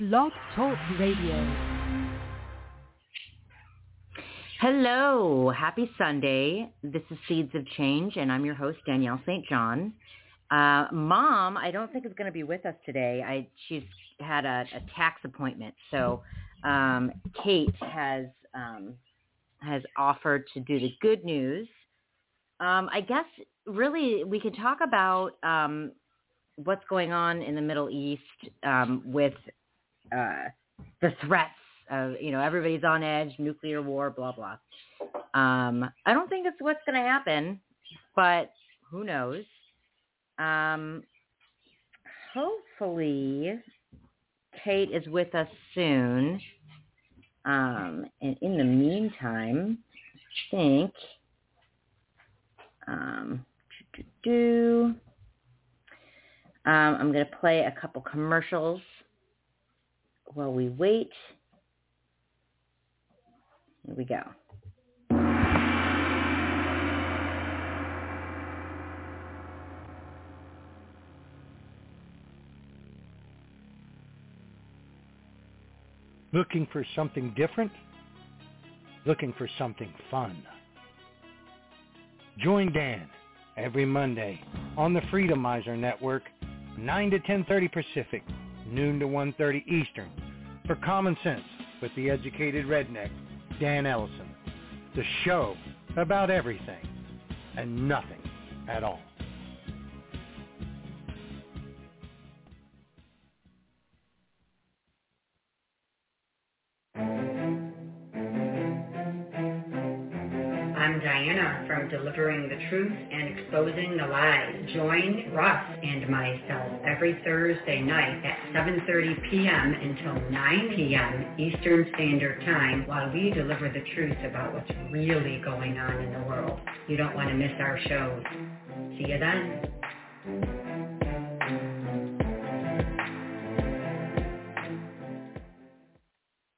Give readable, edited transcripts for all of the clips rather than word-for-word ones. Love Talk Radio. Hello, happy Sunday. This is Seeds of Change, and I'm your host, Danielle St. John. Mom, I don't think is going to be with us today. She's had a tax appointment, so Kate has offered to do the good news. I guess really we could talk about what's going on in the Middle East with the threats of, everybody's on edge, nuclear war, blah, blah. I don't think that's what's going to happen, but who knows? Hopefully Kate is with us soon. And in the meantime, I think, I'm going to play a couple commercials while we wait. Here we go. Looking for something different? Looking for something fun? Join Dan every Monday on the Freedomizer Network, 9 to 10:30 Pacific, noon to 1:30 Eastern, for Common Sense with the Educated Redneck, Dan Ellison, the show about everything and nothing at all. Delivering the truth and exposing the lies. Join Russ and myself every Thursday night at 7:30 p.m. until 9 p.m. Eastern Standard Time while we deliver the truth about what's really going on in the world. You don't want to miss our shows. See you then.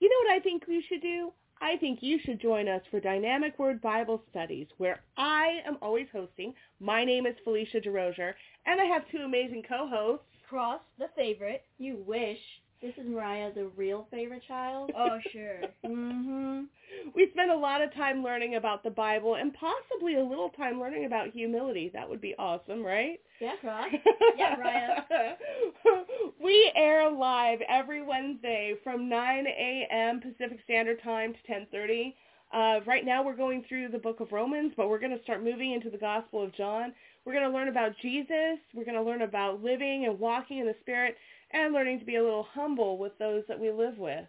You know what I think we should do? I think you should join us for Dynamic Word Bible Studies, where I am always hosting. My name is Felicia DeRozier, and I have two amazing co-hosts. Cross, the favorite. You wish. This is Mariah, the real favorite child. Oh, sure. Mm-hmm. We spend a lot of time learning about the Bible and possibly a little time learning about humility. That would be awesome, right? Yeah, Cross. Yeah, Mariah. We air live every Wednesday from 9 a.m. Pacific Standard Time to 10:30. Right now we're going through the Book of Romans, but we're going to start moving into the Gospel of John. We're going to learn about Jesus. We're going to learn about living and walking in the Spirit, and learning to be a little humble with those that we live with.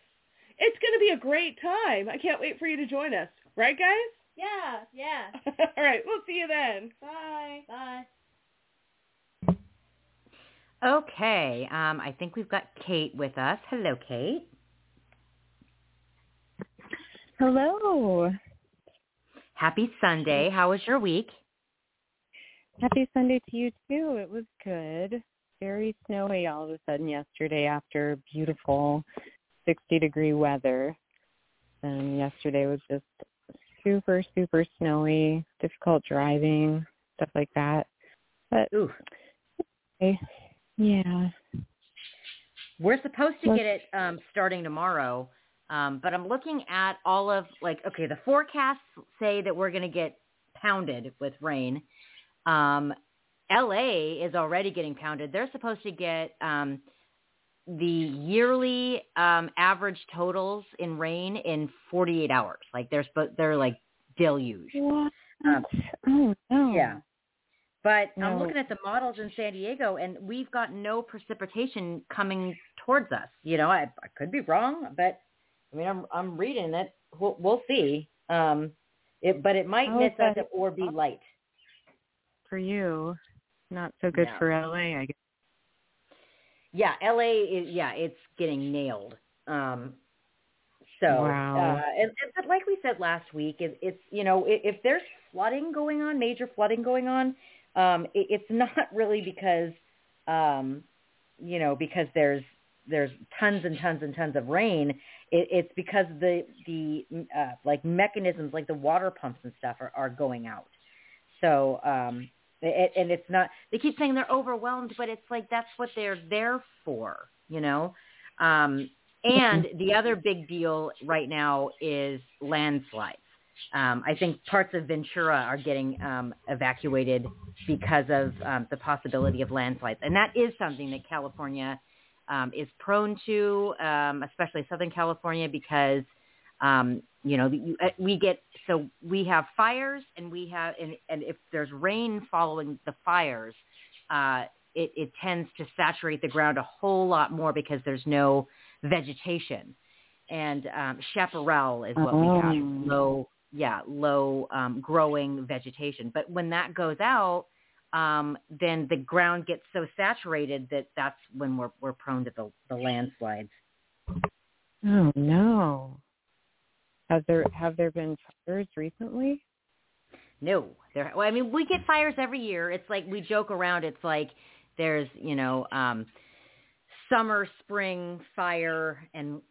It's going to be a great time. I can't wait for you to join us. Right, guys? Yeah. All right, we'll see you then. Bye. Okay, I think we've got Kate with us. Hello, Kate. Hello. Happy Sunday. How was your week? Happy Sunday to you, too. It was good. Very snowy all of a sudden yesterday after beautiful 60-degree weather. And yesterday was just super, super snowy, difficult driving, stuff like that. But, yeah. We're supposed to get it starting tomorrow, but I'm looking at all of, the forecasts say that we're going to get pounded with rain. LA is already getting pounded. They're supposed to get the yearly average totals in rain in 48 hours. They're like deluged. Oh no. Yeah. But no. I'm looking at the models in San Diego, and we've got no precipitation coming towards us. I could be wrong, but I'm reading it. We'll see. But it might miss us or be light. For you. Not so good for LA, I guess. Yeah, LA it's getting nailed. Wow. And like we said last week, if there's major flooding going on, it's not really because, because there's tons and tons and tons of rain. It's because the mechanisms like the water pumps and stuff are going out. So. And it's not, they keep saying they're overwhelmed, but it's like, that's what they're there for, And the other big deal right now is landslides. I think parts of Ventura are getting evacuated because of the possibility of landslides. And that is something that California is prone to, especially Southern California, because, we have fires and if there's rain following the fires, it tends to saturate the ground a whole lot more because there's no vegetation. And chaparral is what we have, low growing vegetation. But when that goes out, then the ground gets so saturated that's when we're prone to the landslides. Oh no! Have there been fires recently? No, we get fires every year. It's like we joke around. It's like there's summer, spring, fire, and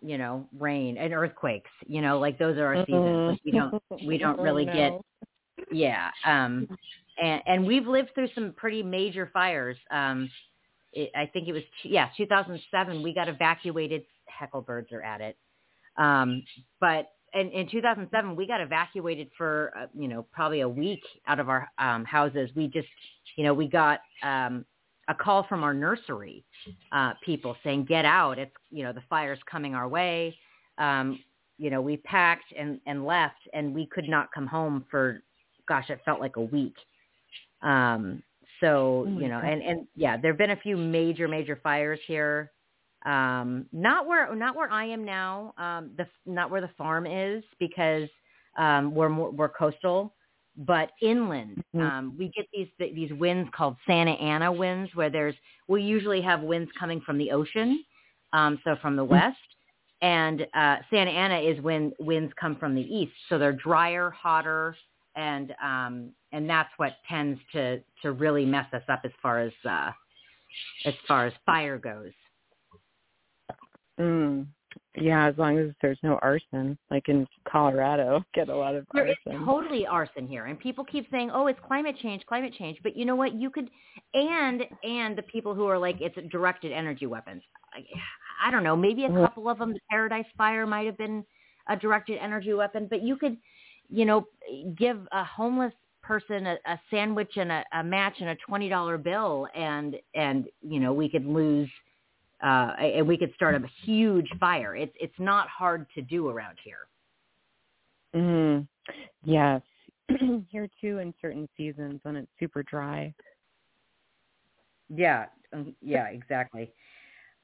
rain and earthquakes. Those are our seasons. We don't really get. Yeah, and we've lived through some pretty major fires. I think it was 2007. We got evacuated. Hecklebirds are at it, but in 2007 we got evacuated for probably a week out of our houses. We just we got a call from our nursery people saying, get out. It's, the fire's coming our way. We packed and left, and we could not come home for, gosh, it felt like a week. There've been a few major fires here. Not where I am now, not where the farm is, because, we're coastal. But inland, we get these winds called Santa Ana winds, where we usually have winds coming from the ocean, so from the west, and Santa Ana is when winds come from the east, so they're drier, hotter, and that's what tends to really mess us up as far as fire goes. Yeah, as long as there's no arson, like in Colorado, get a lot of arson. There is totally arson here, and people keep saying, "Oh, it's climate change." But you know what? You could, and the people who are like, it's directed energy weapons. I don't know. Maybe a couple of them, the Paradise Fire might have been a directed energy weapon. But you could, give a homeless person a sandwich and a match and a $20 bill, and we could lose. And we could start a huge fire. It's not hard to do around here. Yes. Here too, in certain seasons when it's super dry. Yeah, exactly.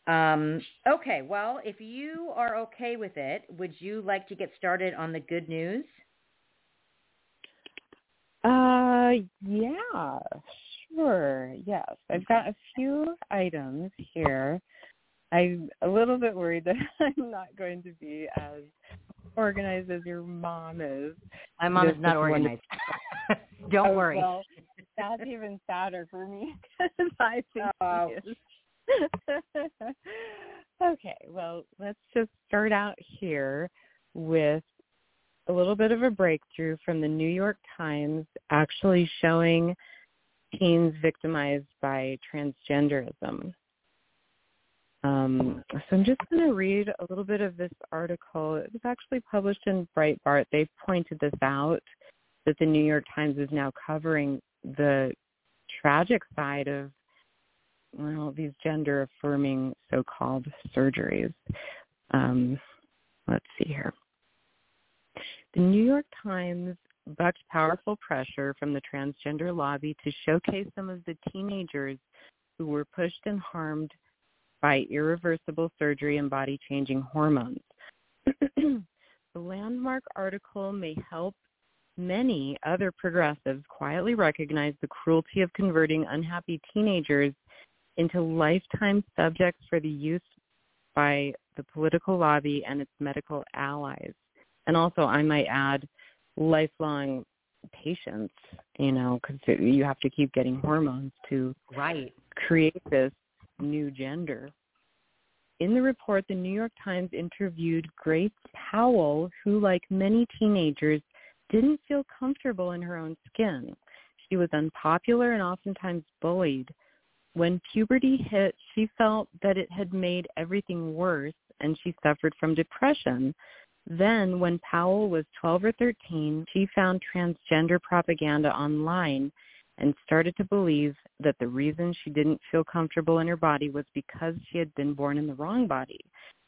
Okay. Well, if you are okay with it, would you like to get started on the good news? Yeah, sure. Yes. I've got a few items here. I'm a little bit worried that I'm not going to be as organized as your mom is. My mom is not organized. Don't worry. Well, that's even sadder for me because I think she is. Okay, well, let's just start out here with a little bit of a breakthrough from the New York Times, actually showing teens victimized by transgenderism. So I'm just going to read a little bit of this article. It was actually published in Breitbart. They pointed this out, that the New York Times is now covering the tragic side of, these gender-affirming so-called surgeries. Let's see here. The New York Times bucked powerful pressure from the transgender lobby to showcase some of the teenagers who were pushed and harmed by irreversible surgery and body-changing hormones. The landmark article may help many other progressives quietly recognize the cruelty of converting unhappy teenagers into lifetime subjects for the use by the political lobby and its medical allies. And also, I might add, lifelong patients, because you have to keep getting hormones to create this new gender. In the report, the New York Times interviewed Grace Powell, who, like many teenagers, didn't feel comfortable in her own skin. She was unpopular and oftentimes bullied. When puberty hit, she felt that it had made everything worse, and she suffered from depression. Then, when Powell was 12 or 13, she found transgender propaganda online and started to believe that the reason she didn't feel comfortable in her body was because she had been born in the wrong body.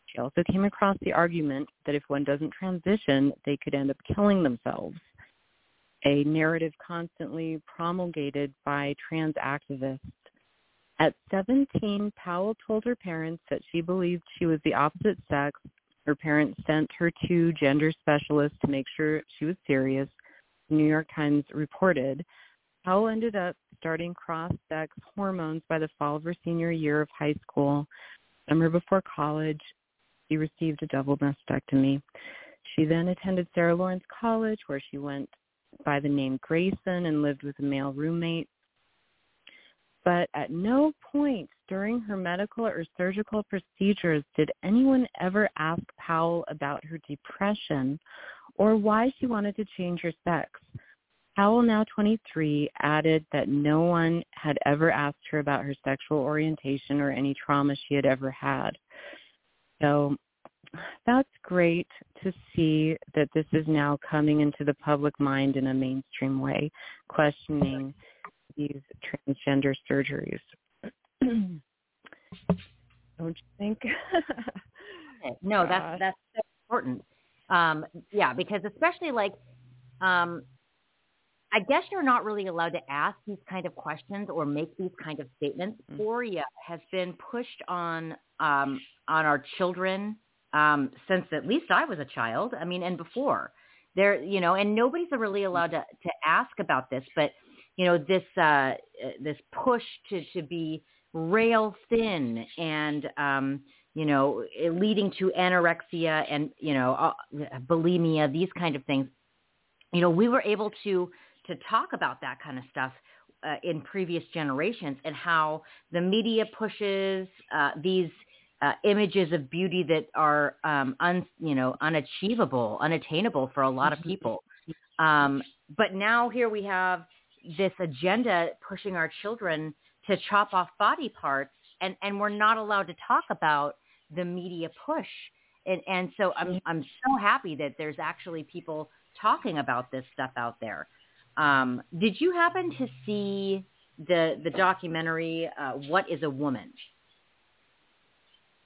She also came across the argument that if one doesn't transition, they could end up killing themselves, a narrative constantly promulgated by trans activists. At 17, Powell told her parents that she believed she was the opposite sex. Her parents sent her to gender specialists to make sure she was serious. The New York Times reported Powell ended up starting cross-sex hormones by the fall of her senior year of high school. Summer before college, she received a double mastectomy. She then attended Sarah Lawrence College, where she went by the name Grayson and lived with a male roommate. But at no point during her medical or surgical procedures did anyone ever ask Powell about her depression or why she wanted to change her sex. Powell, now 23, added that no one had ever asked her about her sexual orientation or any trauma she had ever had. So that's great to see that this is now coming into the public mind in a mainstream way, questioning these transgender surgeries. Don't you think? No, that's so important. Because especially I guess you're not really allowed to ask these kind of questions or make these kind of statements. Dysphoria has been pushed on our children since at least I was a child. I mean, and before there, and nobody's really allowed to ask about this, but this push to be rail thin and, leading to anorexia and, bulimia, these kind of things. We were able to talk about that kind of stuff in previous generations, and how the media pushes these images of beauty that are unachievable, unattainable for a lot of people. But now here we have this agenda pushing our children to chop off body parts, and we're not allowed to talk about the media push. And so I'm so happy that there's actually people talking about this stuff out there. Did you happen to see the documentary, What is a Woman?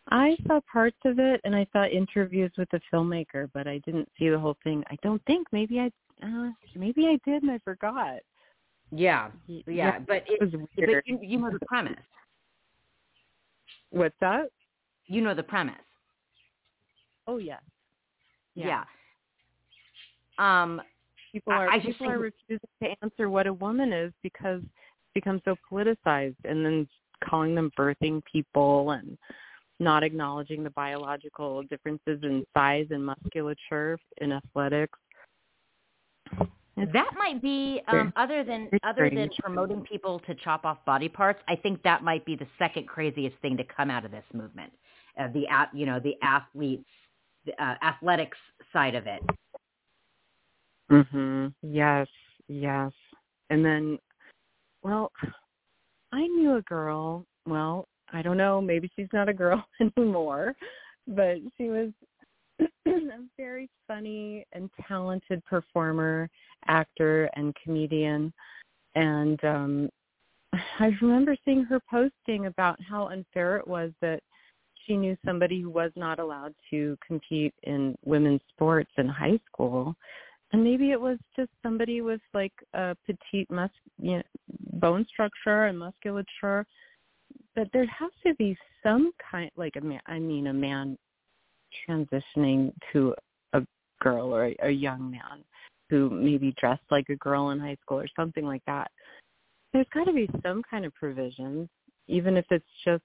I saw parts of it, and I saw interviews with the filmmaker, but I didn't see the whole thing. I don't think. Maybe I did, and I forgot. Yeah. But it was weird. But you know the premise. What's that? You know the premise. Oh, yes. People are refusing to answer what a woman is because it's become so politicized, and then calling them birthing people and not acknowledging the biological differences in size and musculature in athletics. That might be, other than promoting people to chop off body parts, I think that might be the second craziest thing to come out of this movement, the athletes, athletics side of it. Mhm. Yes. And then, I knew a girl. Well, I don't know. Maybe she's not a girl anymore, but she was a very funny and talented performer, actor, and comedian. And I remember seeing her posting about how unfair it was that she knew somebody who was not allowed to compete in women's sports in high school. And maybe it was just somebody with like a petite bone structure and musculature, but there has to be some kind, like a man transitioning to a girl, or a young man who maybe dressed like a girl in high school or something like that. There's got to be some kind of provision, even if it's just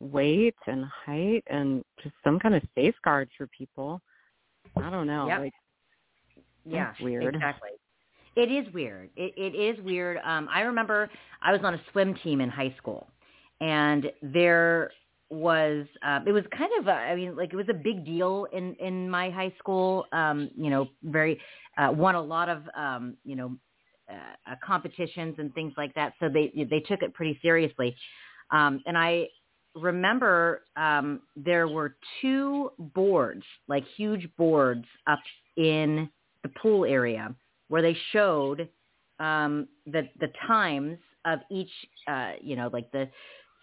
weight and height and just some kind of safeguard for people. I don't know. Yep. That's weird. Exactly. It is weird. It is weird. I remember I was on a swim team in high school, and there was it was kind of it was a big deal in my high school. Won a lot of competitions and things like that. So they took it pretty seriously. And I remember there were two boards, like huge boards up in the pool area where they showed the times of each, like the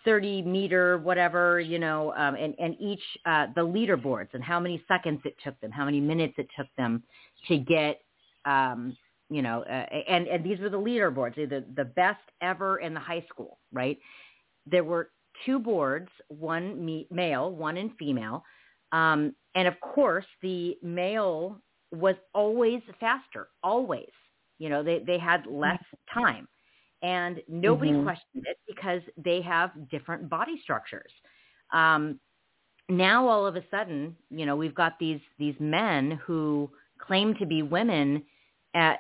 30 meter, whatever, and each, the leaderboards and how many seconds it took them, how many minutes it took them to get, and these were the leaderboards, the best ever in the high school, right? There were two boards, one male, one in female. And of course the male was always faster, always, they had less time. And nobody questioned it because they have different body structures. Now, all of a sudden, we've got these men who claim to be women, like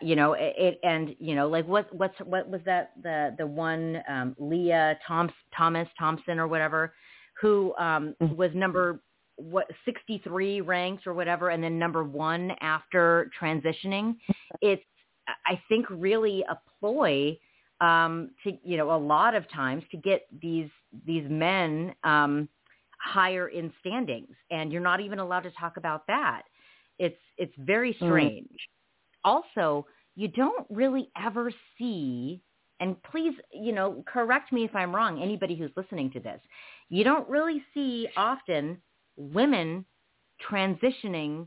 what was that? The one, Leah Thompson or whatever, who was number 63 ranked or whatever. And then number one after transitioning. It's, I think, really a ploy a lot of times to get these men higher in standings, and you're not even allowed to talk about that. It's very strange. Also, you don't really ever see, and please, correct me if I'm wrong, anybody who's listening to this, you don't really see often women transitioning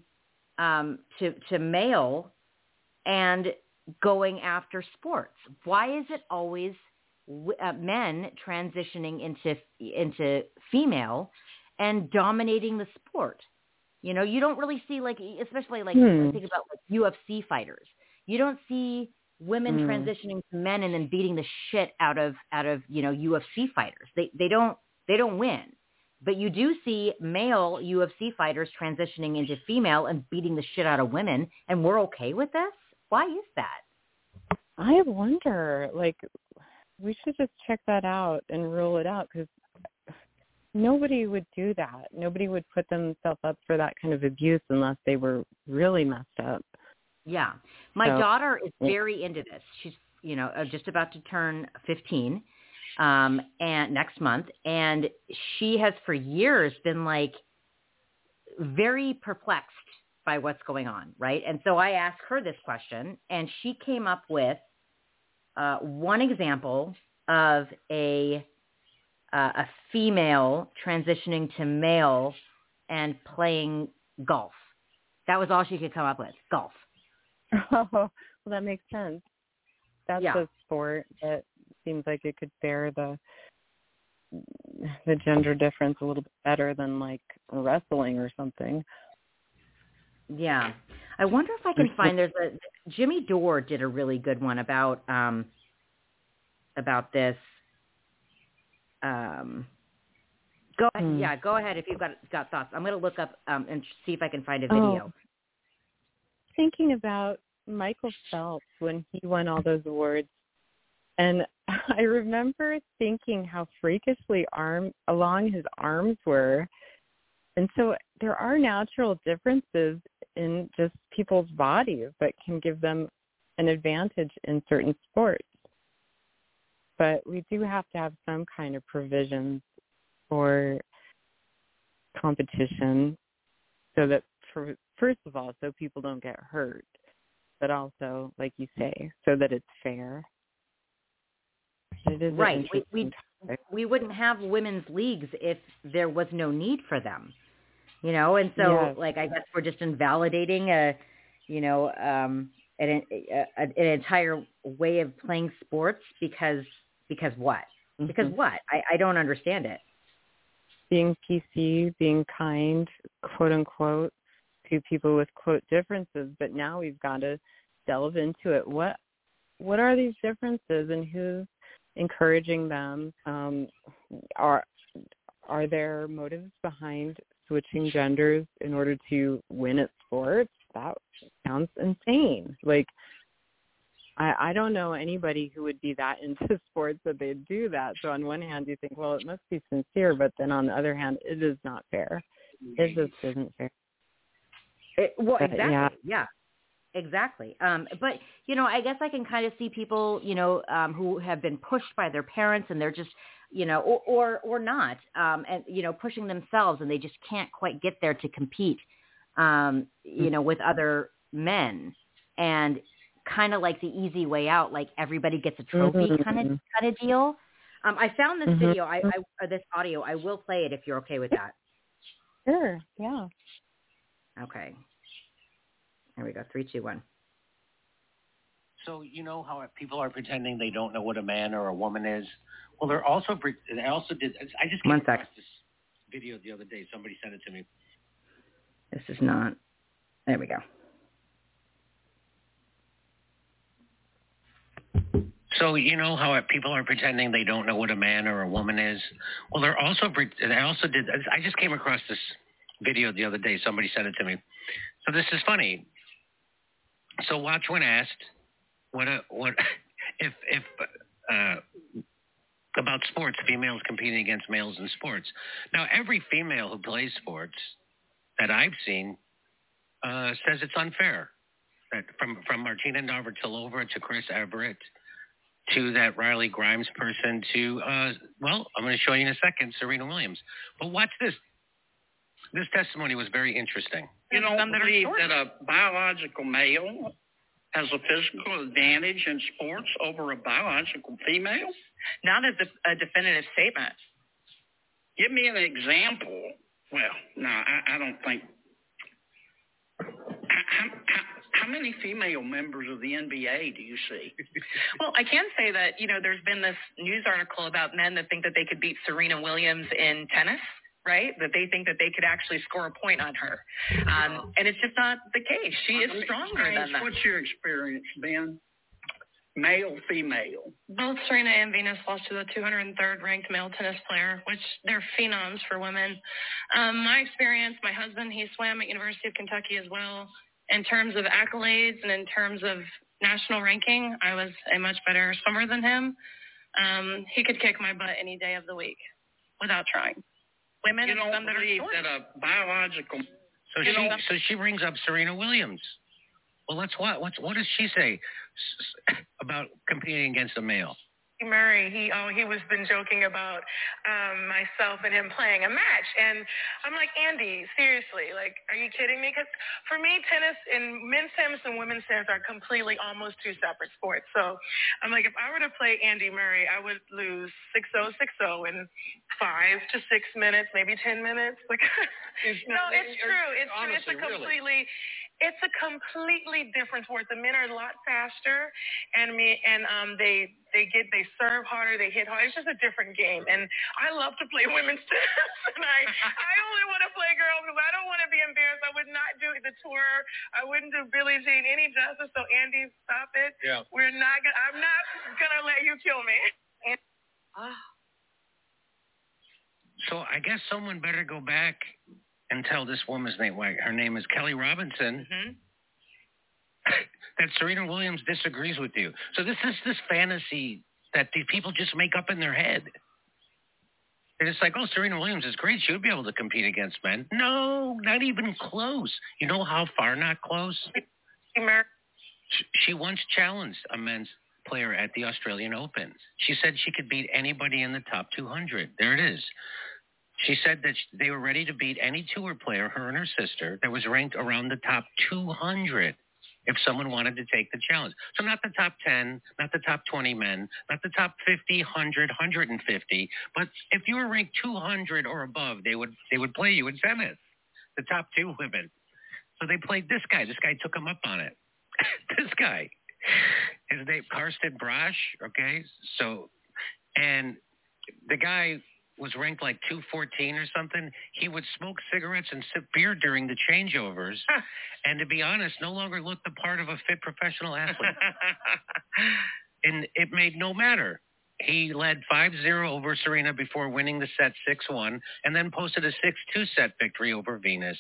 to male and going after sports. Why is it always men transitioning into female and dominating the sport? You don't really see, like, especially like think about like UFC fighters. You don't see women transitioning to men and then beating the shit out of UFC fighters. They don't win, but you do see male UFC fighters transitioning into female and beating the shit out of women, and we're okay with this. Why is that? I wonder, we should just check that out and rule it out, because nobody would do that. Nobody would put themselves up for that kind of abuse unless they were really messed up. Yeah. My daughter is very into this. She's, just about to turn 15 and next month. And she has for years been, very perplexed by what's going on, right? And so I asked her this question, and she came up with one example of a female transitioning to male and playing golf. That was all she could come up with, golf. Oh, well, that makes sense. That's a sport that seems like it could bear the gender difference a little bit better than wrestling or something. Yeah. I wonder if I can find, Jimmy Dore did a really good one about this. Go ahead. Yeah, go ahead if you've got thoughts. I'm going to look up and see if I can find a video. Thinking about Michael Phelps when he won all those awards. And I remember thinking how freakishly long his arms were. And so there are natural differences in just people's bodies that can give them an advantage in certain sports. But we do have to have some kind of provisions for competition so that, first of all, so people don't get hurt, but also, like you say, so that it's fair. It is right. We wouldn't have women's leagues if there was no need for them, And so, I guess we're just invalidating an entire way of playing sports because what? Mm-hmm. Because what? I don't understand it. Being PC, being kind, quote unquote, to people with quote differences, but now we've got to delve into it. What are these differences, and who's encouraging them? Are there motives behind switching genders in order to win at sports? That sounds insane. I don't know anybody who would be that into sports that they'd do that. So on one hand you think, well, it must be sincere, but then on the other hand, it is not fair. It just isn't fair. Exactly. Yeah. Exactly. But, you know, I guess I can kind of see people, you know, who have been pushed by their parents and they're just, you know, or not, and, you know, pushing themselves and they just can't quite get there to compete, you know, with other men, and kind of like the easy way out, like everybody gets a trophy kind of deal. I found this video, or this audio. I will play it if you're okay with that. Sure. Yeah. Okay. Here we go. 3, 2, 1. So you know how people are pretending they don't know what a man or a woman is? Well, they're also – I also did – I just came across this video the other day. Somebody sent it to me. This is not – there we go. So you know how people are pretending they don't know what a man or a woman is? Well, they're also – and I also did – I just came across this video the other day. Somebody sent it to me. So this is funny. So watch when asked about sports, females competing against males in sports. Now, every female who plays sports that I've seen says it's unfair. That from Martina Navratilova to Chris Everett to that Riley Grimes person to, well, I'm going to show you in a second, Serena Williams. But watch this. This testimony was very interesting. You don't believe that a biological male has a physical advantage in sports over a biological female? Not as a definitive statement. Give me an example. Well, no, I don't think. How many female members of the NBA do you see? Well, I can say that, you know, there's been this news article about men that think that they could beat Serena Williams in tennis. Right? That they think that they could actually score a point on her. And it's just not the case. She is stronger than that. What's your experience, Ben? Male, female? Both Serena and Venus lost to the 203rd ranked male tennis player, which they're phenoms for women. My experience, my husband, he swam at University of Kentucky as well. In terms of accolades and in terms of national ranking, I was a much better swimmer than him. He could kick my butt any day of the week without trying. Women you don't believe that a biological... So she brings up Serena Williams. Well, what does she say about competing against a male? Murray, he was been joking about myself and him playing a match. And I'm like, Andy, seriously, like, are you kidding me? Because for me, tennis and men's tennis and women's tennis are completely almost two separate sports. So I'm like, if I were to play Andy Murray, I would lose 6-0, 6-0 in 5 to 6 minutes, maybe 10 minutes. Like, it's true. It's honestly, true. It's a completely... Really? It's a completely different sport. The men are a lot faster, and they serve harder, they hit harder. It's just a different game, and I love to play women's tennis, and I only want to play girls because I don't want to be embarrassed. I would not do the tour. I wouldn't do Billie Jean any justice. So Andy, stop it. Yeah. I'm not gonna let you kill me. So I guess someone better go back and tell this woman's name. Her name is Kelly Robinson. Mm-hmm. That Serena Williams disagrees with you. So this is this fantasy that these people just make up in their head. And it's like, oh, Serena Williams is great. She would be able to compete against men. No, not even close. You know how far not close? She once challenged a men's player at the Australian Open. She said she could beat anybody in the top 200. There it is. She said that they were ready to beat any tour player, her and her sister, that was ranked around the top 200 if someone wanted to take the challenge. So not the top 10, not the top 20 men, not the top 50, 100, 150. But if you were ranked 200 or above, they would play you in tennis, the top two women. So they played this guy. This guy took him up on it. This guy. His name, Karsten Brosch, okay? So, and the guy was ranked like 214 or something. He would smoke cigarettes and sip beer during the changeovers. And to be honest, no longer looked the part of a fit professional athlete. And it made no matter. He led 5-0 over Serena before winning the set 6-1 and then posted a 6-2 set victory over Venus.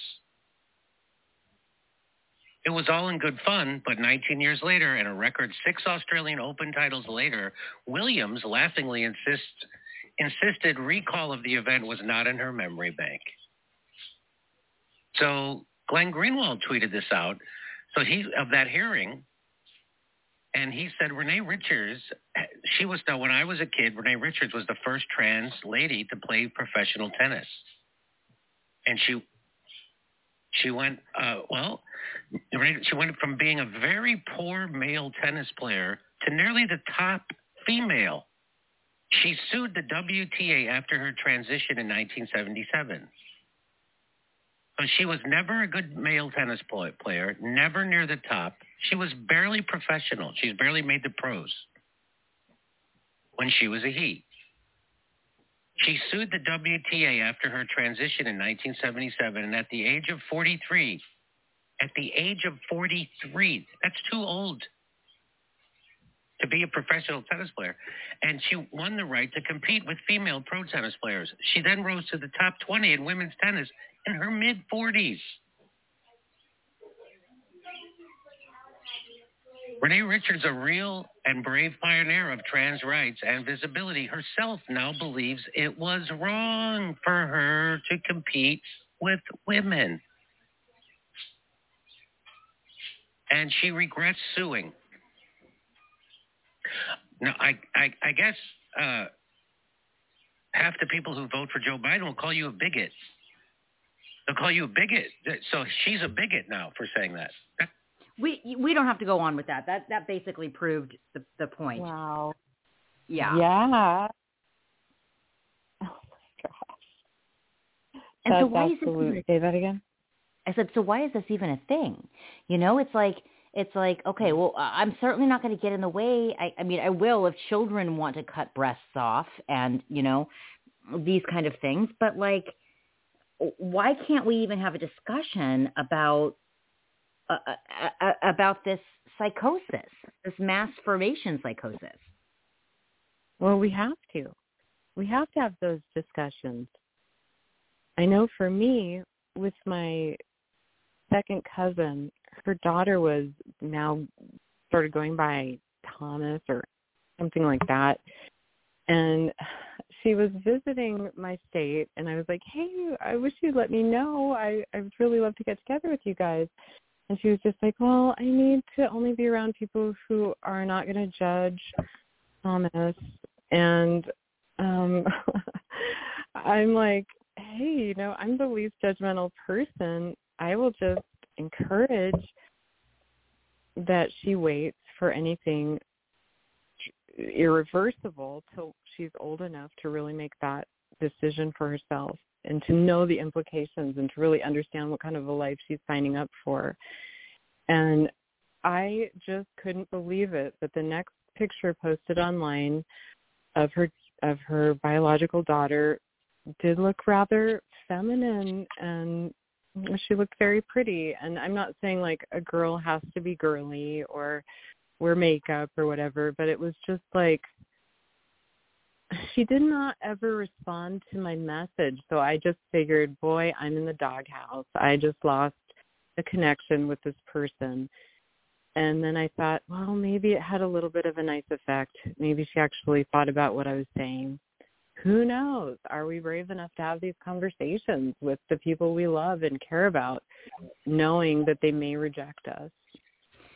It was all in good fun, but 19 years later and a record 6 Australian Open titles later, Williams laughingly insisted recall of the event was not in her memory bank. So Glenn Greenwald tweeted this out, So he, of that hearing, and he said, Renee Richards, she was, now when I was a kid, Renee Richards was the first trans lady to play professional tennis. And she went, she went from being a very poor male tennis player to nearly the top female. She sued the WTA after her transition in 1977. So she was never a good male tennis player, never near the top. She was barely professional. She's barely made the pros when she was a he. She sued the WTA after her transition in 1977, and at the age of 43, that's too old to be a professional tennis player, and she won the right to compete with female pro tennis players. She then rose to the top 20 in women's tennis in her mid-40s. Renee Richards, a real and brave pioneer of trans rights and visibility, herself now believes it was wrong for her to compete with women. And she regrets suing. Now, I guess half the people who vote for Joe Biden will call you a bigot. They'll call you a bigot. So she's a bigot now for saying that. We don't have to go on with that. That basically proved the point. Wow. Yeah. Yeah. Oh, my gosh. And that's so why absolutely. Say that again? I said, so why is this even a thing? You know, it's like, okay, well, I'm certainly not going to get in the way. I mean, I will if children want to cut breasts off and, you know, these kind of things. But, like, why can't we even have a discussion about this psychosis, this mass formation psychosis? Well, we have to. We have to have those discussions. I know for me, with my second cousin, her daughter was now sort of going by Thomas or something like that. And she was visiting my state, and I was like, hey, I wish you'd let me know. I would really love to get together with you guys. And she was just like, well, I need to only be around people who are not going to judge Thomas. And I'm like, hey, you know, I'm the least judgmental person. I will just encourage that she waits for anything irreversible till she's old enough to really make that decision for herself, and to know the implications and to really understand what kind of a life she's signing up for. And I just couldn't believe it. But the next picture posted online of her biological daughter did look rather feminine, and she looked very pretty. And I'm not saying like a girl has to be girly or wear makeup or whatever, but it was just like, she did not ever respond to my message, so I just figured, boy, I'm in the doghouse. I just lost a connection with this person. And then I thought, well, maybe it had a little bit of a nice effect. Maybe she actually thought about what I was saying. Who knows? Are we brave enough to have these conversations with the people we love and care about, knowing that they may reject us?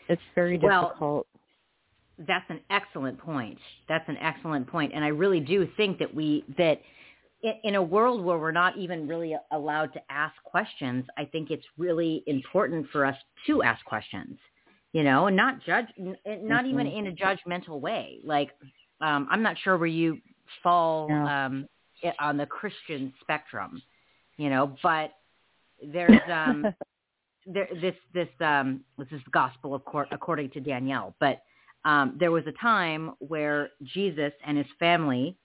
It's very difficult. That's an excellent point. And I really do think that that in a world where we're not even really allowed to ask questions, I think it's really important for us to ask questions, you know, and not judge, not even in a judgmental way. Like, I'm not sure where you fall on the Christian spectrum, you know, but there's, this is the gospel according to Danielle, but there was a time where Jesus and his family,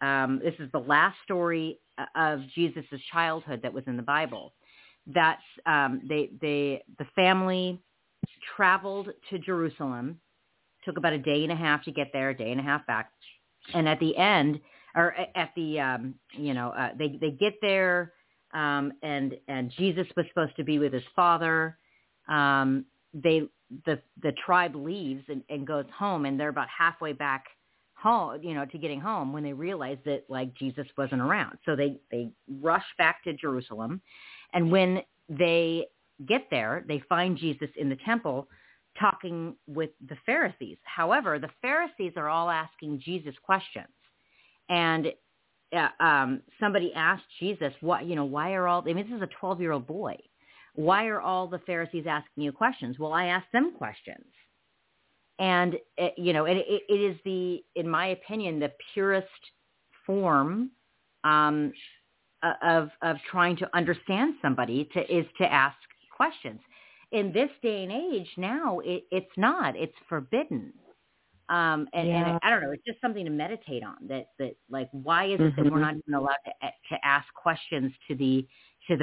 this is the last story of Jesus's childhood that was in the Bible, that the family traveled to Jerusalem, took about a day and a half to get there, a day and a half back. And at the end, or at the, they get there, and Jesus was supposed to be with his father. The tribe leaves and goes home, and they're about halfway back home, you know, to getting home when they realize that like Jesus wasn't around. So they rush back to Jerusalem. And when they get there, they find Jesus in the temple talking with the Pharisees. However, the Pharisees are all asking Jesus questions. And somebody asked Jesus, why are all, this is a 12-year-old boy. Why are all the Pharisees asking you questions? Well, I asked them questions. And, it is in my opinion, the purest form of trying to understand somebody is to ask questions. In this day and age now, it's forbidden. And I don't know, it's just something to meditate on that like, why is it that we're not even allowed to ask questions to the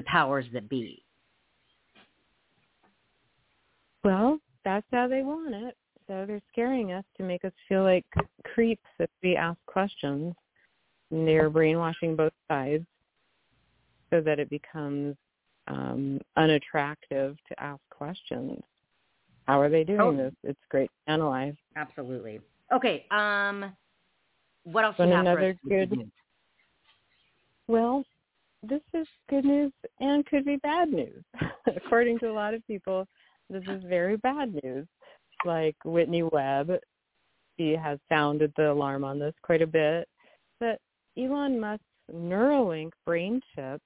powers that be? Well, that's how they want it. So they're scaring us to make us feel like creeps if we ask questions. And they're brainwashing both sides so that it becomes unattractive to ask questions. How are they doing this? It's great to analyze. Absolutely. Okay. What else do you have for us? Good news? Well, this is good news and could be bad news. According to a lot of people, this is very bad news. Like Whitney Webb, she has sounded the alarm on this quite a bit. But Elon Musk's Neuralink brain chip,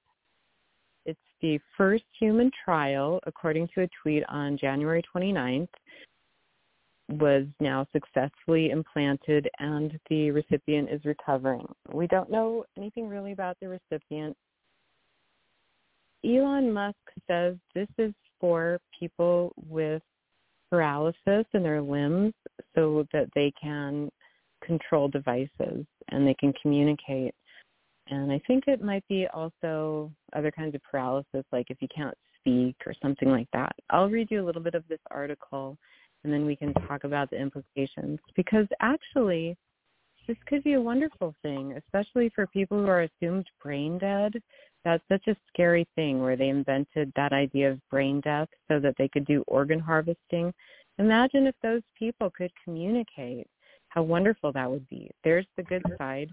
it's the first human trial, according to a tweet on January 29th, was now successfully implanted and the recipient is recovering. We don't know anything really about the recipient. Elon Musk says this is for people with paralysis in their limbs so that they can control devices and they can communicate. And I think it might be also other kinds of paralysis, like if you can't speak or something like that. I'll read you a little bit of this article and then we can talk about the implications, because actually this could be a wonderful thing, especially for people who are assumed brain dead. That's such a scary thing, where they invented that idea of brain death so that they could do organ harvesting. Imagine if those people could communicate. How wonderful that would be. There's the good side.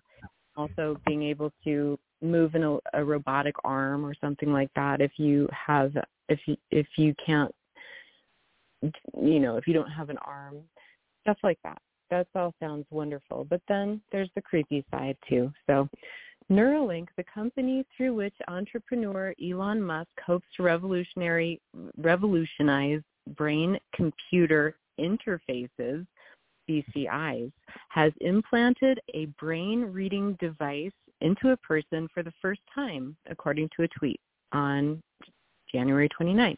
Also being able to move in a robotic arm or something like that if you don't have an arm, stuff like that. That all sounds wonderful. But then there's the creepy side too. So Neuralink, the company through which entrepreneur Elon Musk hopes to revolutionize brain-computer interfaces, BCIs, has implanted a brain-reading device into a person for the first time, according to a tweet on January 29th.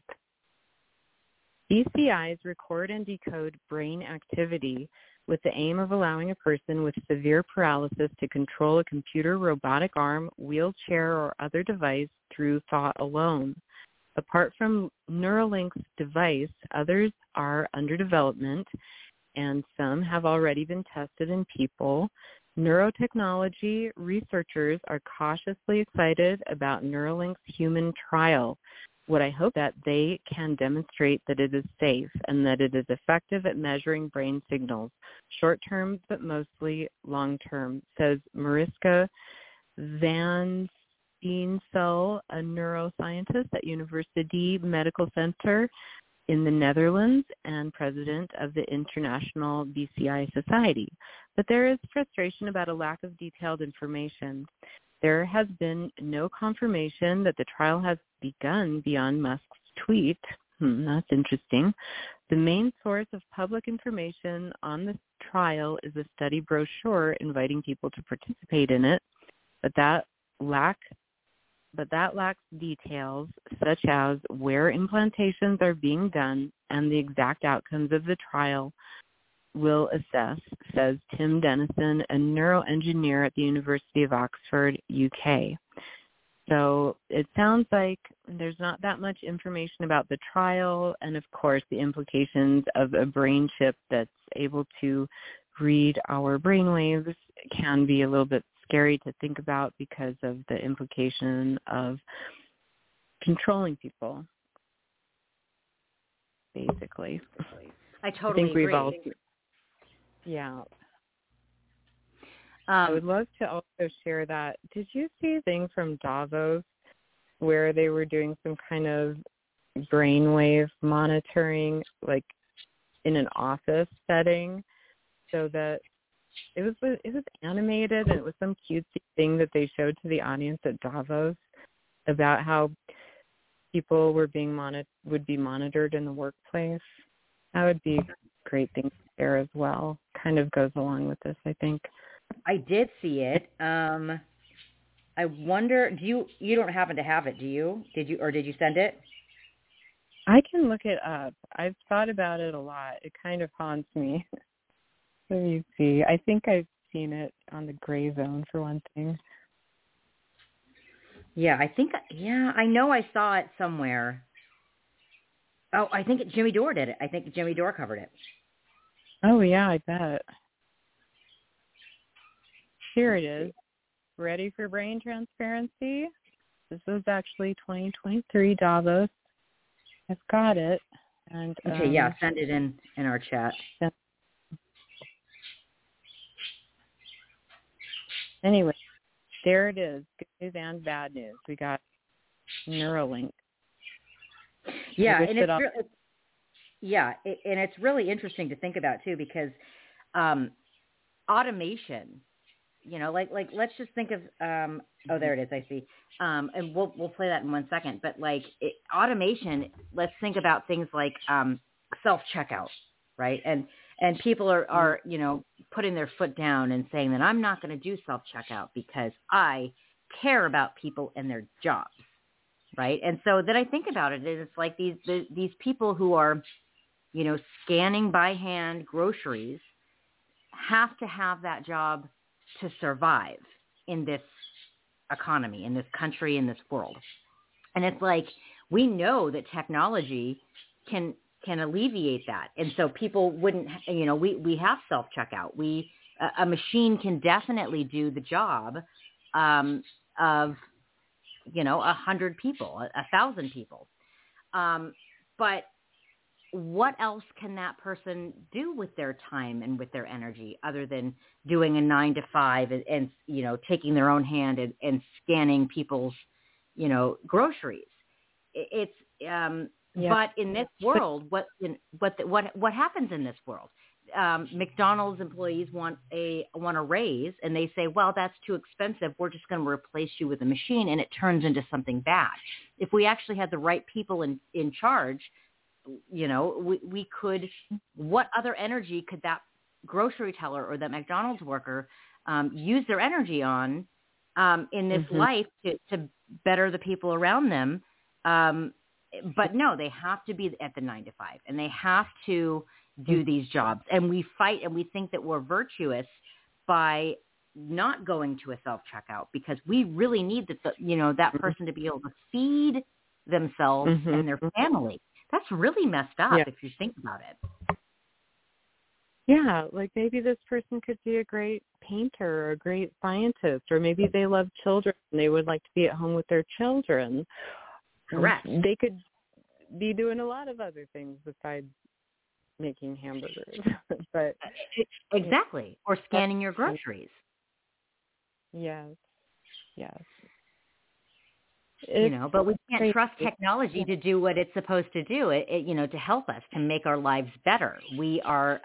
BCIs record and decode brain activity with the aim of allowing a person with severe paralysis to control a computer, robotic arm, wheelchair, or other device through thought alone. Apart from Neuralink's device, others are under development, and some have already been tested in people. Neurotechnology researchers are cautiously excited about Neuralink's human trial. What I hope that they can demonstrate that it is safe and that it is effective at measuring brain signals, short-term but mostly long-term, says Mariska Van Steensel, a neuroscientist at University Medical Center in the Netherlands and president of the International BCI Society. But there is frustration about a lack of detailed information. There has been no confirmation that the trial has begun beyond Musk's tweet. That's interesting. The main source of public information on the trial is a study brochure inviting people to participate in it, but that lacks details such as where implantations are being done and the exact outcomes of the trial will assess, says Tim Dennison, a neuroengineer at the University of Oxford, UK. So it sounds like there's not that much information about the trial and, of course, the implications of a brain chip that's able to read our brainwaves can be a little bit scary to think about because of the implication of controlling people, basically. I totally agree. Yeah. I would love to also share that. Did you see a thing from Davos where they were doing some kind of brainwave monitoring, like in an office setting, so that it was animated, and it was some cutesy thing that they showed to the audience at Davos about how people were being monitored in the workplace. That would be a great thing there as well. Kind of goes along with this, I think. I did see it. I wonder, you don't happen to have it, do you? Did you send it? I can look it up. I've thought about it a lot. It kind of haunts me. Let me see. I think I've seen it on the Gray Zone for one thing. Yeah, I know I saw it somewhere. Oh, I think Jimmy Dore did it. I think Jimmy Dore covered it. Oh, yeah, I bet. Here it is. Ready for brain transparency? This is actually 2023 Davos. I've got it. And okay, yeah, send it in our chat. Anyway, there it is. Good news and bad news. We got Neuralink. Yeah, and it's really interesting to think about too, because automation. You know, like let's just think of there it is, I see. And we'll play that in 1 second. But like automation, let's think about things like self-checkout, right? And people are you know, putting their foot down and saying that I'm not going to do self-checkout because I care about people and their jobs, right? And so then I think about it, and it's like these people who are, you know, scanning by hand groceries have to have that job to survive in this economy, in this country, in this world. And it's like, we know that technology can alleviate that. And so people wouldn't, you know, we have self-checkout. A machine can definitely do the job of, you know, 100 people, 1,000 people. But what else can that person do with their time and with their energy other than doing a 9-to-5 and you know, taking their own hand and scanning people's, you know, groceries? It's, But in this world, what happens in this world? McDonald's employees want a raise, and they say, well, that's too expensive. We're just going to replace you with a machine. And it turns into something bad. If we actually had the right people in charge, you know, we could, what other energy could that grocery teller or that McDonald's worker use their energy on in this life to better the people around them? But no, they have to be at the 9-to-5, and they have to do these jobs. And we fight, and we think that we're virtuous by not going to a self-checkout, because we really need that, you know, that person to be able to feed themselves and their family. That's really messed up if you think about it. Yeah, like maybe this person could be a great painter or a great scientist, or maybe they love children and they would like to be at home with their children. Correct. They could be doing a lot of other things besides making hamburgers. But exactly. Or scanning your groceries. Yes. Yes. You know, but we can't trust technology to do what it's supposed to do, you know, to help us, to make our lives better. We are,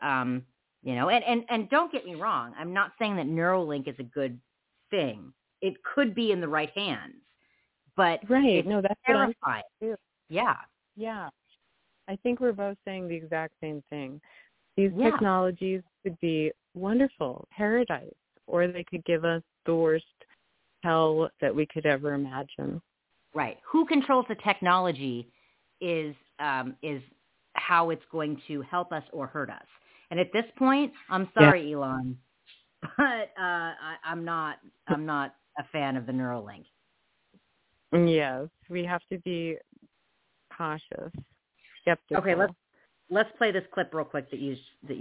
you know, and don't get me wrong. I'm not saying that Neuralink is a good thing. It could be in the right hands, but right. No, that's terrifying. Yeah. Yeah. I think we're both saying the exact same thing. These technologies could be wonderful, paradise, or they could give us the worst hell that we could ever imagine. Right. Who controls the technology is how it's going to help us or hurt us. And at this point, I'm sorry, Elon, but I'm not a fan of the Neuralink. Yes, we have to be cautious, skeptical. Okay, let's play this clip real quick that you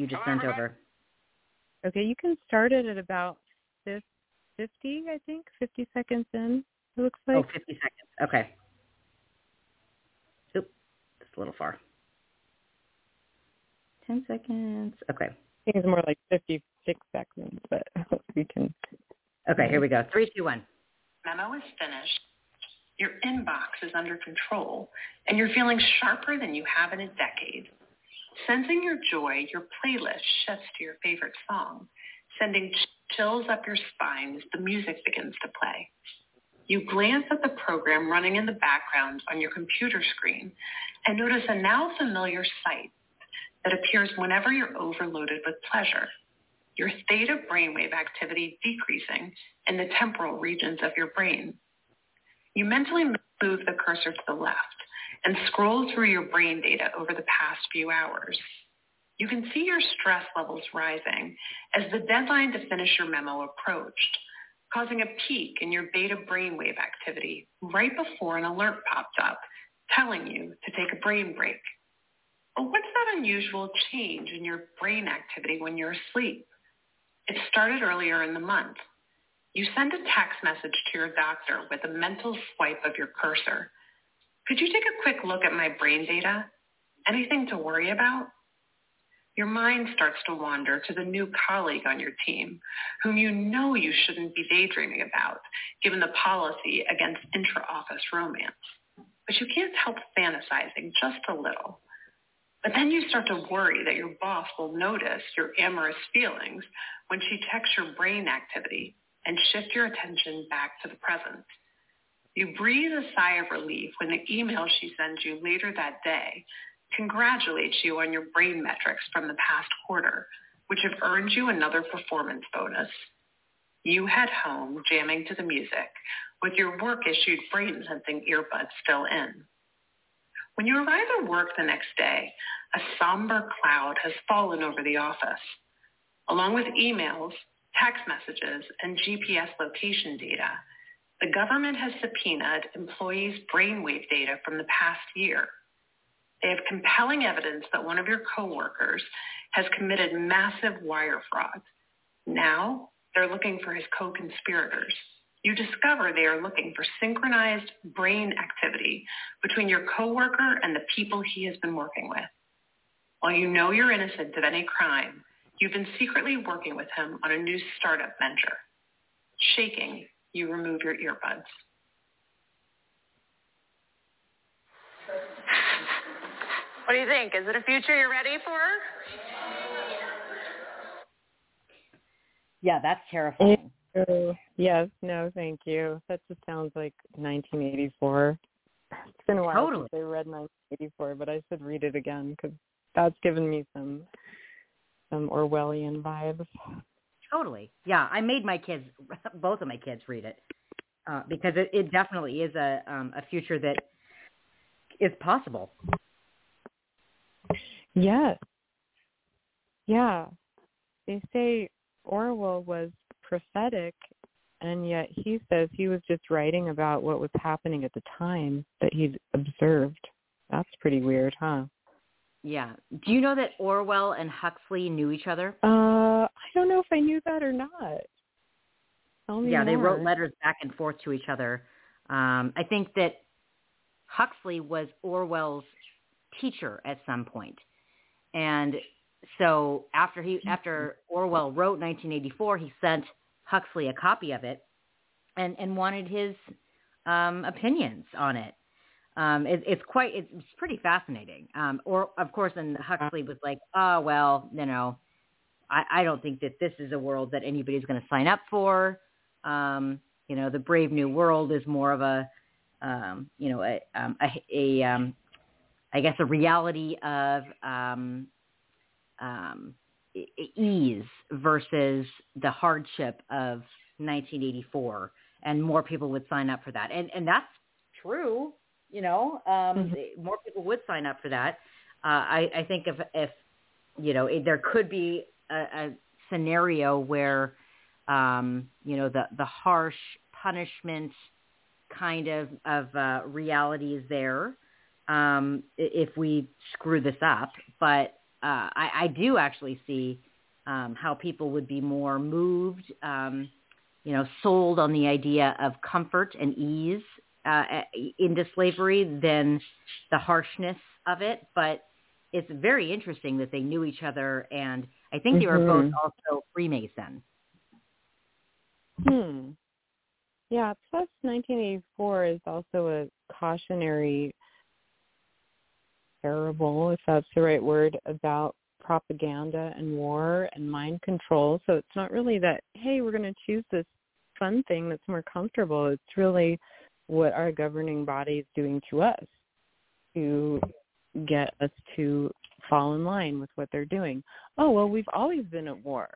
just sent over. Okay, you can start it at about 50, I think, 50 seconds in. It looks like. Oh, 50 seconds. Okay. Oop, that's a little far. 10 seconds. Okay. I think it's more like 56 seconds, but we can. Okay, here we go. 3, 2, 1. Memo is finished. Your inbox is under control, and you're feeling sharper than you have in a decade. Sensing your joy, your playlist shifts to your favorite song, sending chills up your spine as the music begins to play. You glance at the program running in the background on your computer screen and notice a now familiar sight that appears whenever you're overloaded with pleasure, your theta brainwave activity decreasing in the temporal regions of your brain. You mentally move the cursor to the left and scroll through your brain data over the past few hours. You can see your stress levels rising as the deadline to finish your memo approached, causing a peak in your beta brainwave activity right before an alert popped up telling you to take a brain break. But what's that unusual change in your brain activity when you're asleep? It started earlier in the month. You send a text message to your doctor with a mental swipe of your cursor. Could you take a quick look at my brain data? Anything to worry about? Your mind starts to wander to the new colleague on your team, whom you know you shouldn't be daydreaming about, given the policy against intra-office romance. But you can't help fantasizing just a little. But then you start to worry that your boss will notice your amorous feelings when she checks your brain activity and shift your attention back to the present. You breathe a sigh of relief when the email she sends you later that day congratulates you on your brain metrics from the past quarter, which have earned you another performance bonus. You head home jamming to the music with your work-issued brain-sensing earbuds still in. When you arrive at work the next day, a somber cloud has fallen over the office. Along with emails, text messages, and GPS location data, the government has subpoenaed employees' brainwave data from the past year. They have compelling evidence that one of your coworkers has committed massive wire fraud. Now they're looking for his co-conspirators. You discover they are looking for synchronized brain activity between your coworker and the people he has been working with. While you know you're innocent of any crime, you've been secretly working with him on a new startup venture. Shaking, you remove your earbuds. What do you think? Is it a future you're ready for? Yeah, that's terrifying. Yes, no, thank you. That just sounds like 1984. It's been a while since I read 1984, but I should read it again because that's given me some Orwellian vibes. Totally. Yeah, I made my kids, both of my kids, read it because it definitely is a future that is possible. Yes. Yeah. They say Orwell was prophetic, and yet he says he was just writing about what was happening at the time that he'd observed. That's pretty weird, huh? Yeah. Do you know that Orwell and Huxley knew each other? I don't know if I knew that or not. Tell me more. They wrote letters back and forth to each other. I think that Huxley was Orwell's teacher at some point. And so after Orwell wrote 1984, he sent Huxley a copy of it and wanted his opinions on it. It's pretty fascinating. Of course, and Huxley was like, I don't think that this is a world that anybody's going to sign up for. The Brave New World is more of a reality of ease versus the hardship of 1984, and more people would sign up for that. And that's true. More people would sign up for that. I think if there could be a scenario where, the harsh punishment kind of reality is there if we screw this up. But I do actually see how people would be more moved, sold on the idea of comfort and ease into slavery than the harshness of it. But it's very interesting that they knew each other, and I think they were both also Freemason. Yeah, plus 1984 is also a cautionary parable, if that's the right word, about propaganda and war and mind control. So it's not really that, hey, we're going to choose this fun thing that's more comfortable. It's really what our governing body is doing to us to get us to fall in line with what they're doing. Oh, well, we've always been at war.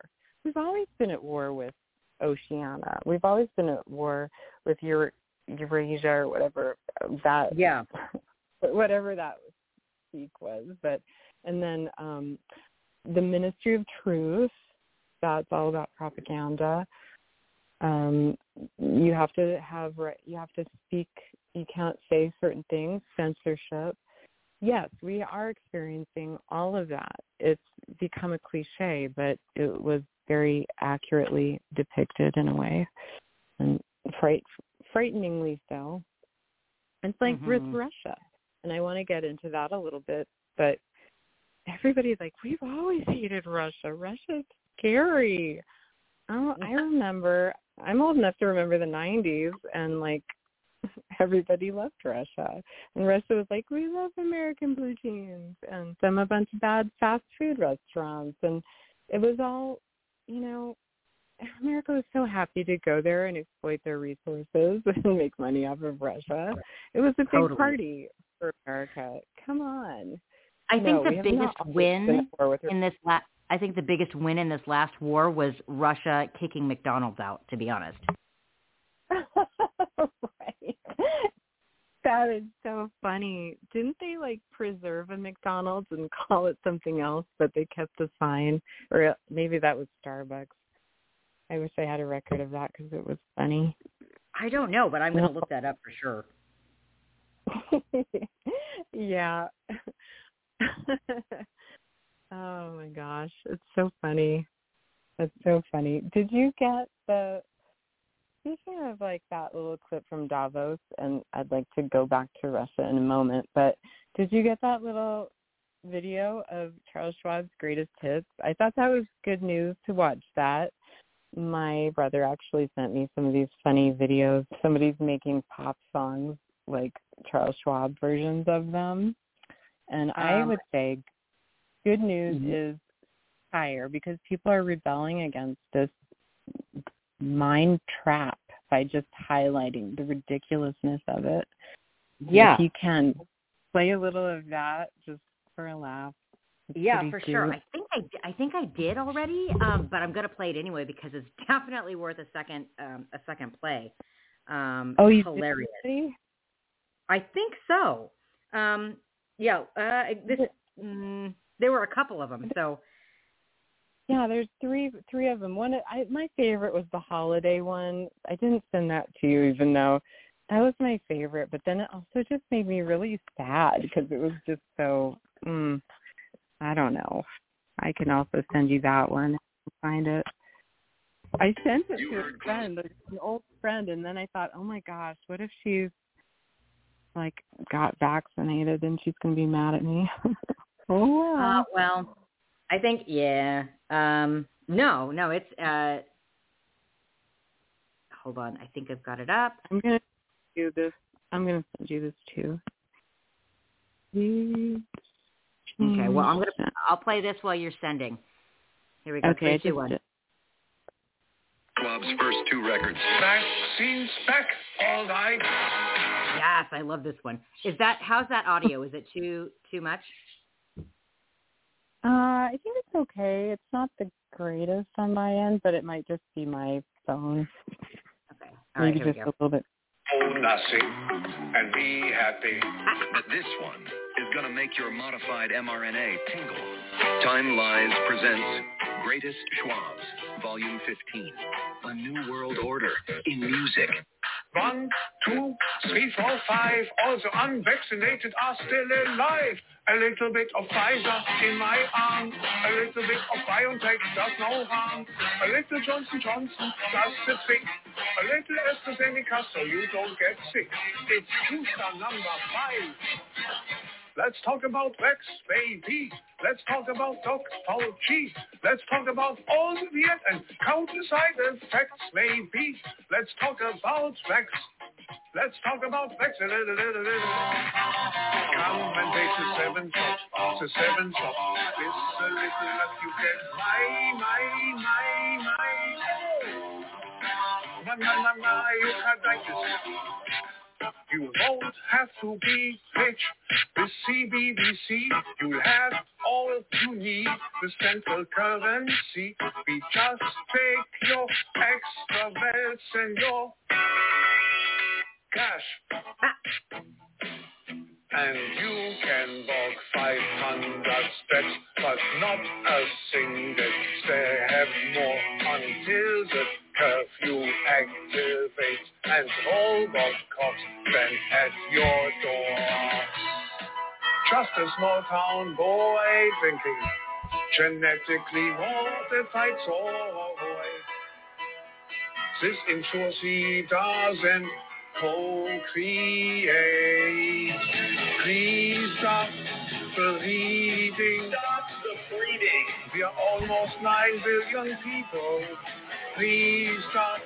We've always been at war with Oceania. We've always been at war with Eurasia or whatever that, yeah, whatever that speak was. But and then the Ministry of Truth, that's all about propaganda. You have to speak. You can't say certain things. Censorship. Yes, we are experiencing all of that. It's become a cliche, but it was very accurately depicted in a way, and frighteningly so. It's like with Russia, and I want to get into that a little bit, but everybody's like, we've always hated Russia. Russia's scary. Oh, I remember, I'm old enough to remember the 90s, and like everybody loved Russia. And Russia was like, we love American blue jeans, and some a bunch of bad fast food restaurants. And it was all, you know, America was so happy to go there and exploit their resources and make money off of Russia. It was a big party for America. Come on. I think the biggest win in this last war was Russia kicking McDonald's out, to be honest. Right. That is so funny. Didn't they like preserve a McDonald's and call it something else, but they kept the sign? Or maybe that was Starbucks. I wish I had a record of that because it was funny. I don't know, but I'm going to look that up for sure. Yeah. Oh my gosh, it's so funny. That's so funny. Did you get speaking of like that little clip from Davos, and I'd like to go back to Russia in a moment, but did you get that little video of Charles Schwab's greatest hits? I thought that was good news to watch that. My brother actually sent me some of these funny videos. Somebody's making pop songs, like Charles Schwab versions of them. And I would say good news is higher, because people are rebelling against this mind trap by just highlighting the ridiculousness of it. Yeah. If you can play a little of that just for a laugh. Yeah, for sure. I think I did already, but I'm going to play it anyway because it's definitely worth a second play. Oh, you hilarious. Did? I think so. There were a couple of them, so. Yeah, there's three of them. My favorite was the holiday one. I didn't send that to you, even though that was my favorite. But then it also just made me really sad because it was just so, I don't know. I can also send you that one if I find it. I sent it to a friend, an old friend, and then I thought, oh my gosh, what if she's like got vaccinated and she's going to be mad at me? Oh, wow. Well, I think, yeah. No, it's, hold on. I think I've got it up. I'm going to send you this too. Okay. Well, I'll play this while you're sending. Here we go. Okay. 3, 2, 1. Schwab's first two records. Vaccines back. All right. Yes. I love this one. How's that audio? Is it too much? I think it's okay. It's not the greatest on my end, but it might just be my phone. Okay. All right, maybe just a little bit. Own nothing and be happy. But this one is going to make your modified mRNA tingle. Time Lies presents Greatest Schwabs, Volume 15. A New World Order in Music. 1, 2, 3, 4, 5. All the unvaccinated are still alive. A little bit of Pfizer in my arm. A little bit of BioNTech does no harm. A little Johnson does the trick. A little AstraZeneca so you don't get sick. It's booster number 5. Let's talk about Vax, baby. Let's talk about doctology. Let's talk about all of it and countless side effects may be. Let's talk about facts. Let's talk about facts. Commentators, 7 shots. It's a 7 shots. It's a little that you get. My, you can't like this. You won't have to be rich with CBDC. You'll have all you need. The central currency. We just take your extra belts and your cash, and you can walk 500 steps, but not a single step. Have more until the curfew activates and robot cops stand at your door. Just a small town boy thinking, genetically modified soy. This ensures he doesn't co-create. Please stop the bleeding. Stop the bleeding. We are almost 9 billion people. Please stop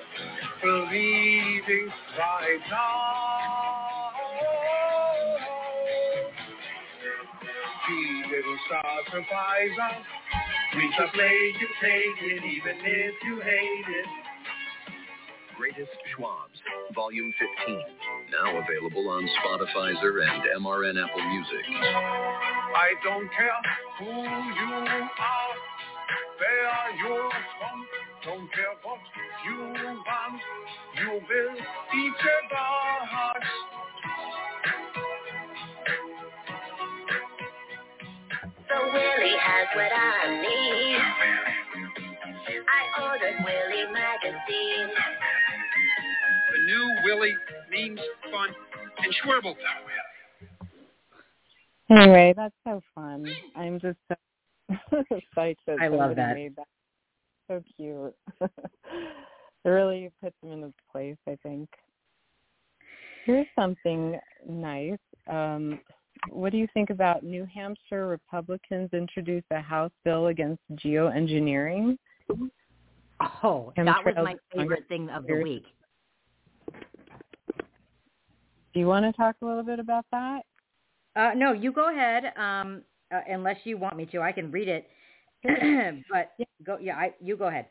believing right now. She didn't start to rise up. We just made you take it, even if you hate it. Greatest Schwabs, Volume 15. Now available on Spotify and MRN Apple Music. I don't care who you are. Where you're from. Don't care what you want, you will eat your hearts. So Willie has what I need. I ordered Willie magazine. The new Willie means fun and Schwerble. Anyway, that's so fun. I'm just so excited. I love that. So cute. It really puts them in its place, I think. Here's something nice. What do you think about New Hampshire Republicans introduce a House bill against geoengineering? Oh, that was my favorite thing of the week. Do you want to talk a little bit about that? No, you go ahead, unless you want me to. I can read it. But you go ahead.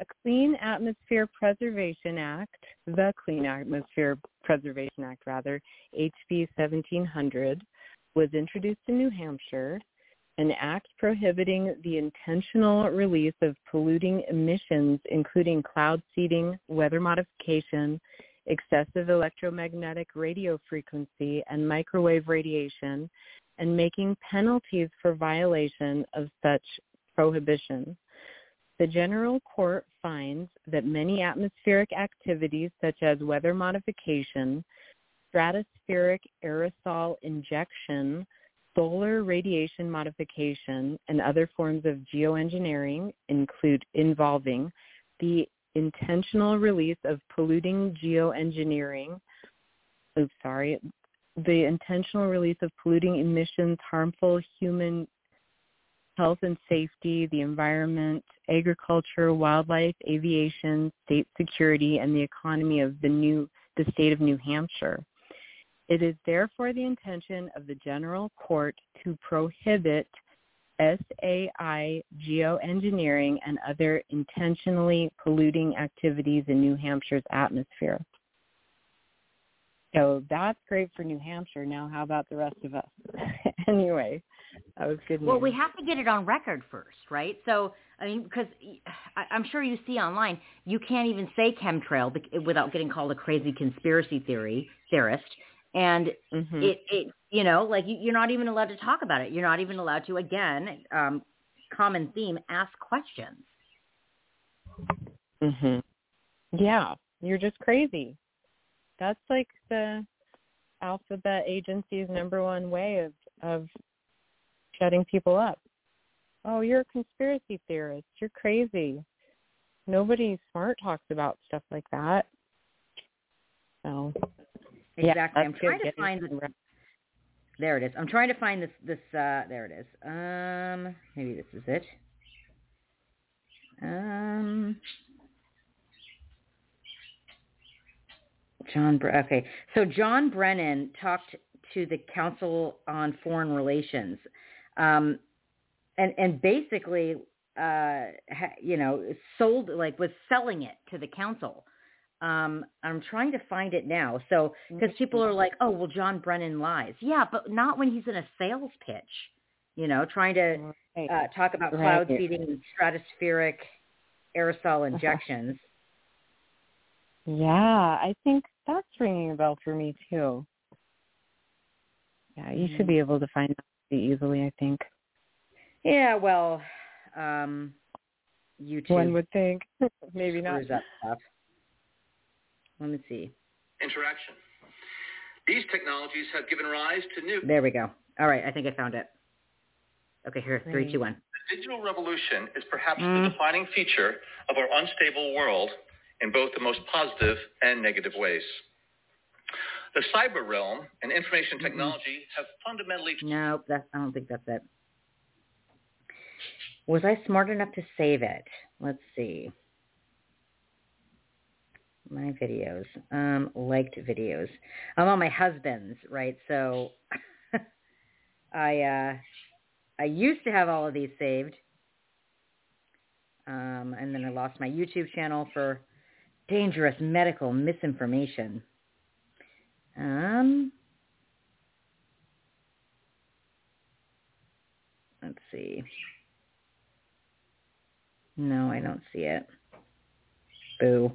A Clean Atmosphere Preservation Act, the Clean Atmosphere Preservation Act, rather, HB 1700, was introduced in New Hampshire, an act prohibiting the intentional release of polluting emissions, including cloud seeding, weather modification, excessive electromagnetic radio frequency, and microwave radiation, and making penalties for violation of such prohibition. The General Court finds that many atmospheric activities such as weather modification, stratospheric aerosol injection, solar radiation modification, and other forms of geoengineering involving the intentional release of polluting geoengineering, the intentional release of polluting emissions, harmful human health and safety, the environment, agriculture, wildlife, aviation, state security, and the economy of the state of New Hampshire. It is therefore the intention of the General Court to prohibit SAI geoengineering and other intentionally polluting activities in New Hampshire's atmosphere. So that's great for New Hampshire. Now, how about the rest of us? Anyway, that was good news. Well, we have to get it on record first, right? So, I mean, because I'm sure you see online, you can't even say chemtrail without getting called a crazy conspiracy theorist. And you're not even allowed to talk about it. You're not even allowed to, again, common theme, ask questions. Mm-hmm. Yeah, you're just crazy. That's like the alphabet agency's number one way of shutting people up. Oh, you're a conspiracy theorist. You're crazy. Nobody smart talks about stuff like that. So, exactly. Yeah, I'm trying to find There it is. I'm trying to find this there it is. Maybe this is it. Okay. So John Brennan talked to the Council on Foreign Relations, and basically, was selling it to the council. I'm trying to find it now. So, because people are like, oh, well, John Brennan lies. Yeah, but not when he's in a sales pitch, trying to talk about cloud seeding and stratospheric aerosol injections. Yeah, I think that's ringing a bell for me, too. Yeah, you should be able to find that pretty easily, I think. Yeah, well, YouTube. One would think. Maybe not. Screws up stuff. Let me see. Interaction. These technologies have given rise to new... There we go. All right, I think I found it. Okay, here, 3, 2, 1. The digital revolution is perhaps the defining feature of our unstable world in both the most positive and negative ways. The cyber realm and information technology have fundamentally... No, I don't think that's it. Was I smart enough to save it? Let's see. My videos. Liked videos. I'm on my husband's, right? So I used to have all of these saved. And then I lost my YouTube channel for dangerous medical misinformation. Let's see. No, I don't see it. Boo.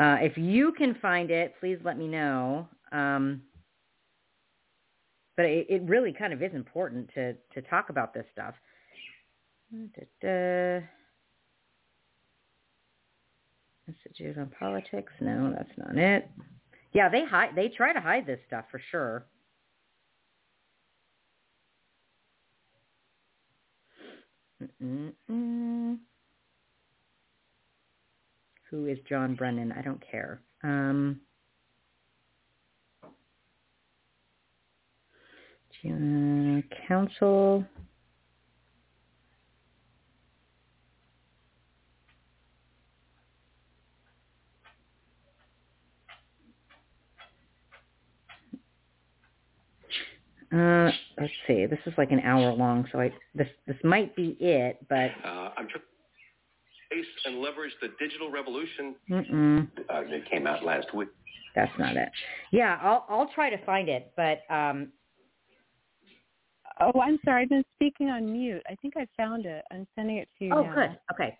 If you can find it, please let me know. But it really kind of is important to talk about this stuff. Institute on Politics. No, that's not it. Yeah, they try to hide this stuff for sure. Who is John Brennan? I don't care. Council. Let's see. This is like an hour long, so this might be it, but... and leverage the digital revolution that came out last week. That's not it. Yeah, I'll try to find it, but... Oh, I'm sorry. I've been speaking on mute. I think I found it. I'm sending it to you now. Oh, good. Okay.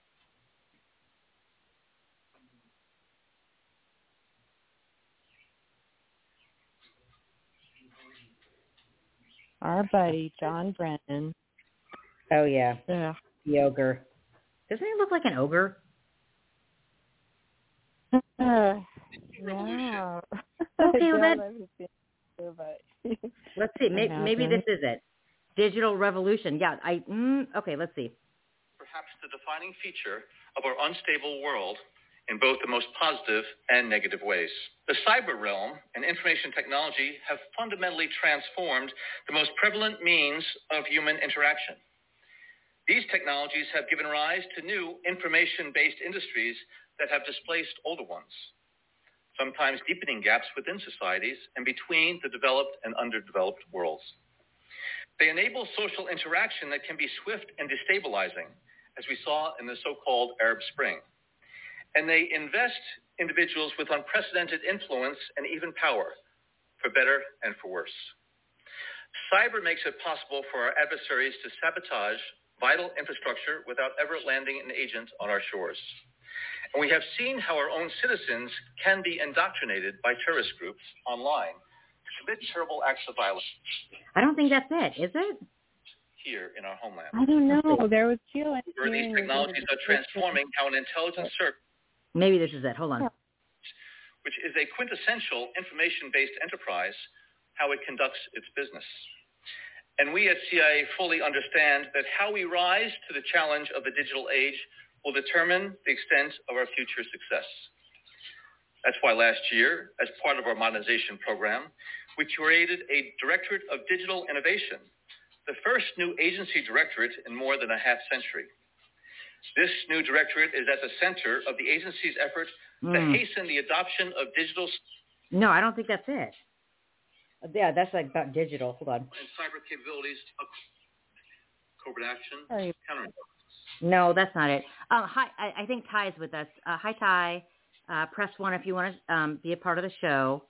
Our buddy, John Brennan. Oh, yeah. Yeah. The ogre. Doesn't he look like an ogre? Wow. Okay, well let's see. Maybe this is it. Digital revolution. Yeah. Okay, let's see. Perhaps the defining feature of our unstable world in both the most positive and negative ways. The cyber realm and information technology have fundamentally transformed the most prevalent means of human interaction. These technologies have given rise to new information-based industries that have displaced older ones, sometimes deepening gaps within societies and between the developed and underdeveloped worlds. They enable social interaction that can be swift and destabilizing, as we saw in the so-called Arab Spring. And they invest individuals with unprecedented influence and even power, for better and for worse. Cyber makes it possible for our adversaries to sabotage vital infrastructure without ever landing an agent on our shores. And we have seen how our own citizens can be indoctrinated by terrorist groups online to commit terrible acts of violence. I don't think that's it, is it? Here in our homeland. I don't know. There was feeling. Where these technologies are transforming how an intelligence service. Maybe this is it. Hold on. Which is a quintessential information-based enterprise, how it conducts its business. And we at CIA fully understand that how we rise to the challenge of the digital age will determine the extent of our future success. That's why last year, as part of our modernization program, we created a Directorate of Digital Innovation, the first new agency directorate in more than a half century. This new directorate is at the center of the agency's effort to hasten the adoption of digital... No, I don't think that's it. Yeah, that's like about digital. Hold on. And cyber capabilities, corporate action, counterintelligence. No, that's not it. Hi, I think Ty's with us. Hi, Ty. Press 1 if you want to be a part of the show.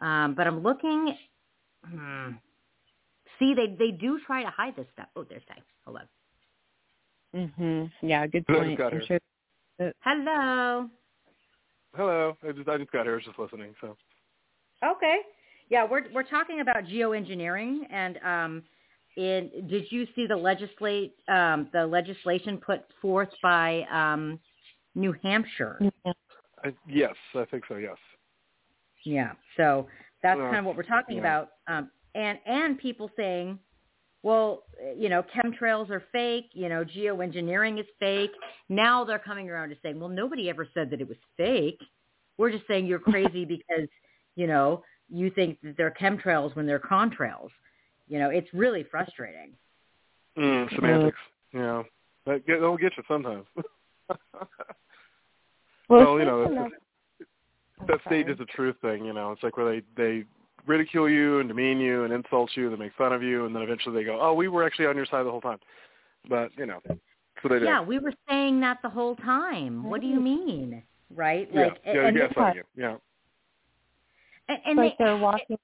But I'm looking... See, they do try to hide this stuff. Oh, there's Ty. Hold on. Mm-hmm. Yeah, good point. Hello. I just got here. I was just listening. So. Okay. Yeah, we're talking about geoengineering, and did you see the legislation put forth by New Hampshire? Yes, I think so. Yes. Yeah. So that's kind of what we're talking about, and people saying, well, you know, chemtrails are fake, you know, geoengineering is fake. Now they're coming around to saying, well, nobody ever said that it was fake. We're just saying you're crazy because, you know, you think that they're chemtrails when they're contrails. You know, it's really frustrating. Semantics. Yeah. That'll get you sometimes. Well, you know, that stage is a truth thing, you know. It's like where they ridicule you and demean you and insult you and they make fun of you, and then eventually they go, oh, we were actually on your side the whole time. But, you know, so they do. Yeah, we were saying that the whole time. What do you mean? Right? Like, yeah. And like they're watching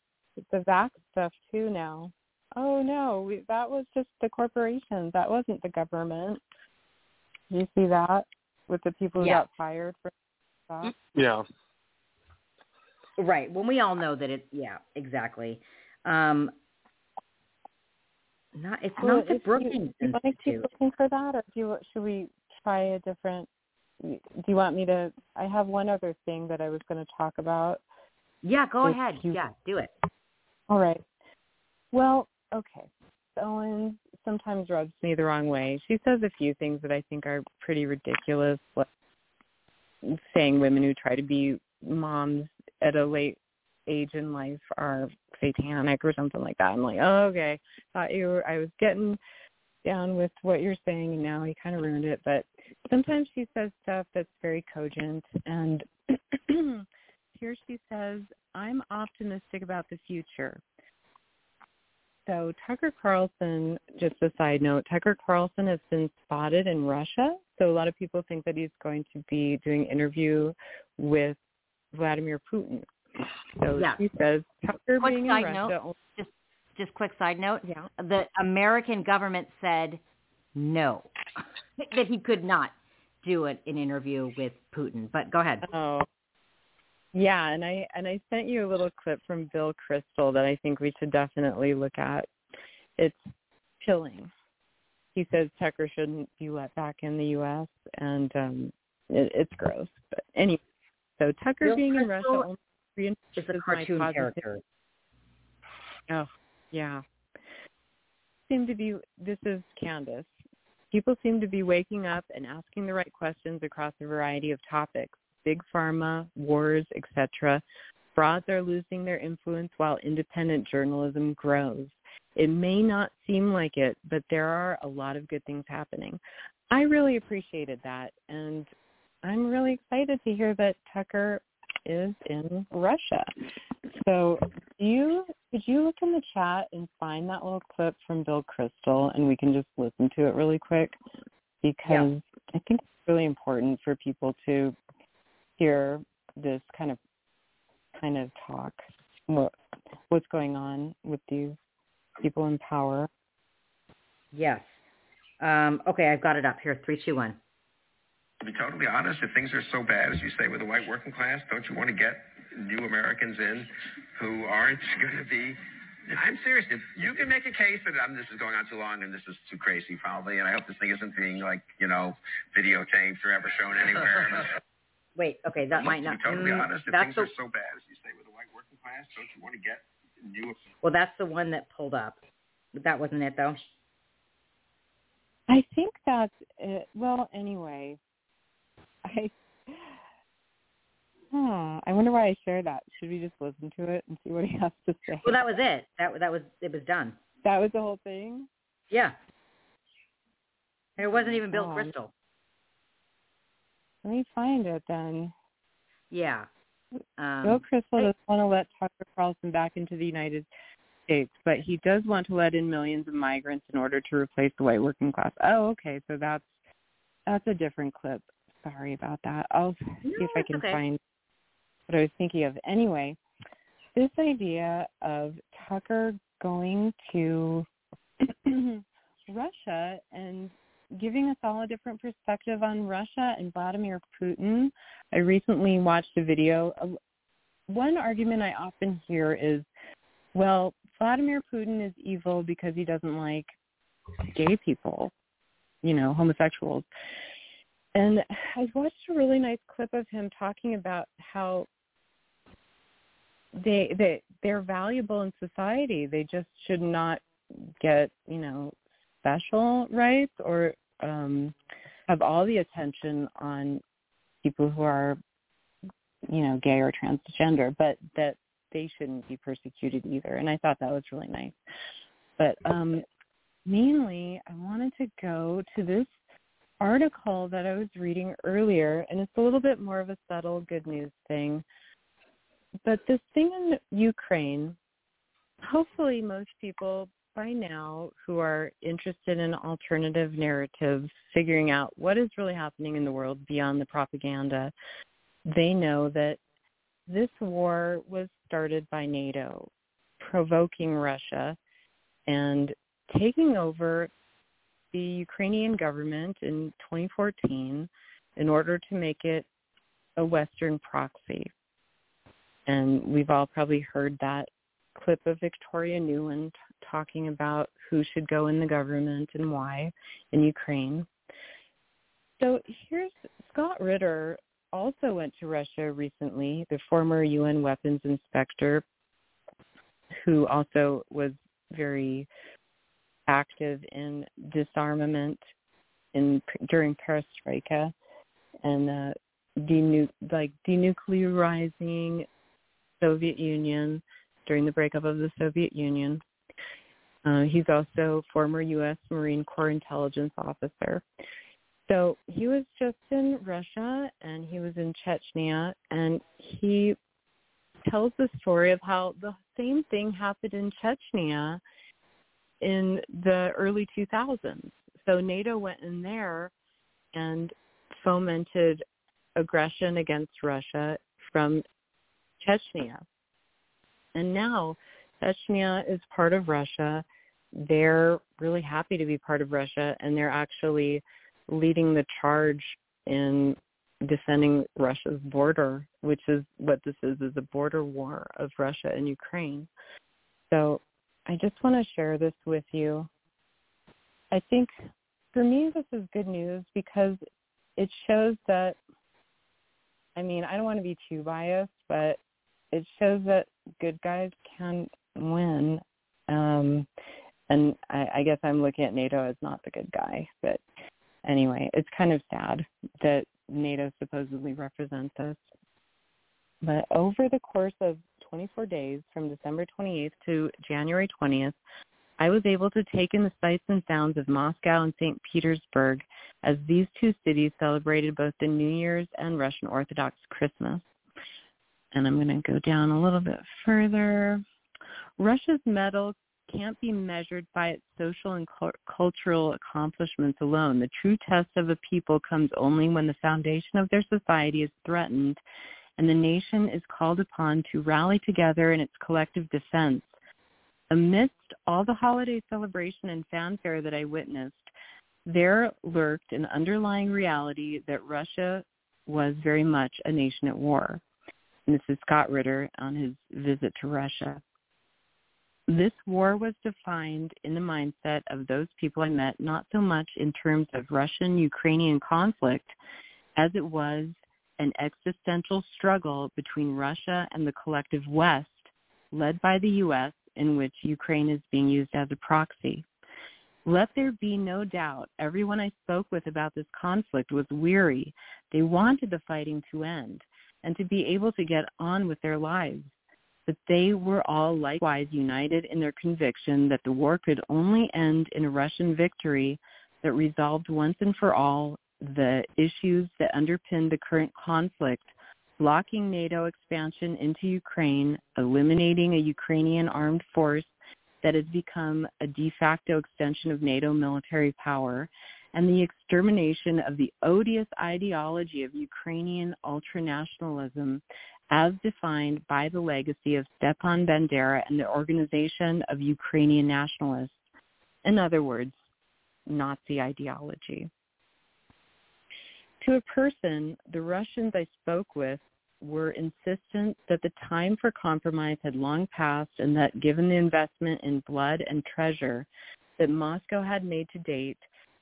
the vax stuff, too, now. Oh, no, that was just the corporations. That wasn't the government. You see that with the people who got fired for that? Yeah. Right. Well, we all know that exactly. It's not the Brookings Institute. Do you want to keep looking for that, or should we try a different – do you want me to – I have one other thing that I was going to talk about. Yeah, go ahead. Yeah, do it. All right. Well, okay. Owen sometimes rubs me the wrong way. She says a few things that I think are pretty ridiculous, like saying women who try to be moms at a late age in life are satanic or something like that. I'm like, oh, okay. I was getting down with what you're saying, and now you kind of ruined it. But sometimes she says stuff that's very cogent, and here she says, I'm optimistic about the future. So Tucker Carlson, just a side note, Tucker Carlson has been spotted in Russia. So a lot of people think that he's going to be doing an interview with Vladimir Putin. So she says Tucker being in Russia. Just quick side note. Yeah. The American government said no, that he could not do an interview with Putin. But go ahead. Oh. Yeah, and I sent you a little clip from Bill Kristol that I think we should definitely look at. It's chilling. He says Tucker shouldn't be let back in the U.S., and it's gross. But anyway, so Tucker Bill being Kristol in Russia only reinforces my cartoon character. Oh, yeah. This is Candace. People seem to be waking up and asking the right questions across a variety of topics. Big pharma, wars, etc. Frauds are losing their influence while independent journalism grows. It may not seem like it, but there are a lot of good things happening. I really appreciated that, and I'm really excited to hear that Tucker is in Russia. So could you look in the chat and find that little clip from Bill Kristol, and we can just listen to it really quick, because I think it's really important for people to hear this kind of talk, what's going on with these people in power. Yes. Okay, I've got it up here. 3, 2, 1. To be totally honest, if things are so bad, as you say, with the white working class, don't you want to get new Americans in who aren't going to be... I'm serious. If you can make a case that this is going on too long and this is too crazy, probably, and I hope this thing isn't being, like, you know, videotaped or ever shown anywhere. Wait, okay, that might not be totally honest. If things are so bad, as you say, with the white working class, don't you want to get new? Well, that's the one that pulled up. But that wasn't it, though. I think that's it. Well, anyway, Oh, I wonder why I share that. Should we just listen to it and see what he has to say? Well, that was it. That was done. That was the whole thing? Yeah. And it wasn't even Bill Kristol. Let me find it then. Yeah. Bill Kristol doesn't want to let Tucker Carlson back into the United States, but he does want to let in millions of migrants in order to replace the white working class. Oh, okay. So that's a different clip. Sorry about that. I'll see if I can find what I was thinking of. Anyway, this idea of Tucker going to Russia and giving us all a different perspective on Russia and Vladimir Putin. I recently watched a video. One argument I often hear is, well, Vladimir Putin is evil because he doesn't like gay people, homosexuals. And I watched a really nice clip of him talking about how they're valuable in society. They just should not get, special rights or have all the attention on people who are, gay or transgender, but that they shouldn't be persecuted either. And I thought that was really nice. But mainly I wanted to go to this article that I was reading earlier, and it's a little bit more of a subtle good news thing. But this thing in Ukraine, hopefully most people by now who are interested in alternative narratives, figuring out what is really happening in the world beyond the propaganda, they know that this war was started by NATO, provoking Russia and taking over the Ukrainian government in 2014 in order to make it a Western proxy. And we've all probably heard that clip of Victoria Nuland talking about who should go in the government and why in Ukraine. So here's Scott Ritter also went to Russia recently, the former UN weapons inspector, who also was very active in disarmament during Perestroika and denuclearizing Soviet Union during the breakup of the Soviet Union. He's also former U.S. Marine Corps intelligence officer. So he was just in Russia and he was in Chechnya, and he tells the story of how the same thing happened in Chechnya in the early 2000s. So NATO went in there and fomented aggression against Russia from Chechnya. And now Chechnya is part of Russia. They're really happy to be part of Russia, and they're actually leading the charge in defending Russia's border, which is what this is a border war of Russia and Ukraine. So I just want to share this with you. I think for me this is good news because it shows that, I don't want to be too biased, but it shows that good guys can win. And I guess I'm looking at NATO as not the good guy. But anyway, it's kind of sad that NATO supposedly represents us. But over the course of 24 days, from December 28th to January 20th, I was able to take in the sights and sounds of Moscow and St. Petersburg as these two cities celebrated both the New Year's and Russian Orthodox Christmas. And I'm going to go down a little bit further. Russia's medal can't be measured by its social and cultural accomplishments alone. The true test of a people comes only when the foundation of their society is threatened and the nation is called upon to rally together in its collective defense. Amidst all the holiday celebration and fanfare that I witnessed, there lurked an underlying reality that Russia was very much a nation at war. This is Scott Ritter on his visit to Russia. This war was defined in the mindset of those people I met, not so much in terms of Russian-Ukrainian conflict as it was an existential struggle between Russia and the collective West, led by the U.S., in which Ukraine is being used as a proxy. Let there be no doubt, everyone I spoke with about this conflict was weary. They wanted the fighting to end. and to be able to get on with their lives. But they were all likewise united in their conviction that the war could only end in a Russian victory that resolved once and for all the issues that underpin the current conflict, blocking NATO expansion into Ukraine, eliminating a Ukrainian armed force that has become a de facto extension of NATO military power, and the extermination of the odious ideology of Ukrainian ultranationalism as defined by the legacy of Stepan Bandera and the Organization of Ukrainian Nationalists. In other words, Nazi ideology. To a person, the Russians I spoke with were insistent that the time for compromise had long passed and that given the investment in blood and treasure that Moscow had made to date,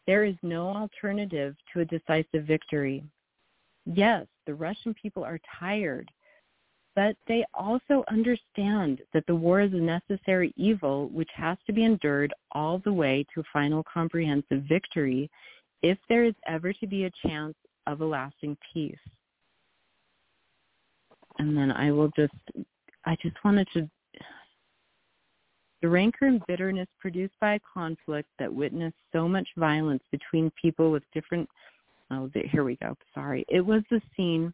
there is no alternative to a decisive victory. Yes, the Russian people are tired, but they also understand that the war is a necessary evil which has to be endured all the way to a final comprehensive victory if there is ever to be a chance of a lasting peace. And then the rancor and bitterness produced by a conflict that witnessed so much violence between people with different, It was the scene.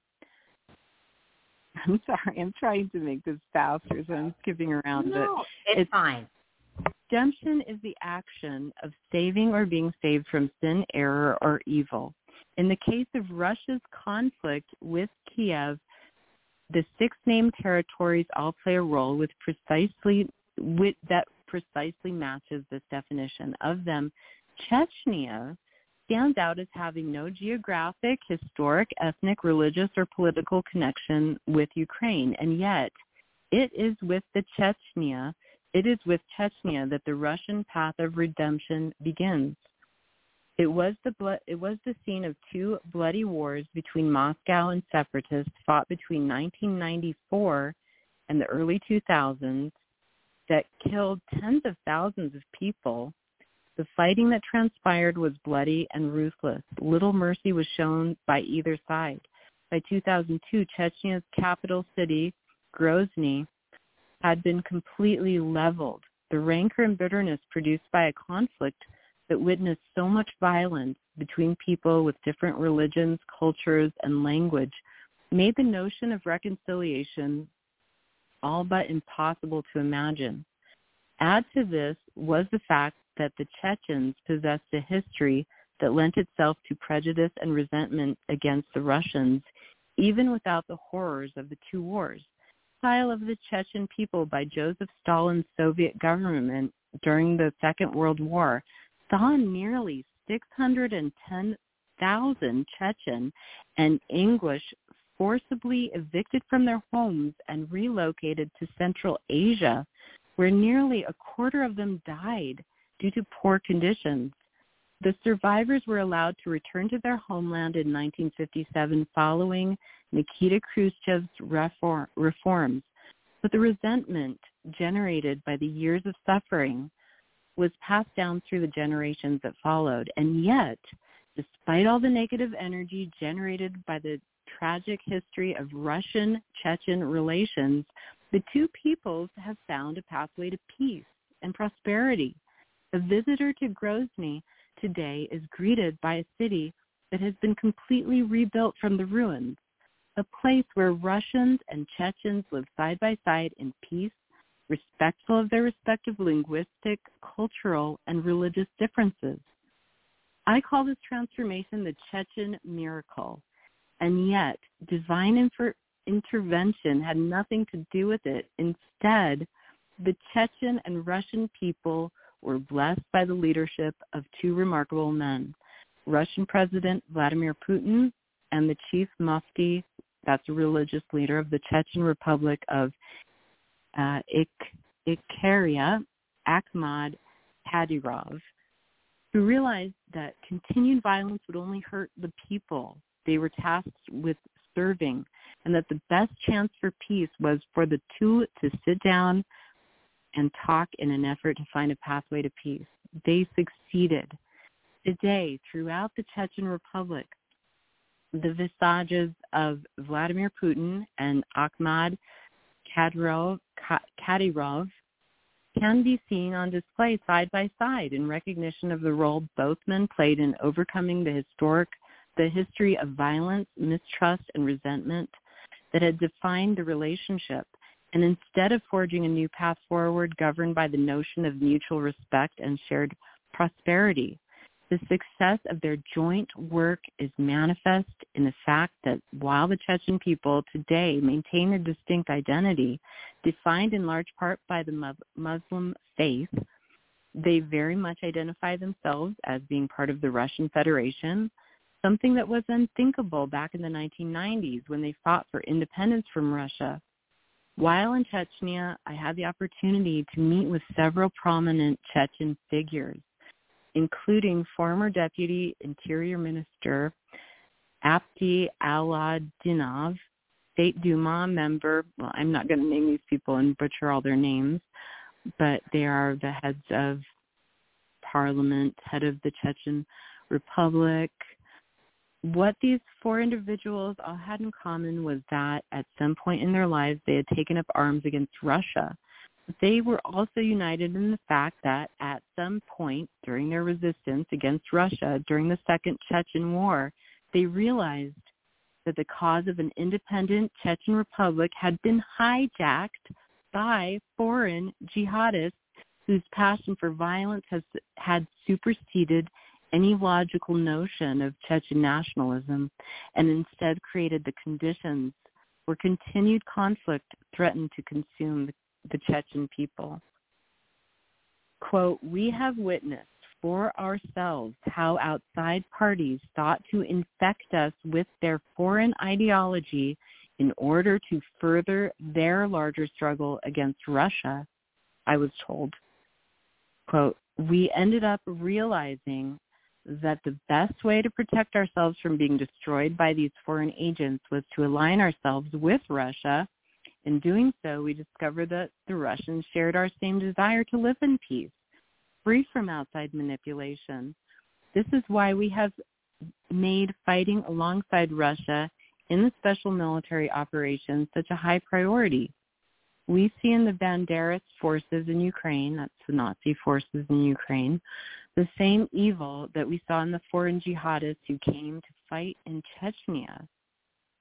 I'm sorry, I'm trying to make this faster, so I'm skipping around. No, but it's fine. Redemption is the action of saving or being saved from sin, error, or evil. In the case of Russia's conflict with Kiev, the six named territories all play a role that precisely matches this definition. Of them, Chechnya stands out as having no geographic, historic, ethnic, religious, or political connection with Ukraine, and yet it is with Chechnya that the Russian path of redemption begins. It was the scene of two bloody wars between Moscow and separatists fought between 1994 and the early 2000s that killed tens of thousands of people. The fighting that transpired was bloody and ruthless. Little mercy was shown by either side. By 2002, Chechnya's capital city, Grozny, had been completely leveled. The rancor and bitterness produced by a conflict that witnessed so much violence between people with different religions, cultures, and language made the notion of reconciliation all but impossible to imagine. Add to this was the fact that the Chechens possessed a history that lent itself to prejudice and resentment against the Russians, even without the horrors of the two wars. Exile of the Chechen people by Joseph Stalin's Soviet government during the Second World War saw nearly 610,000 Chechen and English forcibly evicted from their homes and relocated to Central Asia, where nearly a quarter of them died due to poor conditions. The survivors were allowed to return to their homeland in 1957 following Nikita Khrushchev's reforms, but the resentment generated by the years of suffering was passed down through the generations that followed. And yet, despite all the negative energy generated by the tragic history of Russian-Chechen relations, the two peoples have found a pathway to peace and prosperity. A visitor to Grozny today is greeted by a city that has been completely rebuilt from the ruins, a place where Russians and Chechens live side by side in peace, respectful of their respective linguistic, cultural, and religious differences. I call this transformation the Chechen miracle, and yet divine intervention had nothing to do with it. Instead, the Chechen and Russian people were blessed by the leadership of two remarkable men, Russian President Vladimir Putin and the chief mufti, that's a religious leader of the Chechen Republic of Icaria, Akhmad Kadyrov, who realized that continued violence would only hurt the people they were tasked with serving, and that the best chance for peace was for the two to sit down and talk in an effort to find a pathway to peace. They succeeded. Today, throughout the Chechen Republic, the visages of Vladimir Putin and Akhmad Kadyrov can be seen on display side by side in recognition of the role both men played in overcoming the history of violence, mistrust, and resentment that had defined the relationship, and instead of forging a new path forward governed by the notion of mutual respect and shared prosperity, the success of their joint work is manifest in the fact that while the Chechen people today maintain a distinct identity, defined in large part by the Muslim faith, they very much identify themselves as being part of the Russian Federation, something that was unthinkable back in the 1990s when they fought for independence from Russia. While in Chechnya, I had the opportunity to meet with several prominent Chechen figures, including former Deputy Interior Minister Apti Aladinov, State Duma member, well, I'm not going to name these people and butcher all their names, but they are the heads of parliament, head of the Chechen Republic. What these four individuals all had in common was that at some point in their lives, they had taken up arms against Russia. They were also united in the fact that at some point during their resistance against Russia during the Second Chechen War, they realized that the cause of an independent Chechen Republic had been hijacked by foreign jihadists whose passion for violence had superseded any logical notion of Chechen nationalism and instead created the conditions where continued conflict threatened to consume the Chechen people. Quote, we have witnessed for ourselves how outside parties sought to infect us with their foreign ideology in order to further their larger struggle against Russia, I was told. Quote, we ended up realizing that the best way to protect ourselves from being destroyed by these foreign agents was to align ourselves with Russia. In doing so, we discovered that the Russians shared our same desire to live in peace, free from outside manipulation. This is why we have made fighting alongside Russia in the special military operations such a high priority. We see in the Banderas forces in Ukraine, that's the Nazi forces in Ukraine, the same evil that we saw in the foreign jihadists who came to fight in Chechnya.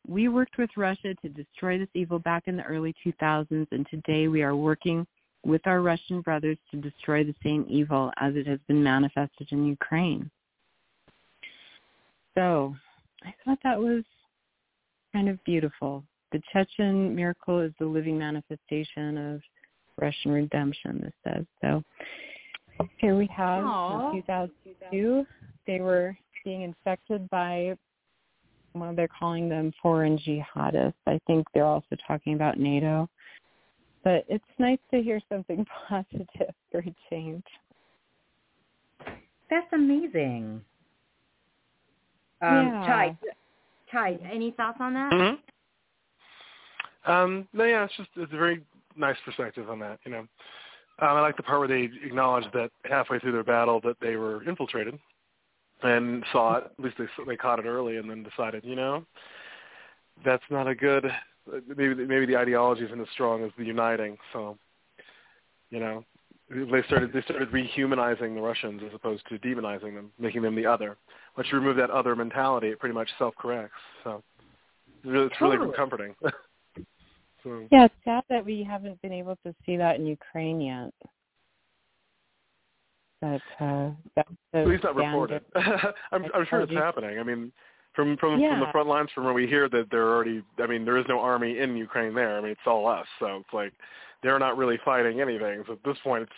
We worked with Russia to destroy this evil back in the early 2000s, and today we are working with our Russian brothers to destroy the same evil as it has been manifested in Ukraine. So I thought that was kind of beautiful. The Chechen miracle is the living manifestation of Russian redemption, this says. So here we have, in 2002, they were being infected by, well, they're calling them foreign jihadists. I think they're also talking about NATO. But it's nice to hear something positive for a change. That's amazing. Yeah. Ty, any thoughts on that? Mm-hmm. It's a very nice perspective on that, you know. I like the part where they acknowledged that halfway through their battle that they were infiltrated and saw it, at least they caught it early and then decided, you know, that's not a good, maybe the ideology isn't as strong as the uniting. So, you know, they started rehumanizing the Russians as opposed to demonizing them, making them the other. Once you remove that other mentality, it pretty much self-corrects. So it's really comforting. So. Yeah, it's sad that we haven't been able to see that in Ukraine yet. At least not reported. I'm sure it's happening. I mean, from the front lines, from where we hear that they're already. I mean, there is no army in Ukraine there. I mean, it's all us. So it's like they're not really fighting anything. So at this point, it's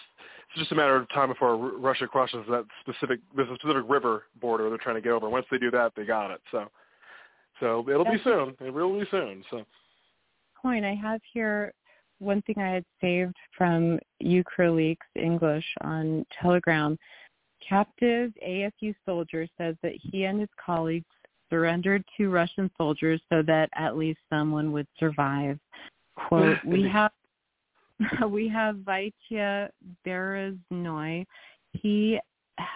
just a matter of time before Russia crosses that specific river border they're trying to get over. Once they do that, they got it. So it'll be soon. It will be soon. So. Point I have here, one thing I had saved from Ukroleaks English on Telegram. Captive AFU soldier says that he and his colleagues surrendered to Russian soldiers so that at least someone would survive. Quote, we have Vaitya Bereznoy. He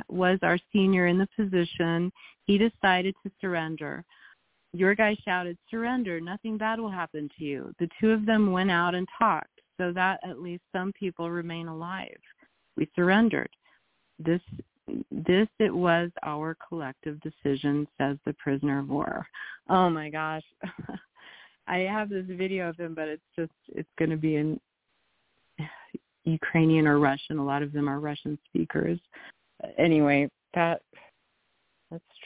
was our senior in the position. He decided to surrender. Your guy shouted, surrender, nothing bad will happen to you. The two of them went out and talked so that at least some people remain alive. We surrendered. This it was our collective decision, says the prisoner of war. Oh my gosh. I have this video of him, but it's going to be in Ukrainian or Russian. A lot of them are Russian speakers. Anyway, that's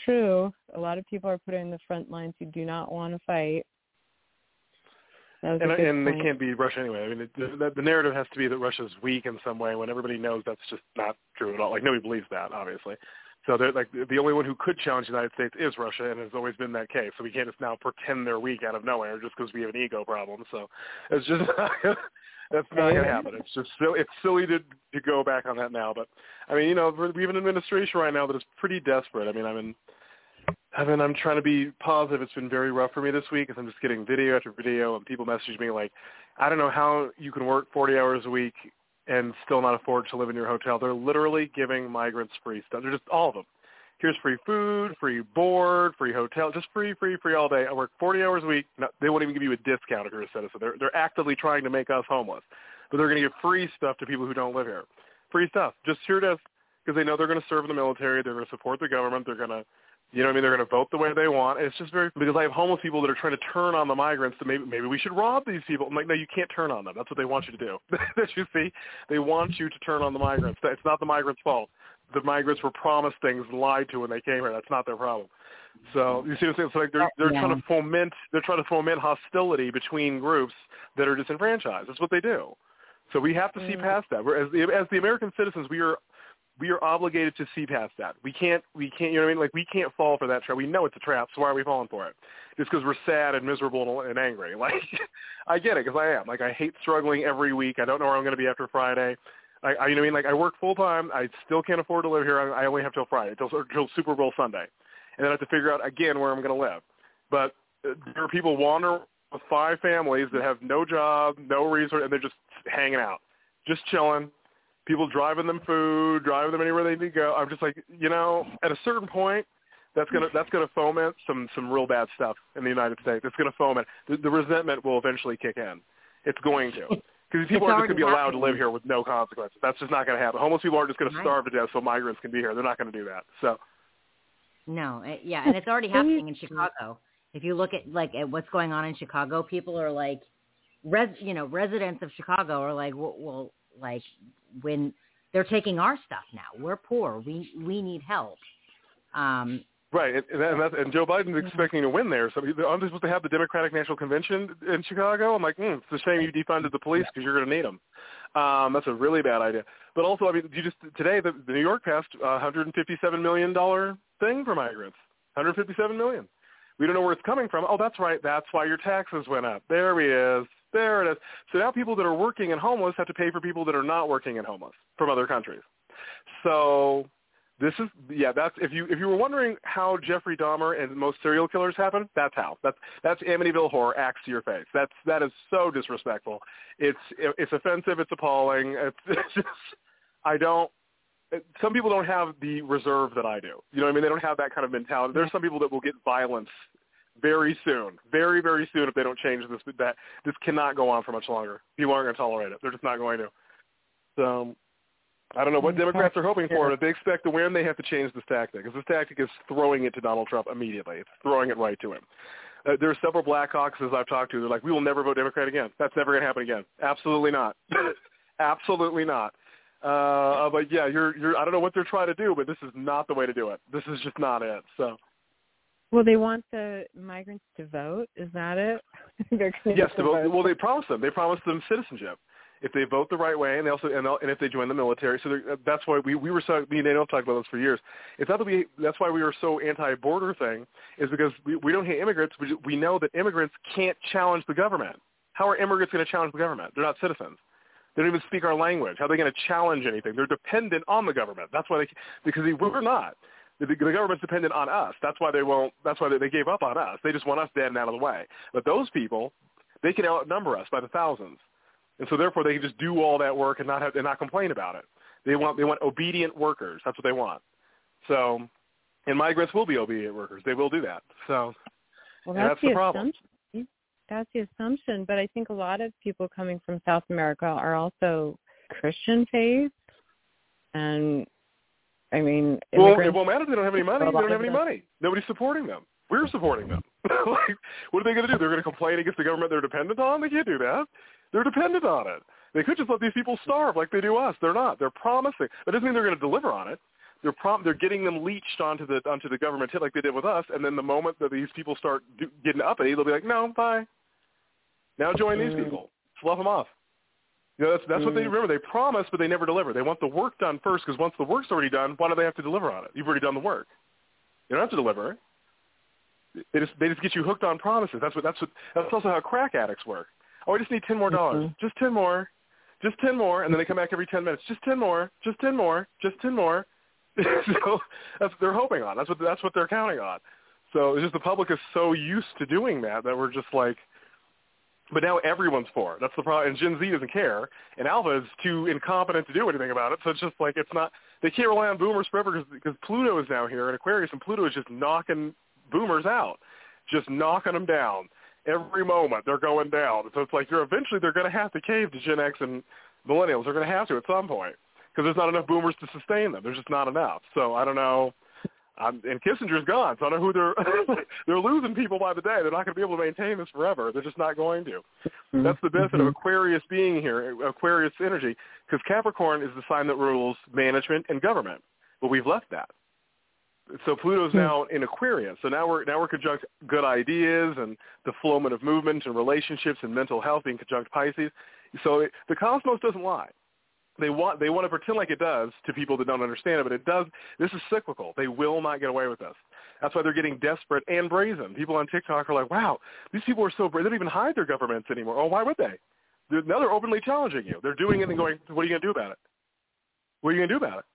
true. A lot of people are put in the front lines who do not want to fight. And they can't be Russia anyway. I mean, the narrative has to be that Russia's weak in some way when everybody knows that's just not true at all. Like, nobody believes that, obviously. So they're like, the only one who could challenge the United States is Russia, and has always been that case. So we can't just now pretend they're weak out of nowhere just because we have an ego problem. So it's just that's not going to happen. It's just silly to go back on that now. But I mean, you know, we have an administration right now that is pretty desperate. I mean, I'm trying to be positive. It's been very rough for me this week because I'm just getting video after video, and people message me like, I don't know how you can work 40 hours a week and still not afford to live in your hotel. They're literally giving migrants free stuff. They're just all of them. Here's free food, free board, free hotel, just free all day. I work 40 hours a week. No, they won't even give you a discount if you're a citizen. They're actively trying to make us homeless. But they're going to give free stuff to people who don't live here. Free stuff. Just here it is, because they know they're going to serve in the military. They're going to support the government. They're going to, you know what I mean? They're going to vote the way they want. And it's just very, because I have homeless people that are trying to turn on the migrants that maybe we should rob these people. I'm like, no, you can't turn on them. That's what they want you to do. You see, they want you to turn on the migrants. It's not the migrants' fault. The migrants were promised things and lied to when they came here. That's not their problem. So you see what I'm saying? It's like they're trying to foment hostility between groups that are disenfranchised. That's what they do. So we have to see past that. As the American citizens, we are obligated to see past that. We can't, you know what I mean? Like, we can't fall for that trap. We know it's a trap, so why are we falling for it? Just because we're sad and miserable and angry. Like, I get it, because I am. Like, I hate struggling every week. I don't know where I'm going to be after Friday. I you know what I mean? Like, I work full-time. I still can't afford to live here. I only have till Friday, till Super Bowl Sunday. And then I have to figure out, again, where I'm going to live. But there are people wandering with 5 families that have no job, no resource, and they're just hanging out, just chilling. People driving them food, driving them anywhere they need to go. I'm just like, you know, at a certain point, that's gonna foment some real bad stuff in the United States. It's gonna foment. The resentment will eventually kick in. It's going to, because people aren't just gonna be allowed to live here with no consequences. That's just not gonna happen. Homeless people aren't just gonna starve to death so migrants can be here. They're not gonna do that. So. No, and it's already happening in Chicago. If you look at what's going on in Chicago, people are like, residents of Chicago are like, well. Like, when they're taking our stuff now, we're poor. We need help. Right, and Joe Biden's expecting to win there. So aren't they supposed to have the Democratic National Convention in Chicago? I'm like, it's a shame you defunded the police because you're going to need them. That's a really bad idea. But also, I mean, today the New York passed a $157 million thing for migrants. $157 million. We don't know where it's coming from. Oh, that's right. That's why your taxes went up. There he is. There it is. So now people that are working and homeless have to pay for people that are not working and homeless from other countries. So this is that's if you were wondering how Jeffrey Dahmer and most serial killers happen, that's how. That's Amityville horror axe to your face. That is so disrespectful. It's offensive, it's appalling. It's just some people don't have the reserve that I do. You know what I mean? They don't have that kind of mentality. There's some people that will get violence very soon, very, very soon, if they don't change this. That this cannot go on for much longer. People aren't going to tolerate it. They're just not going to. So I don't know what Democrats are hoping for. If they expect to win, they have to change this tactic, because this tactic is throwing it to Donald Trump immediately. It's throwing it right to him. There are several Blackhawks, as I've talked to, they're like, we will never vote Democrat again. That's never going to happen again. Absolutely not. Absolutely not. But, yeah, you're. I don't know what they're trying to do, but this is not the way to do it. This is just not it, so. Well, they want the migrants to vote. Is that it? Yes, to vote. Well, they promised them. They promised them citizenship if they vote the right way, and they also and if they join the military. So that's why we were so. Me and Danielle talked about this for years. It's not that that's why we were so anti-border thing, is because we don't hate immigrants. We know that immigrants can't challenge the government. How are immigrants going to challenge the government? They're not citizens. They don't even speak our language. How are they going to challenge anything? They're dependent on the government. That's why because we're not. The government's dependent on us. That's why they won't. That's why they gave up on us. They just want us dead and out of the way. But those people, they can outnumber us by the thousands, and so therefore they can just do all that work and not complain about it. They want obedient workers. That's what they want. So, and migrants will be obedient workers. They will do that. So, Well, that's the problem. That's the assumption, but I think a lot of people coming from South America are also Christian faith, and I mean, well, it won't matter if they don't have any money. They don't have any money. Nobody's supporting them. We're supporting them. Like, what are they going to do? They're going to complain against the government they're dependent on? They can't do that. They're dependent on it. They could just let these people starve like they do us. They're not. They're promising. That doesn't mean they're going to deliver on it. They're getting them leached onto the government like they did with us, and then the moment that these people start getting uppity, they'll be like, no, bye. Now join these people. Slough them off. You know, that's what they remember. They promise, but they never deliver. They want the work done first, because once the work's already done, why do they have to deliver on it? You've already done the work. You don't have to deliver. They just get you hooked on promises. That's also how crack addicts work. Oh, I just need $10 more. Just 10 more. Just 10 more. And then they come back every 10 minutes. Just 10 more. Just 10 more. Just 10 more. So that's what they're hoping on. That's what they're counting on. So it's just the public is so used to doing that we're just like, but now everyone's for it. That's the problem. And Gen Z doesn't care. And Alpha is too incompetent to do anything about it. So it's just like, it's not, they can't rely on boomers forever because Pluto is now here in Aquarius, and Pluto is just knocking boomers out, just knocking them down. Every moment they're going down. So it's like eventually they're going to have to cave to Gen X and millennials. They're going to have to at some point, because there's not enough boomers to sustain them. There's just not enough. So I don't know. And Kissinger's gone, so I don't know who they're they're losing people by the day. They're not going to be able to maintain this forever. They're just not going to. That's the benefit of Aquarius being here, Aquarius energy, because Capricorn is the sign that rules management and government. But we've left that. So Pluto's now in Aquarius. So now we're conjunct good ideas and the flowment of movement and relationships and mental health being conjunct Pisces. So the cosmos doesn't lie. They want to pretend like it does to people that don't understand it, but it does. This is cyclical. They will not get away with this. That's why they're getting desperate and brazen. People on TikTok are like, wow, these people are so brazen. They don't even hide their governments anymore. Oh, why would they? Now they're openly challenging you. They're doing it and going, what are you going to do about it? What are you going to do about it?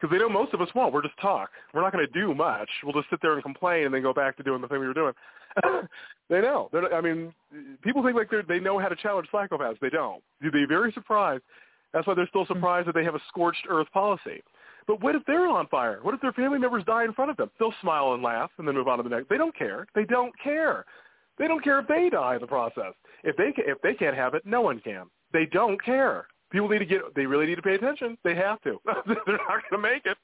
Because they know most of us won't. We're just talk. We're not going to do much. We'll just sit there and complain and then go back to doing the thing we were doing. They know. People think like they know how to challenge psychopaths. They don't. You'd be very surprised. That's why they're still surprised that they have a scorched earth policy. But what if they're on fire? What if their family members die in front of them? They'll smile and laugh and then move on to the next. They don't care. They don't care. They don't care if they die in the process. If they can't have it, no one can. They don't care. People need to they really need to pay attention. They have to. They're not going to make it.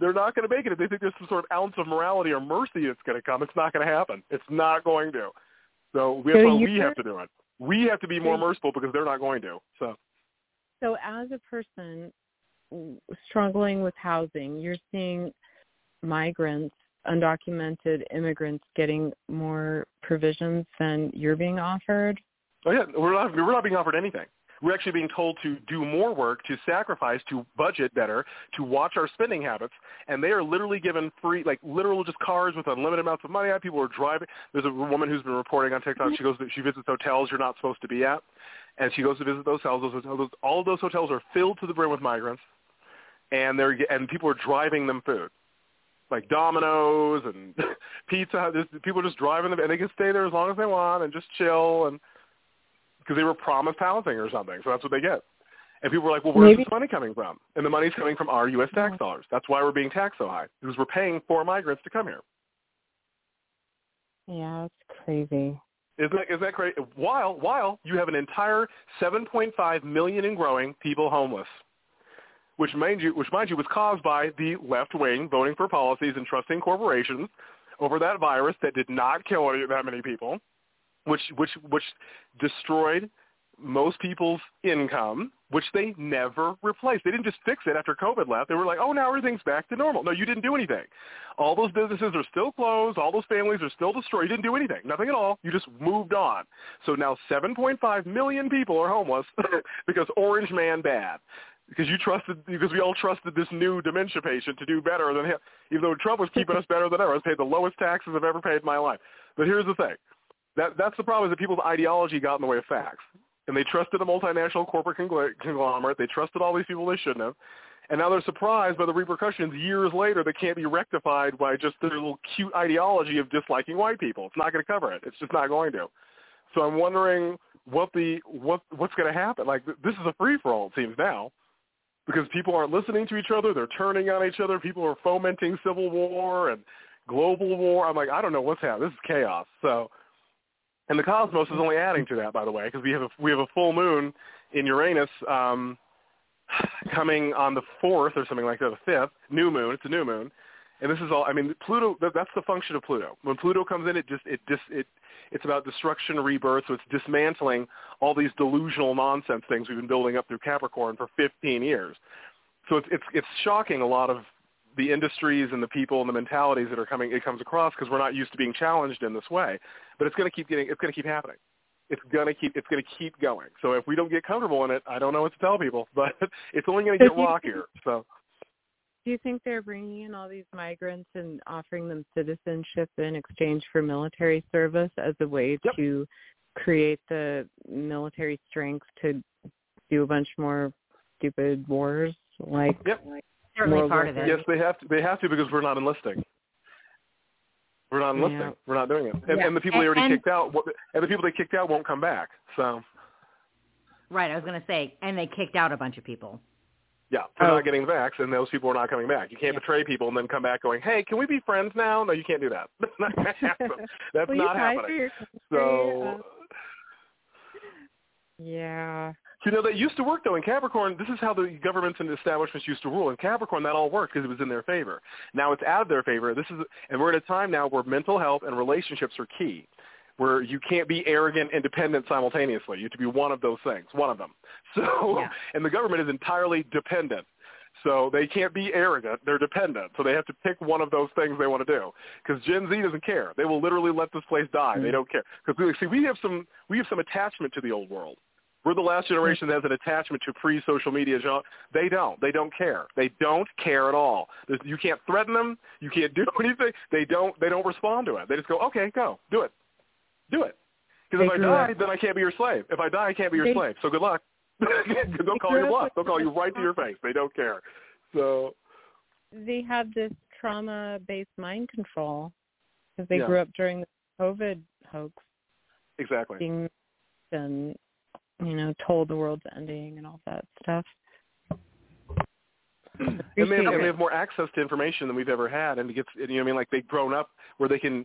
They're not going to make it. If they think there's some sort of ounce of morality or mercy that's going to come, it's not going to happen. It's not going to. So that's why we have to do it. We have to be more merciful because they're not going to. So as a person struggling with housing, you're seeing migrants, undocumented immigrants getting more provisions than you're being offered? Oh, yeah. We're not being offered anything. We're actually being told to do more work, to sacrifice, to budget better, to watch our spending habits, and they are literally given free, like literal just cars with unlimited amounts of money. People are driving. There's a woman who's been reporting on TikTok. She visits hotels you're not supposed to be at, and she goes to visit those hotels. All of those hotels are filled to the brim with migrants, and people are driving them food, like Domino's and Pizza. People are just driving them, and they can stay there as long as they want and just chill and. Because they were promised housing or something, so that's what they get. And people were like, well, where's this money coming from? And the money's coming from our U.S. tax dollars. That's why we're being taxed so high, because we're paying for migrants to come here. Yeah, it's crazy. Isn't that crazy? While you have an entire 7.5 million and growing people homeless, which mind you was caused by the left wing voting for policies and trusting corporations over that virus that did not kill that many people. Which destroyed most people's income, which they never replaced. They didn't just fix it after COVID left. They were like, oh, now everything's back to normal. No, you didn't do anything. All those businesses are still closed. All those families are still destroyed. You didn't do anything. Nothing at all. You just moved on. So now 7.5 million people are homeless because Orange Man bad. Because we all trusted this new dementia patient to do better than him, even though Trump was keeping us better than ever. I was paid the lowest taxes I've ever paid in my life. But here's the thing. That's the problem, is that people's ideology got in the way of facts. And they trusted a multinational corporate conglomerate. They trusted all these people they shouldn't have. And now they're surprised by the repercussions years later that can't be rectified by just their little cute ideology of disliking white people. It's not going to cover it. It's just not going to. So I'm wondering what's going to happen. Like, this is a free-for-all, it seems now, because people aren't listening to each other. They're turning on each other. People are fomenting civil war and global war. I'm like, I don't know what's happening. This is chaos. So, and the cosmos is only adding to that, by the way, because we have a full moon in Uranus coming on the 4th or something like that, the 5th, new moon. It's a new moon. And this is all, I mean, Pluto, that's the function of Pluto. When Pluto comes in, it's about destruction, rebirth, so it's dismantling all these delusional nonsense things we've been building up through Capricorn for 15 years. So it's shocking a lot of the industries and the people and the mentalities that are coming, it comes across, because we're not used to being challenged in this way. But it's going to keep happening. It's going to keep going. So if we don't get comfortable in it, I don't know what to tell people, but it's only going to get rockier, so. Do you think they're bringing in all these migrants and offering them citizenship in exchange for military service as a way Yep. to create the military strength to do a bunch more stupid wars? Like, Yep. like certainly part of it. Yes, they have to because we're not enlisting. We're not enlisting. Yeah. We're not doing it. And, yeah. and the people and, they already kicked out, and the people they kicked out won't come back. So. Right, I was going to say, and they kicked out a bunch of people. Yeah, they're not getting vaxxed, and those people are not coming back. You can't betray people and then come back going, hey, can we be friends now? No, you can't do that. That's not going to happen. That's not happening. So, yeah. You know, that used to work, though, in Capricorn. This is how the governments and establishments used to rule. In Capricorn, that all worked because it was in their favor. Now it's out of their favor. And we're at a time now where mental health and relationships are key, where you can't be arrogant and dependent simultaneously. You have to be one of those things, one of them. So, yeah. And the government is entirely dependent. So they can't be arrogant. They're dependent. So they have to pick one of those things they want to do, because Gen Z doesn't care. They will literally let this place die. Mm-hmm. They don't care. Because we have some attachment to the old world. We're the last generation that has an attachment to pre-social media. They don't. They don't care. They don't care at all. You can't threaten them. You can't do anything. They don't respond to it. They just go, okay, go. Do it. Because if I die, then I can't be your slave. If I die, I can't be your slave. So good luck. They'll call you bluff. They'll call you right to your face. They don't care. So they have this trauma-based mind control because they grew up during the COVID hoax. Exactly. And, you know, told the world's ending and all that stuff. And they have more access to information than we've ever had, and it gets, you know what I mean, like they've grown up where they can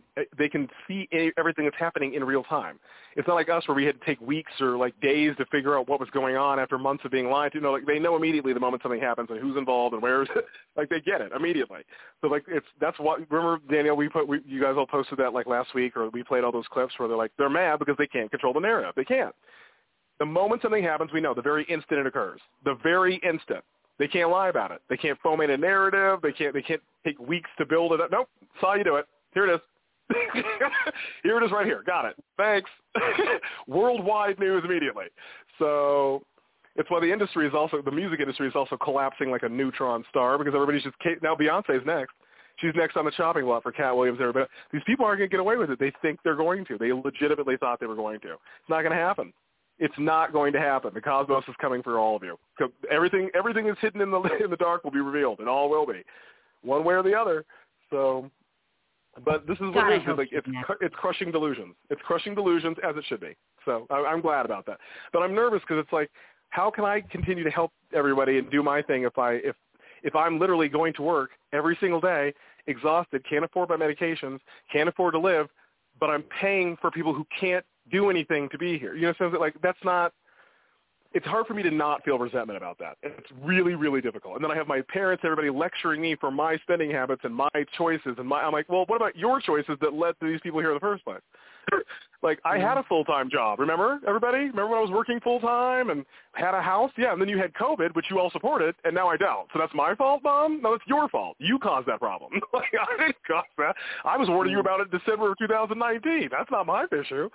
see everything that's happening in real time. It's not like us where we had to take weeks or like days to figure out what was going on after months of being lied to. You know, like they know immediately the moment something happens and who's involved and where's like they get it immediately. So like that's what, remember, Danielle, you guys all posted that like last week, or we played all those clips where they're mad because they can't control the narrative. They can't. The moment something happens, we know the very instant it occurs. The very instant. They can't lie about it. They can't foment a narrative. They can't take weeks to build it up. Nope. Saw you do it. Here it is. Here it is right here. Got it. Thanks. Worldwide news immediately. So it's why the music industry is also collapsing like a neutron star, because everybody's just – now Beyonce's next. She's next on the chopping block for Cat Williams and everybody. These people aren't going to get away with it. They think they're going to. They legitimately thought they were going to. It's not going to happen. It's not going to happen. The cosmos is coming for all of you. So everything that's hidden in the dark will be revealed. It all will be, one way or the other. So, but this is what it is. It's crushing delusions. It's crushing delusions, as it should be. So I'm glad about that. But I'm nervous because it's like, how can I continue to help everybody and do my thing if I'm literally going to work every single day, exhausted, can't afford my medications, can't afford to live, but I'm paying for people who can't do anything to be here. You know, so like that's not. It's hard for me to not feel resentment about that. It's really, really difficult. And then I have my parents, everybody lecturing me for my spending habits and my choices. And I'm like, well, what about your choices that led to these people here in the first place? Like I had a full-time job. Remember, everybody? Remember when I was working full-time and had a house? Yeah. And then you had COVID, which you all supported. And now I don't. So that's my fault, Mom? No, it's your fault. You caused that problem. Like I didn't cause that. I was warning you about it in December of 2019. That's not my issue.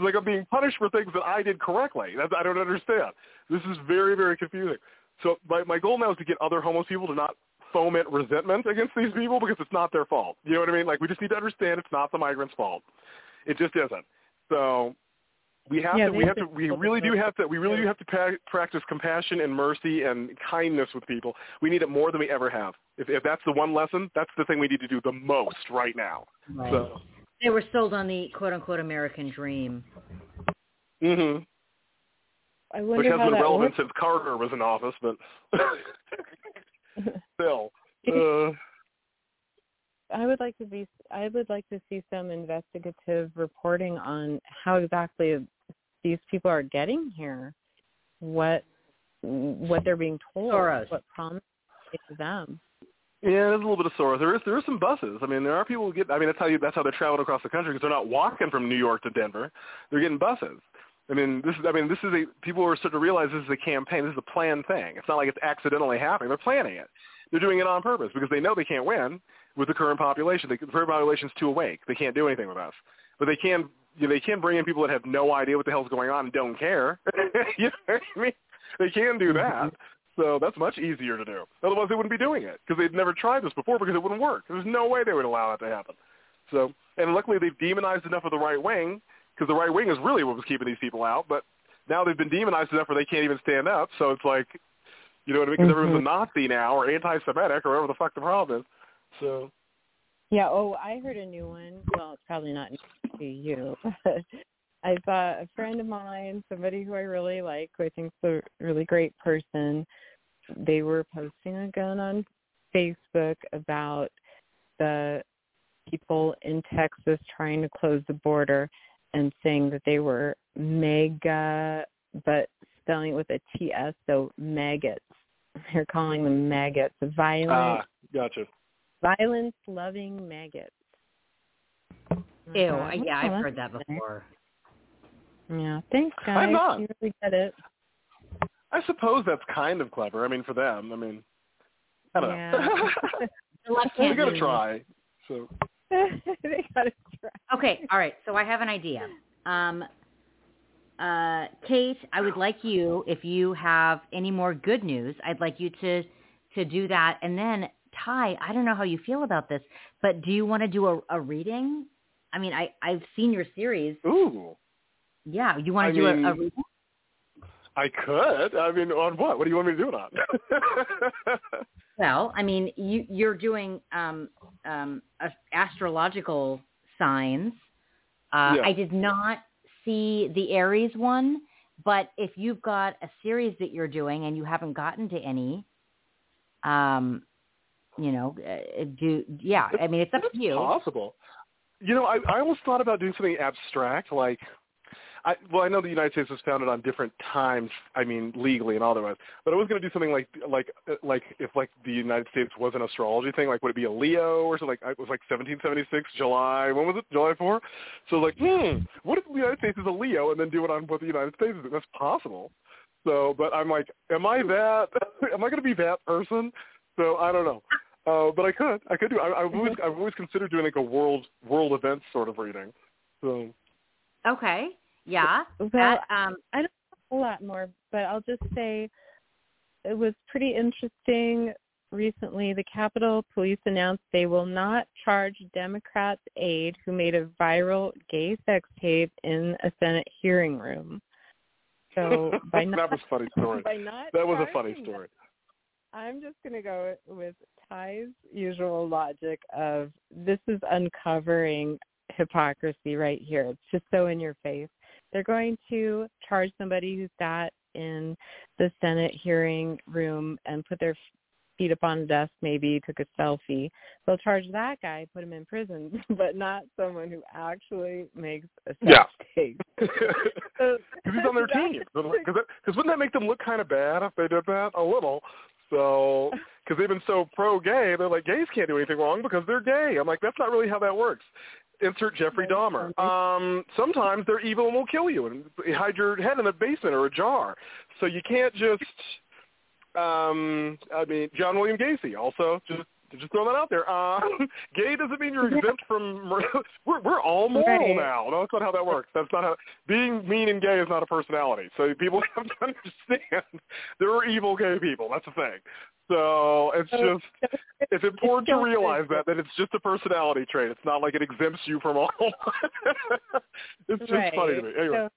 It's like I'm being punished for things that I did correctly. I don't understand. This is very, very confusing. So my goal now is to get other homeless people to not foment resentment against these people, because it's not their fault. You know what I mean? Like we just need to understand it's not the migrants' fault. It just isn't. So we really do have to practice compassion and mercy and kindness with people. We need it more than we ever have. If that's the one lesson, that's the thing we need to do the most right now. Right. So. They were sold on the quote-unquote American dream. Mm-hmm. I wonder which has no relevance since Carter was in office, but still. I would like to see some investigative reporting on how exactly these people are getting here, what they're being told, Soros. What promises to them. Yeah, there's a little bit of Soros. There is some buses. I mean, there are people who get. I mean, that's how they traveled across the country because they're not walking from New York to Denver. They're getting buses. I mean, people are starting to realize this is a campaign. This is a planned thing. It's not like it's accidentally happening. They're planning it. They're doing it on purpose because they know they can't win with the current population. The current population's too awake. They can't do anything with us. But they can bring in people that have no idea what the hell's going on and don't care. You know what I mean? They can do that. So that's much easier to do. Otherwise, they wouldn't be doing it because they'd never tried this before because it wouldn't work. There's no way they would allow that to happen. So, and luckily, they've demonized enough of the right wing. Because the right wing is really what was keeping these people out, but now they've been demonized enough where they can't even stand up. So it's like, you know what I mean? Because everyone's a Nazi now or anti-Semitic or whatever the fuck the problem is. So. Yeah. Oh, I heard a new one. Well, it's probably not new to you. I thought a friend of mine, somebody who I really like, who I think's a really great person, they were posting a gun on Facebook about the people in Texas trying to close the border. And saying that they were mega, but spelling it with a T-S, so maggots. They're calling them maggots. Violent, gotcha. Violence-loving maggots. Ew, yeah, I've heard that before. Yeah, thanks, guys. I'm not. You really get it. I suppose that's kind of clever. I mean, for them. I mean, I don't know. They're going to try, so... They gotta try. Okay, all right. So I have an idea. Kate, I would like you, if you have any more good news, I'd like you to do that. And then, Ty, I don't know how you feel about this, but do you want to do a reading? I mean, I've seen your series. Ooh. Yeah, you want to do a reading? I could. I mean, on what? What do you want me to do it on? Well, I mean, you're doing astrological signs. Yeah. I did not see the Aries one, but if you've got a series that you're doing and you haven't gotten to any, I mean, it's up to you. It's possible. You know, I almost thought about doing something abstract, like. I know the United States was founded on different times. I mean, legally and all that. But I was going to do something like if like the United States was an astrology thing, like would it be a Leo or something? Like it was like 1776 July. When was it? July 4. So like, what if the United States is a Leo and then do it on what the United States is? That's possible. So, but I'm like, am I that? Am I going to be that person? So I don't know. But I could. I could do. I've always considered doing like a world events sort of reading. So. Okay. Yeah. Well, I don't know a lot more, but I'll just say it was pretty interesting recently. The Capitol Police announced they will not charge Democrats' aide who made a viral gay sex tape in a Senate hearing room. So by that was a funny story. That was a funny story. I'm just going to go with Ty's usual logic of this is uncovering hypocrisy right here. It's just so in your face. They're going to charge somebody who sat in the Senate hearing room and put their feet up on a desk, maybe took a selfie. They'll charge that guy, put him in prison, but not someone who actually makes a mistake. Because he's on their team. Because wouldn't that make them look kind of bad if they did that? A little. So, because they've been so pro-gay, they're like, gays can't do anything wrong because they're gay. I'm like, that's not really how that works. Insert Jeffrey Dahmer. Sometimes they're evil and will kill you and hide your head in a basement or a jar. So you can't just, John William Gacy also, just throw that out there. Gay doesn't mean you're exempt from, we're all moral now. No, that's not how that works. That's not how, being mean and gay is not a personality. So people have to understand there are evil gay people. That's the thing. So it's just, it's important to realize that it's just a personality trait. It's not like it exempts you from all. It's just funny to me. Anyway.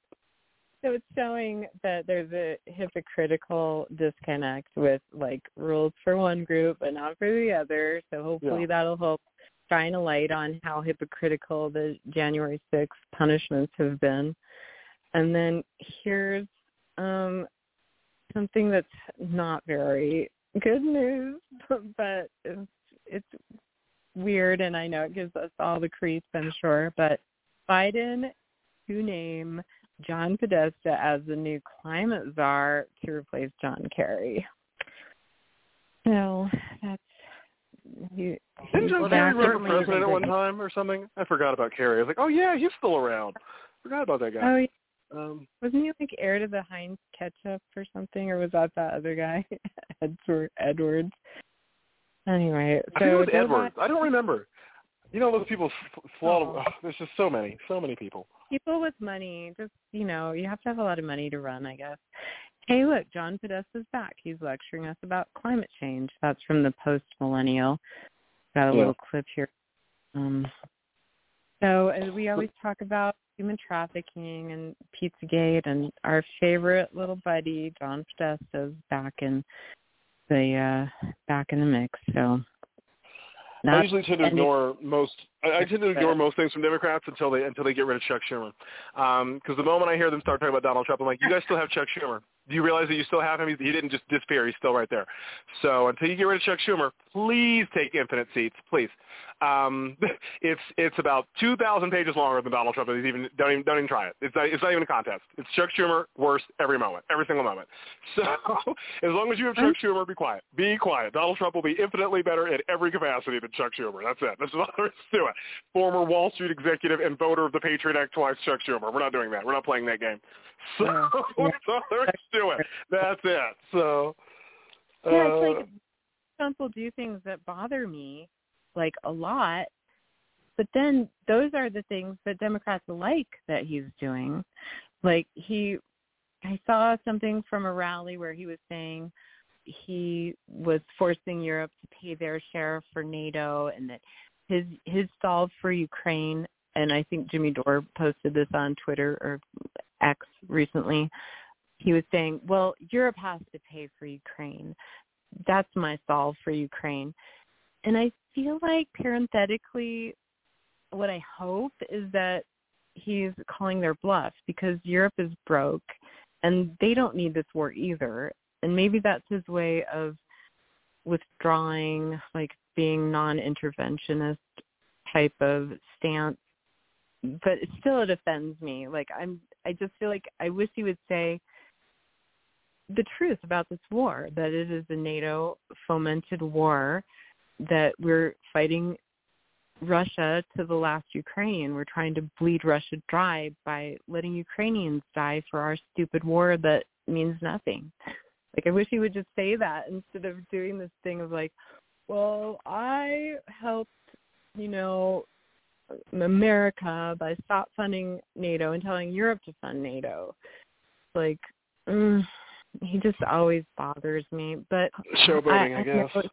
So it's showing that there's a hypocritical disconnect with like rules for one group and not for the other. So hopefully that'll help shine a light on how hypocritical the January 6th punishments have been. And then here's something that's not very good news, but it's weird, and I know it gives us all the creeps, I'm sure, but Biden to name John Podesta as the new climate czar to replace John Kerry. So that's... Didn't John Kerry run for president at one time or something? I forgot about Kerry. I was like, oh, yeah, he's still around. Forgot about that guy. Oh, yeah. Wasn't he like heir to the Heinz ketchup or something, or was that that other guy, Edwards? Anyway, so I think it was Edwards. I don't remember. You know those people flawed. Oh, there's just so many people. People with money, just you have to have a lot of money to run, I guess. Hey, look, John Podesta's back. He's lecturing us about climate change. That's from the Post Millennial. Got a little clip here. So as we always talk about human trafficking and Pizzagate, and our favorite little buddy John Podesta's back in the mix. So I usually tend to ignore most things from Democrats until they get rid of Chuck Schumer, because the moment I hear them start talking about Donald Trump, I'm like, you guys still have Chuck Schumer. Do you realize that you still have him? He didn't just disappear. He's still right there. So until you get rid of Chuck Schumer, please take infinite seats, please. It's about 2,000 pages longer than Donald Trump. He's don't even try it. It's not even a contest. It's Chuck Schumer worse every single moment. So as long as you have Chuck Schumer, be quiet. Be quiet. Donald Trump will be infinitely better in every capacity than Chuck Schumer. That's it. That's all there is to it. Former Wall Street executive and voter of the Patriot Act twice, Chuck Schumer. We're not doing that. We're not playing that game. So that's all there is to it. That's it. So it's like Trump will do things that bother me, like, a lot, but then those are the things that Democrats like that he's doing. Like, I saw something from a rally where he was saying he was forcing Europe to pay their share for NATO, and that his solve for Ukraine, and I think Jimmy Dore posted this on Twitter or X recently, he was saying, well, Europe has to pay for Ukraine. That's my solve for Ukraine. And I feel like, parenthetically, what I hope is that he's calling their bluff, because Europe is broke and they don't need this war either. And maybe that's his way of withdrawing, like being non-interventionist type of stance. But still, it offends me. Like, I just feel like I wish he would say the truth about this war, that it is a NATO-fomented war, that we're fighting Russia to the last Ukrainian. We're trying to bleed Russia dry by letting Ukrainians die for our stupid war that means nothing. Like, I wish he would just say that instead of doing this thing of like, well, I helped, America by stop funding NATO and telling Europe to fund NATO. Like, he just always bothers me. But showboating, I guess.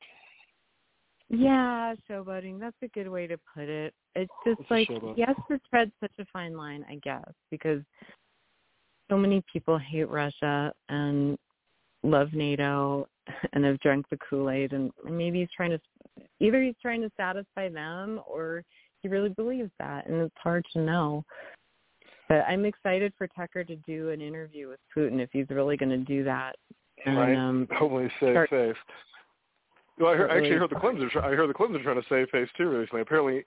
Yeah, showboating. That's a good way to put it. It's just like, he has to tread such a fine line, I guess, because so many people hate Russia and love NATO and have drunk the Kool-Aid, and maybe he's trying to satisfy them, or he really believes that, and it's hard to know. But I'm excited for Tucker to do an interview with Putin, if he's really going to do that. Right. Hopefully safe. Well, I heard the Clintons are trying to save face too recently. Apparently,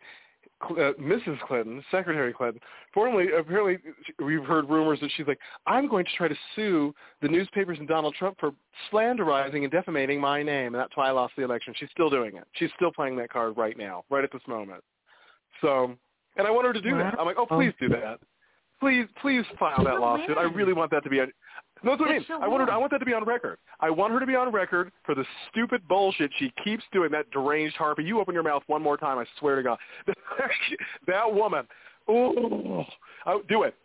Mrs. Clinton, Secretary Clinton, apparently we've heard rumors that she's like, I'm going to try to sue the newspapers and Donald Trump for slanderizing and defamating my name, and that's why I lost the election. She's still doing it. She's still playing that card right now, right at this moment. So, and I want her to do that. I'm like, oh, please do that. Please file that lawsuit. I really want that to be a... No, that's what I mean. I want that to be on record. I want her to be on record for the stupid bullshit she keeps doing, that deranged harpy. You open your mouth one more time, I swear to God. That woman. Ooh. Oh, do it.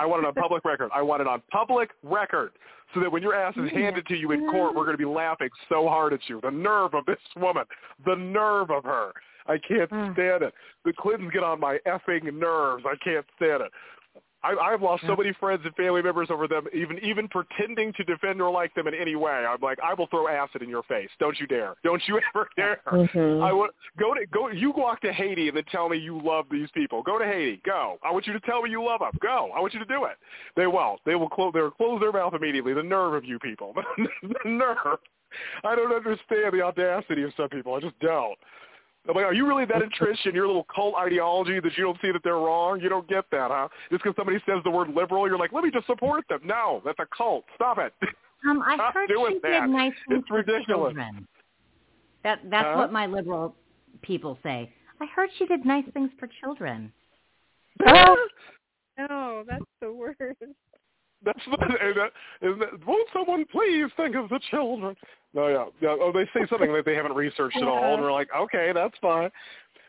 I want it on public record. I want it on public record, so that when your ass is handed to you in court, we're going to be laughing so hard at you. The nerve of this woman. The nerve of her. I can't stand it. The Clintons get on my effing nerves. I can't stand it. I've lost so many friends and family members over them, even pretending to defend or like them in any way. I'm like, I will throw acid in your face. Don't you dare! Don't you ever dare! Mm-hmm. Go. You walk to Haiti and then tell me you love these people. Go to Haiti. Go. I want you to tell me you love them. Go. I want you to do it. They won't. They will close their mouth immediately. The nerve of you people. The nerve. I don't understand the audacity of some people. I just don't. I'm like, are you really that entrenched in your little cult ideology that you don't see that they're wrong? You don't get that, huh? Just because somebody says the word liberal, you're like, let me just support them. No, that's a cult. Stop it. I heard she did nice things for children. That's what my liberal people say. I heard she did nice things for children. No, that's the worst. Won't someone please think of the children? No, yeah. Oh, they say something that they haven't researched at all, and we're like, okay, that's fine.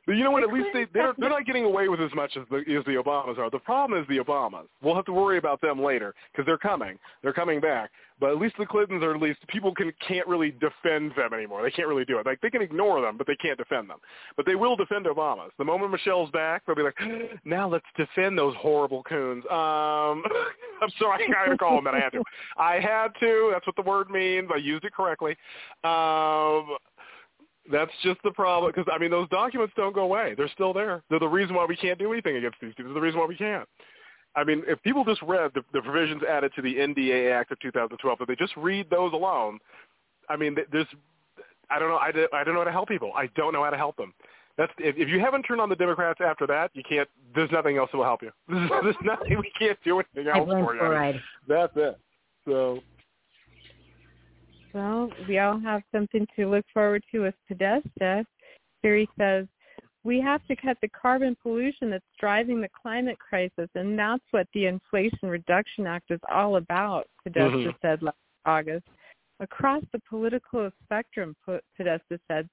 But you know what? At least they're not getting away with as much as the Obamas are. The problem is the Obamas. We'll have to worry about them later because they're coming. They're coming back. But at least the Clintons are, at least people can't really defend them anymore. They can't really do it. Like, they can ignore them, but they can't defend them. But they will defend Obamas. The moment Michelle's back, they'll be like, now let's defend those horrible coons. I'm sorry, I had to call them that. I had to. That's what the word means. I used it correctly. That's just the problem, because, I mean, those documents don't go away. They're still there. They're the reason why we can't do anything against these people. They're the reason why we can't. I mean, if people just read the provisions added to the NDA Act of 2012, if they just read those alone, I mean, there's, I don't know. I don't know how to help people. I don't know how to help them. That's, if you haven't turned on the Democrats after that, you can't. There's nothing else that will help you. There's nothing. We can't do anything else for you. Right. That's it. So. Well, we all have something to look forward to with Podesta. Siri says, we have to cut the carbon pollution that's driving the climate crisis, and that's what the Inflation Reduction Act is all about, Podesta said last August. Across the political spectrum, Podesta said,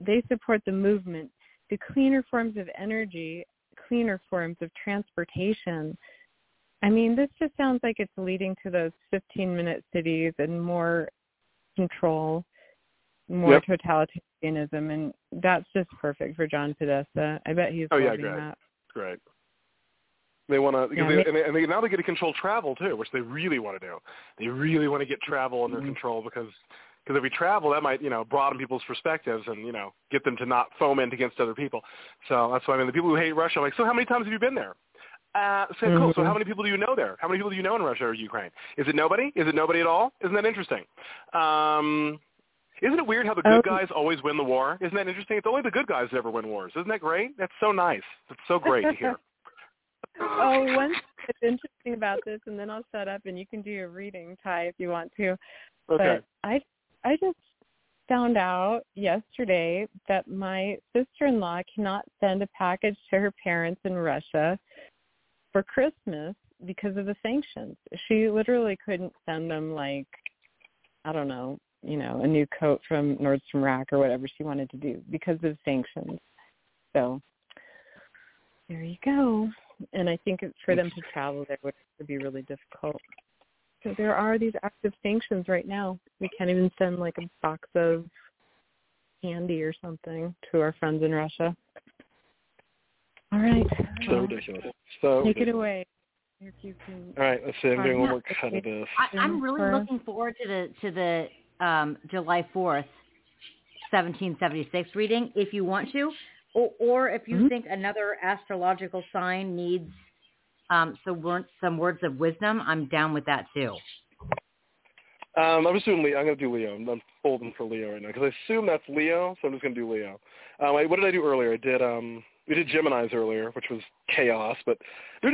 they support the movement to cleaner forms of energy, cleaner forms of transportation. I mean, this just sounds like it's leading to those 15-minute cities and more control, more totalitarianism, and that's just perfect for John Podesta. I bet he's loving that. Great. They want to, and now they get to control travel too, which they really want to do. They really want to get travel under control because if we travel, that might broaden people's perspectives and get them to not foment against other people. So that's why the people who hate Russia, I'm like, so how many times have you been there? So cool. So how many people do you know there? How many people do you know in Russia or Ukraine? Is it nobody? Is it nobody at all? Isn't that interesting? Isn't it weird how the good guys always win the war? Isn't that interesting? It's only the good guys that ever win wars. Isn't that great? That's so nice. It's so great to hear. One thing that's interesting about this, and then I'll shut up, and you can do your reading, Ty, if you want to. Okay. But I just found out yesterday that my sister-in-law cannot send a package to her parents in Russia for Christmas because of the sanctions. She literally couldn't send them, like, I don't know, a new coat from Nordstrom Rack or whatever she wanted to do because of sanctions. So there you go. And I think for them to travel there would be really difficult. So there are these active sanctions right now. We can't even send like a box of candy or something to our friends in Russia. All right. So ridiculous. So take it away. If you can. All right. Let's see. I'm doing one more cut of this. I'm really looking forward to the July 4th, 1776 reading, if you want to, or if you think another astrological sign needs some words of wisdom, I'm down with that too. I'm going to do Leo. I'm folding for Leo right now because I assume that's Leo, so I'm just going to do Leo. What did I do earlier? We did Geminis earlier, which was chaos, but a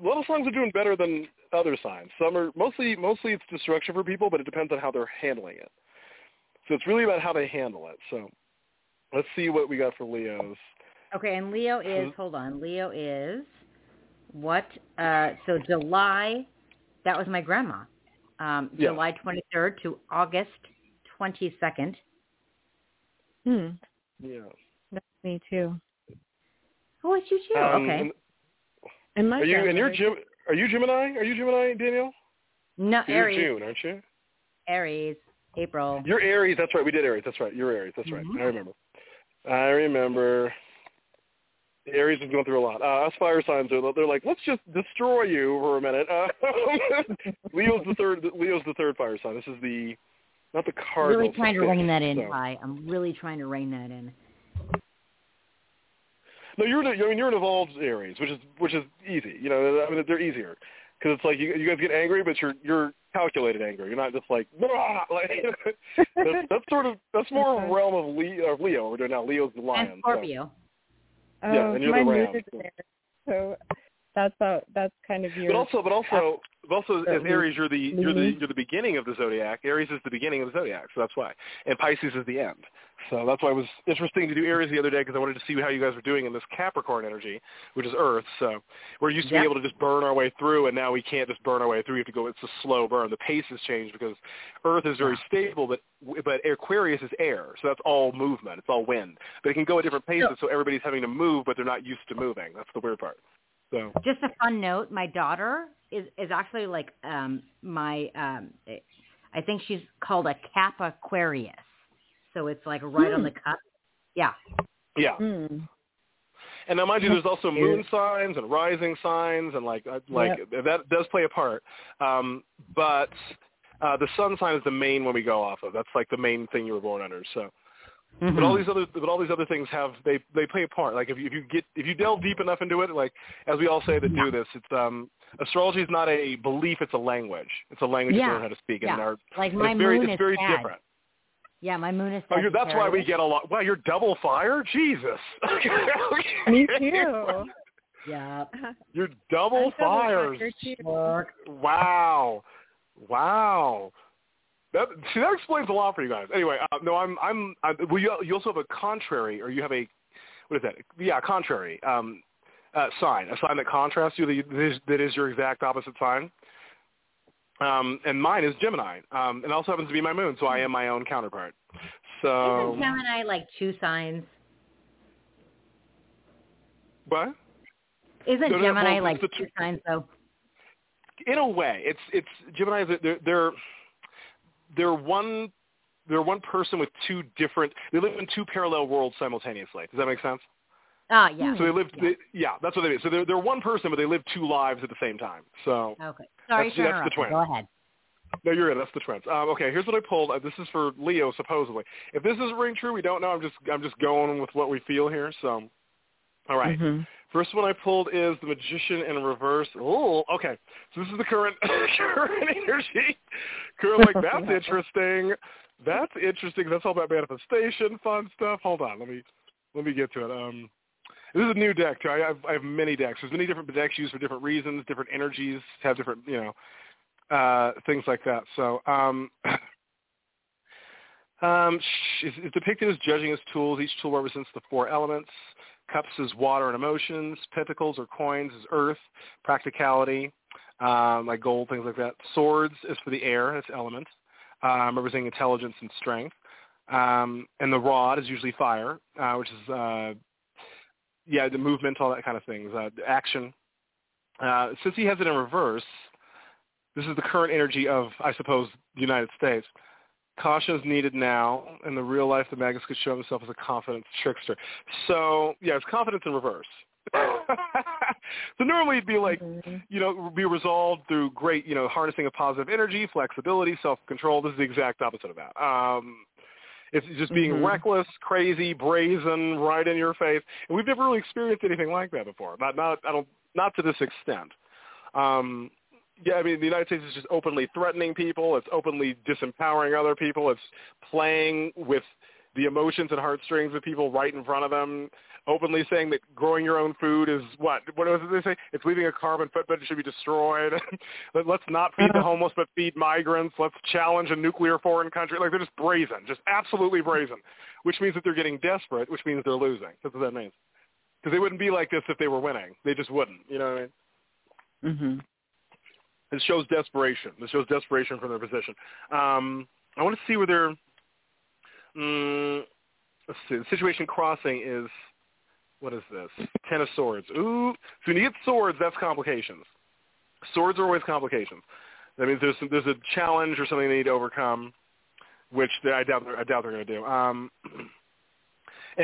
lot of signs are doing better than other signs. Some are mostly it's destruction for people, but it depends on how they're handling it. So it's really about how they handle it. So let's see what we got for Leos. Okay, and Leo is, hold on, Leo is what? So July, that was my grandma, July 23rd to August 22nd. Yeah. That's me too. Oh, it's you too. Okay. And my are you Gemini? Are you Gemini, Danielle? No, Aries. You're June, aren't you? Aries, April. You're Aries. That's right. We did Aries. That's right. You're Aries. That's right. I remember. Aries is going through a lot. Us fire signs they're like, let's just destroy you for a minute. Leo's the third fire sign. This is not the cardinal. I'm really trying to rein that in, Ty. I'm really trying to rein that in. No, you're an evolved Aries, which is easy. They're easier Because it's like you guys get angry, but you're calculated anger. You're not just like, that's more realm of Leo. We're doing now. Leo's the lion. And Scorpio. So. Oh, yeah, and you're my the ram. So that's kind of your. But also, as Aries, you're the beginning of the zodiac. Aries is the beginning of the zodiac, so that's why. And Pisces is the end. So that's why it was interesting to do Aries the other day, because I wanted to see how you guys were doing in this Capricorn energy, which is Earth. So we're used to being able to just burn our way through, and now we can't just burn our way through. We have to go. It's a slow burn. The pace has changed because Earth is very stable, but Aquarius is air, so that's all movement. It's all wind, but it can go at different paces. So everybody's having to move, but they're not used to moving. That's the weird part. So just a fun note: my daughter is actually like my. I think she's called a Kappa Aquarius. So it's like right on the cup. Yeah. Yeah. Mm. And now, mind you, there's also moon signs and rising signs, and that does play a part. But the sun sign is the main one we go off of. That's like the main thing you were born under. So, mm-hmm. but all these other things they play a part. Like if you delve deep enough into it, like as we all say that do this, it's astrology is not a belief. It's a language. It's a language you learn how to speak. Yeah. It's very different. Yeah, my moon is Sagittarius. That's why we get a lot. Wow, you're double fire? Jesus. Me too. Yeah. You're double fire. Wow. That explains a lot for you guys. Anyway, you also have a contrary, or you have a, what is that? Yeah, contrary sign, a sign that contrasts you, that is your exact opposite sign. And mine is Gemini. It also happens to be my moon, so I am my own counterpart. So isn't Gemini like two signs? What? Isn't Gemini like two signs though? In a way, it's Gemini. They're one person with two different. They live in two parallel worlds simultaneously. Does that make sense? Oh, yeah. So they live. Yeah. That's what they mean. So they're one person, but they live two lives at the same time. So okay. Sorry, that's the twins. Go ahead. No, you're in. That's the twins. Okay, here's what I pulled. This is for Leo, supposedly. If this doesn't ring true, we don't know. I'm just going with what we feel here. So, all right. Mm-hmm. First one I pulled is the Magician in reverse. Oh, okay. So this is the current energy. Current, like that's interesting. That's interesting. That's all about manifestation, fun stuff. Hold on. Let me get to it. This is a new deck, too. I have many decks. There's many different decks used for different reasons, different energies, have different, things like that. So it's depicted as judging as tools. Each tool represents the four elements. Cups is water and emotions. Pentacles or coins is earth, practicality, like gold, things like that. Swords is for the air, that's element, representing intelligence and strength. And the rod is usually fire, which is... the movement, all that kind of things, action. Since he has it in reverse, this is the current energy of, I suppose, the United States. Caution is needed now. In the real life, the Magus could show himself as a confident trickster. So, yeah, it's confidence in reverse. So normally it'd be like, be resolved through great, harnessing of positive energy, flexibility, self-control. This is the exact opposite of that. It's just being reckless, crazy, brazen, right in your face. And we've never really experienced anything like that before. Not to this extent. The United States is just openly threatening people. It's openly disempowering other people. It's playing with the emotions and heartstrings of people right in front of them, openly saying that growing your own food is what? What was it they say? It's leaving a carbon footprint. It should be destroyed. Let's not feed the homeless, but feed migrants. Let's challenge a nuclear foreign country. Like, they're just brazen, just absolutely brazen, which means that they're getting desperate, which means they're losing. That's what that means. Because they wouldn't be like this if they were winning. They just wouldn't. You know what I mean? Mm-hmm. It shows desperation. It shows desperation from their position. I want to see where they're... let's see. The situation crossing is, what is this? 10 of swords. Ooh. So when you get swords, that's complications. Swords are always complications. That means there's a challenge or something they need to overcome, which I doubt they're going to do. And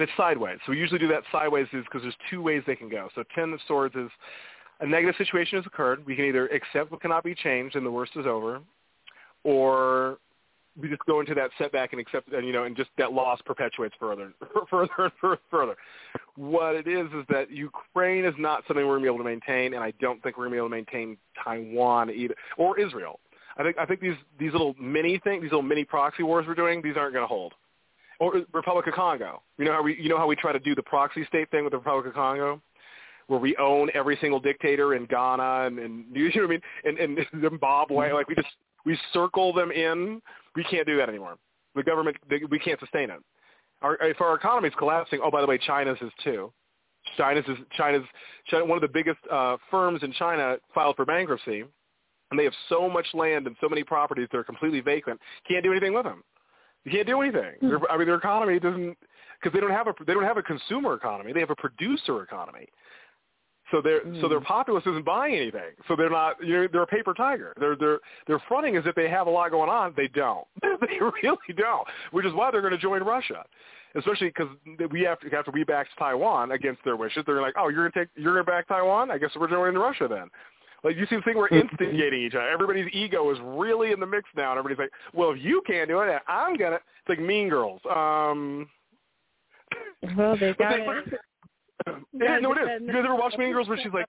it's sideways. So we usually do that sideways is because there's two ways they can go. So 10 of swords is a negative situation has occurred. We can either accept what cannot be changed and the worst is over, or we just go into that setback and accept, and, you know, and just that loss perpetuates further and further. What it is that Ukraine is not something we're going to be able to maintain, and I don't think we're going to be able to maintain Taiwan either, or Israel. I think these little mini things, these little mini proxy wars we're doing, these aren't going to hold. Or Republic of Congo. You know how we try to do the proxy state thing with the Republic of Congo, where we own every single dictator in Ghana and you know what I mean, and Zimbabwe. Like we circle them in. We can't do that anymore. The government, we can't sustain it. If our economy is collapsing, oh by the way, China's is too. China, one of the biggest firms in China filed for bankruptcy, and they have so much land and so many properties that are completely vacant. Can't do anything with them. You can't do anything. I mean, their economy doesn't, because they don't have a consumer economy. They have a producer economy. So their populace isn't buying anything. So they're not. You know, they're a paper tiger. They're fronting as if they have a lot going on. They don't. They really don't. Which is why they're going to join Russia, especially because we have to be back to Taiwan against their wishes. They're like, oh, you're going to back Taiwan? I guess we're joining Russia then. Like, you see the thing we're instigating each other. Everybody's ego is really in the mix now, and everybody's like, well, if you can't do it, I'm going to. It's like Mean Girls. Well, they got it. Yeah, no, it is. You guys ever watch Mean Girls where she's like,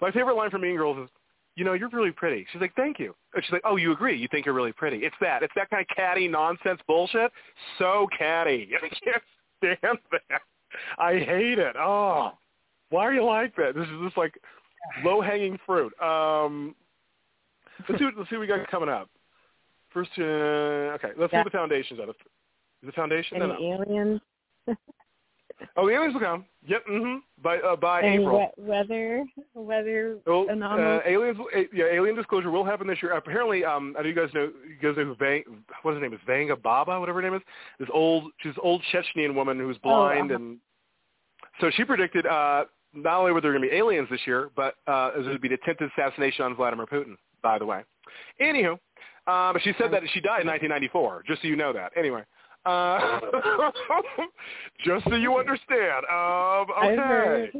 my favorite line from Mean Girls is, you know, you're really pretty. She's like, thank you. And she's like, oh, you agree. You think you're really pretty. It's that kind of catty nonsense bullshit. So catty. I can't stand that. I hate it. Oh, why are you like that? This is just like low-hanging fruit. Let's see what we got coming up. First, okay, let's do the foundations out of the foundation. Any aliens? Oh, the aliens will come. Yep. Mm-hmm. By April. Weather. Well, aliens. Yeah, alien disclosure will happen this year. Apparently, I know you guys know who what's her name is, Vanga Baba, whatever her name is. She's an old Chechnyan woman who's blind, and so she predicted not only were there going to be aliens this year, but there would be an attempted assassination on Vladimir Putin, by the way. Anywho, she said that she died in 1994, just so you know that. Anyway, just so you understand. Okay.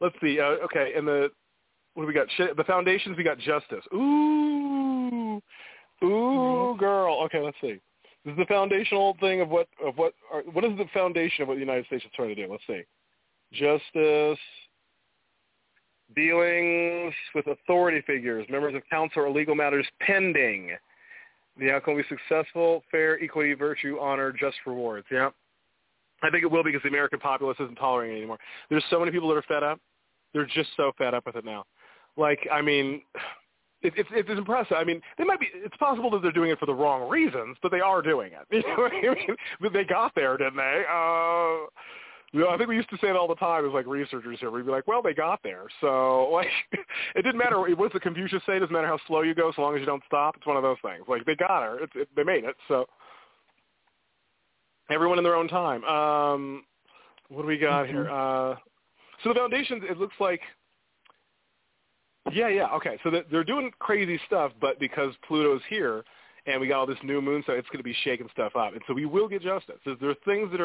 Let's see. Okay, and what do we got? The foundations, we got justice. Ooh, girl. Okay, let's see. This is the foundational thing of what is the foundation of what the United States is trying to do? Let's see. Justice, dealings with authority figures, members of council, or legal matters pending. The outcome will be successful, fair, equity, virtue, honor, just rewards. Yeah, I think it will, because the American populace isn't tolerating it anymore. There's so many people that are fed up. They're just so fed up with it now. Like, I mean, it's impressive. I mean, they might be. It's possible that they're doing it for the wrong reasons, but they are doing it. You know what I mean? But they got there, didn't they? You know, I think we used to say it all the time as, like, researchers here. We'd be like, well, they got there. So, like, it didn't matter. What does Confucius say? It doesn't matter how slow you go so long as you don't stop. It's one of those things. Like, they got her. They made it. So, everyone in their own time. What do we got here? So, the foundations, it looks like, yeah, okay. So, they're doing crazy stuff, but because Pluto's here and we got all this new moon, so it's going to be shaking stuff up. And so, we will get justice. So there are things that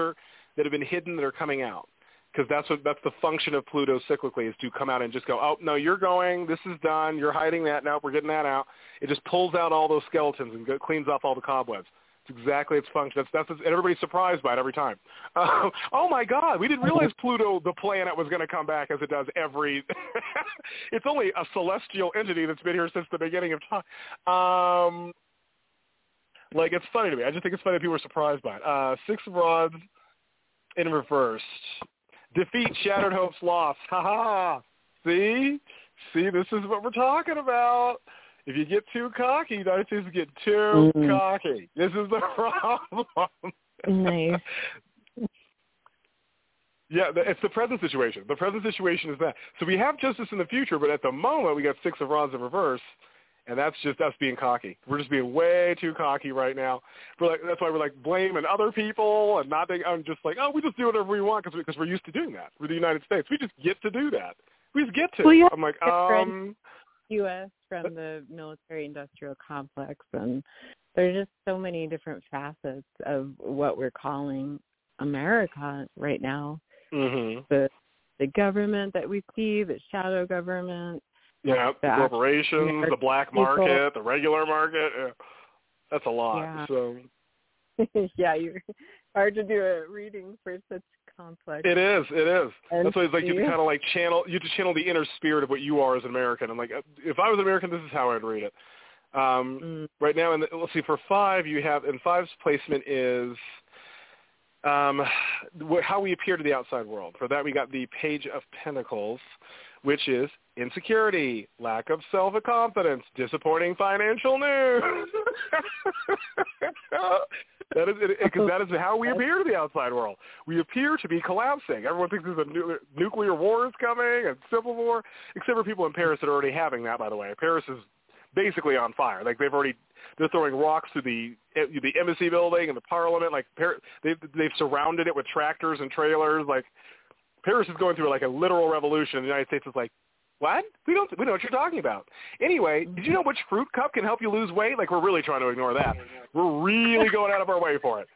have been hidden that are coming out, because that's the function of Pluto cyclically, is to come out and just go, oh, no, you're going, this is done, you're hiding that, now we're getting that out. It just pulls out all those skeletons and cleans off all the cobwebs. It's exactly its function. And everybody's surprised by it every time. Oh, my God, we didn't realize Pluto, the planet, was going to come back as it does every – it's only a celestial entity that's been here since the beginning of time. Like, it's funny to me. I just think it's funny that people are surprised by it. Six of Rods – in reverse. Defeat, shattered hopes, lost. Ha ha. See, this is what we're talking about. If you get too cocky, United States get too cocky. This is the problem. Nice. Yeah, it's the present situation. The present situation is that. So we have justice in the future, but at the moment we got Six of Rods in reverse. And that's just us being cocky. We're just being way too cocky right now. That's why we're like blaming other people and not being, I'm just like, oh, we just do whatever we want because we're used to doing that. We're the United States. We just get to do that. We just get to. Well, yeah, I'm like, U.S. from the military-industrial complex, and there's just so many different facets of what we're calling America right now. Mm-hmm. The government that we see, the shadow government. Yeah, the corporations, the black market, people. The regular market. Yeah. That's a lot. Yeah. So. Yeah, you're hard to do a reading for such complex. It is. And that's why it's like you kind of like channel the inner spirit of what you are as an American. I'm like, if I was American, this is how I'd read it. Right now, and let's see, for five, you have, and five's placement is how we appear to the outside world. For that, we got the Page of Pentacles, which is insecurity, lack of self-confidence, disappointing financial news. That is because that is how we appear to the outside world. We appear to be collapsing. Everyone thinks there's a nuclear war is coming, a civil war, except for people in Paris that are already having that, by the way. Paris is basically on fire. Like they're throwing rocks to the embassy building and the parliament. Like they've surrounded it with tractors and trailers. Like Paris is going through like a literal revolution. And the United States is like, what? We know what you're talking about. Anyway, did you know which fruit cup can help you lose weight? Like we're really trying to ignore that. We're really going out of our way for it.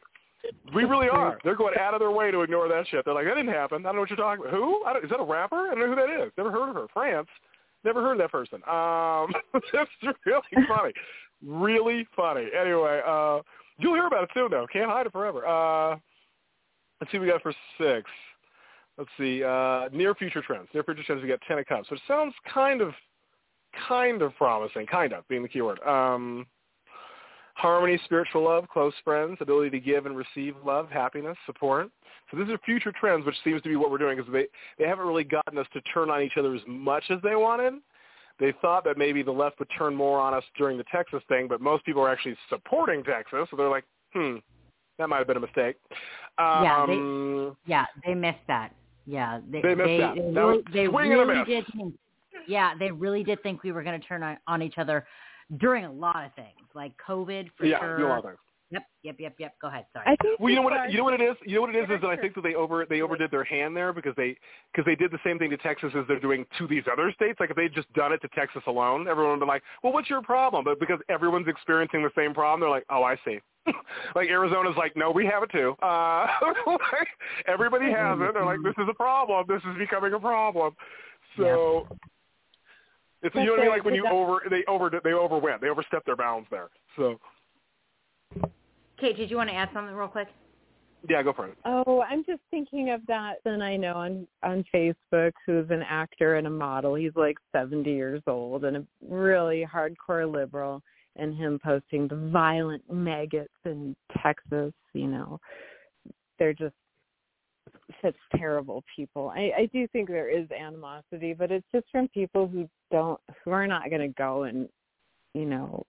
We really are. They're going out of their way to ignore that shit. They're like, that didn't happen. I don't know what you're talking about. Who? Is that a rapper? I don't know who that is. Never heard of her. France. Never heard of that person. That's really funny. Really funny. Anyway, you'll hear about it soon, though. Can't hide it forever. Let's see what we got for six. Let's see. Near future trends. Near future trends, we got Ten of Cups, which sounds kind of promising, kind of being the key word. Harmony, spiritual love, close friends, ability to give and receive love, happiness, support. So these are future trends, which seems to be what we're doing, because they haven't really gotten us to turn on each other as much as they wanted. They thought that maybe the left would turn more on us during the Texas thing, but most people are actually supporting Texas, so they're like, that might have been a mistake. They missed that. Yeah, they missed that. They really did think we were going to turn on each other during a lot of things, like COVID for sure. Yeah, a lot of things. Yep. Go ahead. Sorry. Well, you know what it is. You know what it is that I think that they overdid their hand there because they did the same thing to Texas as they're doing to these other states. Like if they'd just done it to Texas alone, everyone would be like, "Well, what's your problem?" But because everyone's experiencing the same problem, they're like, "Oh, I see." Like Arizona's like, "No, we have it too." Everybody has it. They're like, "This is a problem. This is becoming a problem." So it's you know what I mean? Like when you they overwent. They overstepped their bounds there. So. Kate, did you want to add something real quick? Yeah, go for it. Oh, I'm just thinking of that. Then I know on Facebook, who's an actor and a model. He's like 70 years old and a really hardcore liberal, and him posting the violent maggots in Texas. You know, they're just such terrible people. I do think there is animosity, but it's just from people who are not going to go and, you know,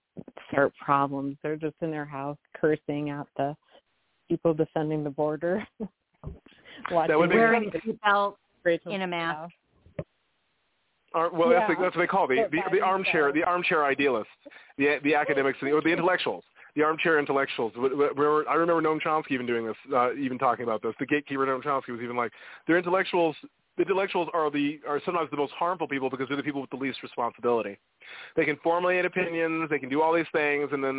start problems. They're just in their house cursing at the people defending the border. Wearing a seatbelt, in a mask. That's what they call the armchair idealists, the academics, or the intellectuals, the armchair intellectuals. I remember Noam Chomsky even doing this, even talking about this. The gatekeeper Noam Chomsky was even like, they're intellectuals. The intellectuals are sometimes the most harmful people because they're the people with the least responsibility. They can formulate opinions, they can do all these things, and then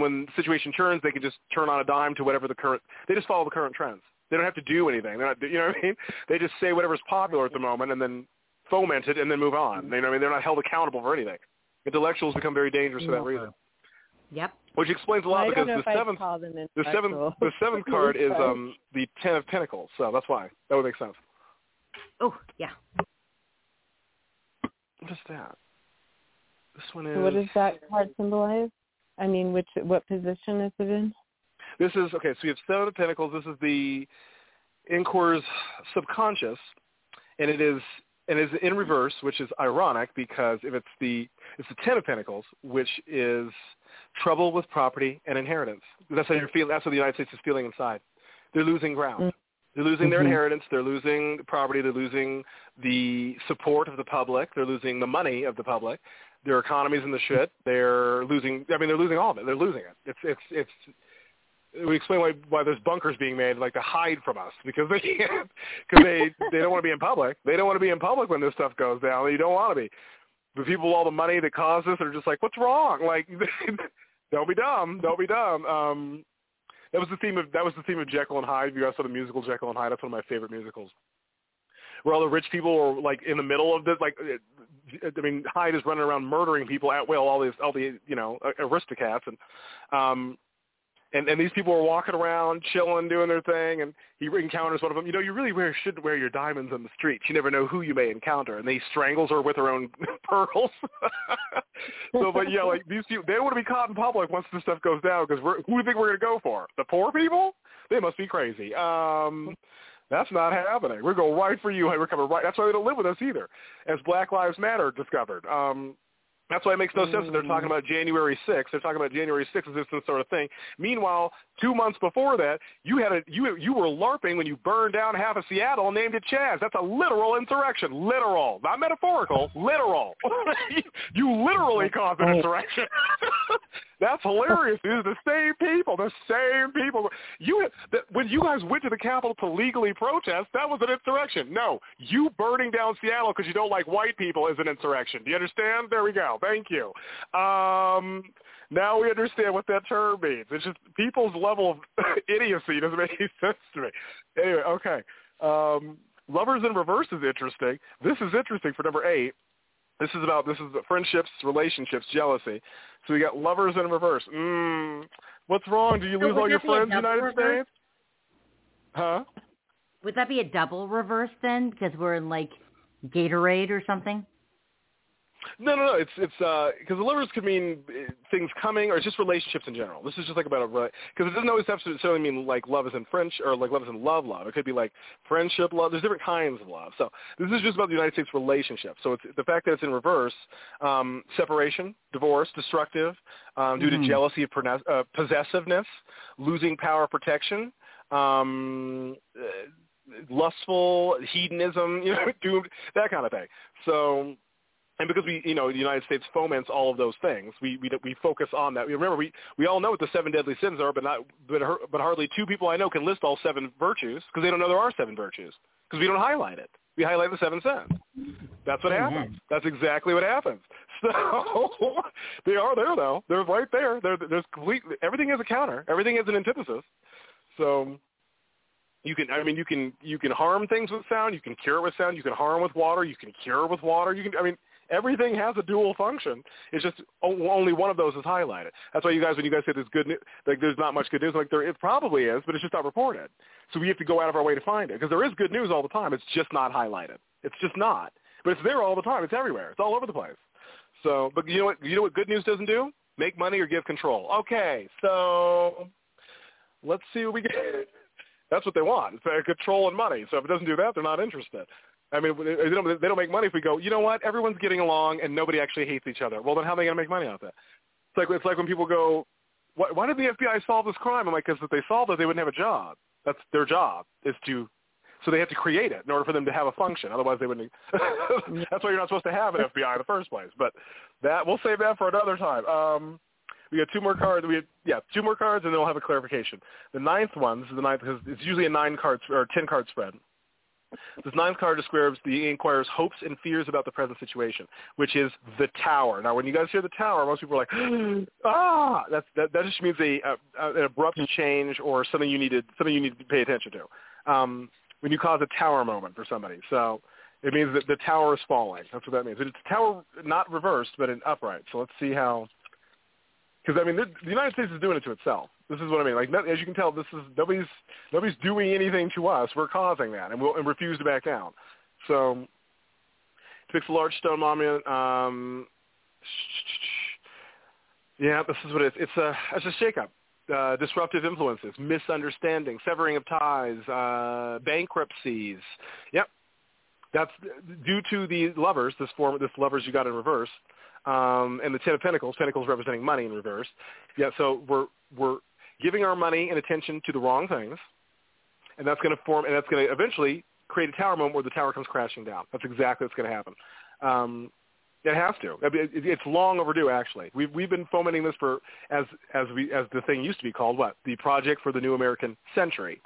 when the situation turns, they can just turn on a dime to whatever they just follow the current trends. They don't have to do anything. They're not, you know what I mean? They just say whatever's popular at the moment and then foment it and then move on. You know what I mean? They're not held accountable for anything. Intellectuals become very dangerous for that reason. Yep. Which explains a lot because the seventh card is the Ten of Pentacles, so that's why. That would make sense. Oh, yeah. What is that? This one is... What does that card symbolize? I mean, what position is it in? This is... Okay, so we have Seven of Pentacles. This is the Inquire's subconscious, and it is in reverse, which is ironic because if it's the Ten of Pentacles, which is trouble with property and inheritance. That's how you're feeling. That's what the United States is feeling inside. They're losing ground. Mm-hmm. They're losing their inheritance. They're losing property. They're losing the support of the public. They're losing the money of the public. Their economy's in the shit. They're losing. I mean, they're losing all of it. They're losing it. It's. We explain why there's bunkers being made, like to hide from us, because they can't, because they don't want to be in public. They don't want to be in public when this stuff goes down. You don't want to be. The people with all the money that caused this are just like, what's wrong? Like, don't be dumb. That was the theme of Jekyll and Hyde. You guys saw the musical Jekyll and Hyde. That's one of my favorite musicals. where all the rich people are like in the middle of this. Like, I mean, Hyde is running around murdering people at will. All the you know, aristocrats and these people are walking around chilling, doing their thing. And he encounters one of them. You know, you really shouldn't wear your diamonds on the streets. You never know who you may encounter. And they strangles her with her own pearls. So, but yeah, like these people, they don't want to be caught in public once this stuff goes down, because who do you think we're going to go for? The poor people? They must be crazy. That's not happening. We're going right for you. We're coming right. That's why they don't live with us either, as Black Lives Matter discovered. That's why it makes no sense that they're talking about January 6th. They're talking about January 6th as this sort of thing. Meanwhile, 2 months before that, you were LARPing when you burned down half of Seattle and named it Chaz. That's a literal insurrection. Literal. Not metaphorical. Literal. You literally caused an insurrection. That's hilarious. These are the same people. The same people. When you guys went to the Capitol to legally protest, that was an insurrection. No, you burning down Seattle because you don't like white people is an insurrection. Do you understand? There we go. Thank you. Now we understand what that term means. It's just people's level of idiocy doesn't make any sense to me. Anyway, okay. Lovers in Reverse is interesting. This is interesting for number 8. This is friendships, relationships, jealousy. So we got Lovers in Reverse. What's wrong? Do you lose all your friends in the United States? Huh? Would that be a double reverse then? Because we're in like Gatorade or something? No. It's because the lovers could mean things coming, or it's just relationships in general. This is just like about because it doesn't always necessarily mean like love is in French or like love is in love. It could be like friendship, love. There's different kinds of love. So this is just about the United States relationship. So it's the fact that it's in reverse, separation, divorce, destructive, due to jealousy, possessiveness, losing power, protection. Lustful, hedonism, doomed, that kind of thing. So. And because the United States foments all of those things, we focus on that. Remember, we all know what the 7 deadly sins are, but hardly 2 people I know can list all 7 virtues, because they don't know there are 7 virtues, because we don't highlight it. We highlight the 7 sins. That's what happens. That's exactly what happens. So they are there, though. They're right there. There's everything has a counter. Everything has an antithesis. So. You can harm things with sound. You can cure it with sound. You can harm with water. You can cure with water. Everything has a dual function. It's just only one of those is highlighted. That's why when you guys say there's good news, like there's not much good news, like it probably is, but it's just not reported. So we have to go out of our way to find it, because there is good news all the time. It's just not highlighted. It's just not. But it's there all the time. It's everywhere. It's all over the place. So, but you know what good news doesn't do? Make money or give control. Okay, so let's see what we get. That's what they want. It's control and money. So if it doesn't do that, they're not interested. I mean, they don't make money if we go, you know what, everyone's getting along and nobody actually hates each other. Well, then how are they going to make money out of that? It's like when people go, why did the FBI solve this crime? I'm like, because if they solved it, they wouldn't have a job. That's their job so they have to create it in order for them to have a function. Otherwise, they wouldn't. That's why you're not supposed to have an FBI in the first place. But we'll save that for another time. We got 2 more cards. We have 2 more cards, and then we'll have a clarification. The 9th one, this is the 9th, because it's usually a 9-card or 10-card spread. This 9th card describes the inquirer's hopes and fears about the present situation, which is the Tower. Now, when you guys hear the Tower, most people are like, ah, that just means an abrupt change or something you need to pay attention to. When you cause a Tower moment for somebody, so it means that the Tower is falling. That's what that means. It's a Tower, not reversed, but an upright. So let's see how. Because, I mean, the United States is doing it to itself. This is what I mean. Like, as you can tell, this is nobody's doing anything to us. We're causing that, and we'll refuse to back down. So, fix a large stone monument. Yeah, this is what it is. It's a shakeup. Disruptive influences, misunderstanding, severing of ties, bankruptcies. Yep, that's due to the lovers. This lovers you got in reverse. And the 10 of Pentacles, representing money in reverse. Yeah, so we're giving our money and attention to the wrong things, and that's going to eventually create a Tower moment where the Tower comes crashing down. That's exactly what's going to happen. It has to. It's long overdue. Actually, we've been fomenting this for as the thing used to be called the Project for the New American Century.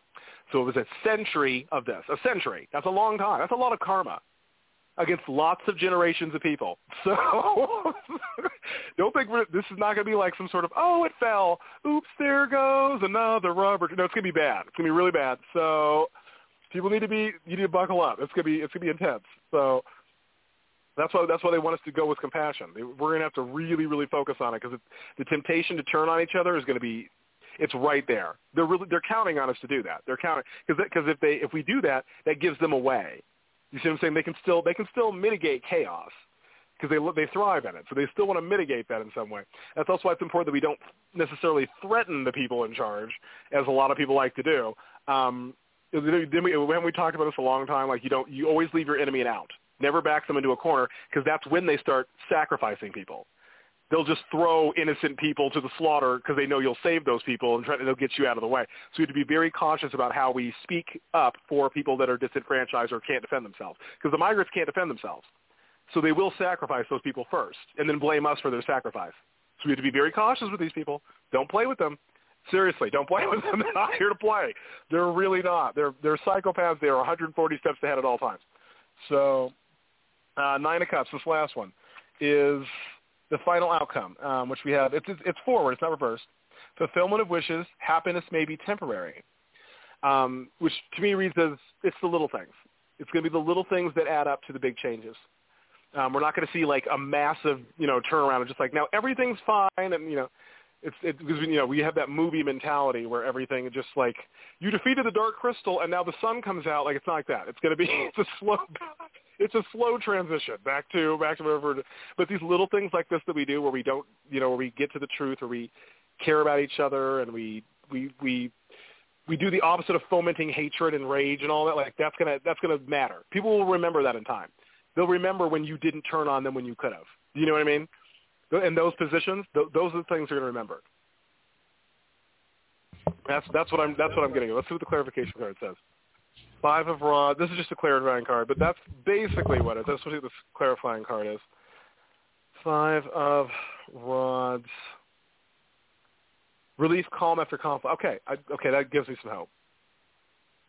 So it was a century of this. A century. That's a long time. That's a lot of karma. Against lots of generations of people. So don't think this is not going to be like some sort of, oh, it fell. Oops, there goes another rubber. No, it's going to be bad. It's going to be really bad. So people need to be, you need to buckle up. It's gonna be intense. So that's why they want us to go with compassion. We're gonna have to really, really focus on it because the temptation to turn on each other is gonna be, it's right there. They're counting on us to do that. They're counting because if we do that, that gives them away. You see what I'm saying? They can still mitigate chaos because they thrive in it. So they still want to mitigate that in some way. That's also why it's important that we don't necessarily threaten the people in charge, as a lot of people like to do. When we talked about this a long time, like you always leave your enemy an out. Never back them into a corner because that's when they start sacrificing people. They'll just throw innocent people to the slaughter because they know you'll save those people and they'll get you out of the way. So we have to be very cautious about how we speak up for people that are disenfranchised or can't defend themselves because the migrants can't defend themselves. So they will sacrifice those people first and then blame us for their sacrifice. So we have to be very cautious with these people. Don't play with them. Seriously, don't play with them. They're not here to play. They're really not. They're psychopaths. They are 140 steps ahead at all times. So Nine of Cups, this last one, is the final outcome, which we have. It's forward. It's not reversed. Fulfillment of wishes, happiness may be temporary, which to me reads as it's the little things. It's going to be the little things that add up to the big changes. We're not going to see like a massive, turnaround of just like now everything's fine and, Because we have that movie mentality where everything just like you defeated the dark crystal and now the sun comes out. Like it's not like that. It's a slow transition back to whatever. But these little things like this that we do, where we don't, where we get to the truth, or we care about each other, and we do the opposite of fomenting hatred and rage and all that. Like that's gonna matter. People will remember that in time. They'll remember when you didn't turn on them when you could have. You know what I mean? In those positions, those are the things you're going to remember. That's what I'm getting at. Let's see what the clarification card says. Five of Raw. This is just a clarifying card, but that's basically what it is. That's what this clarifying card is. Five of Rods. Relief, calm after conflict. Okay, okay, that gives me some hope.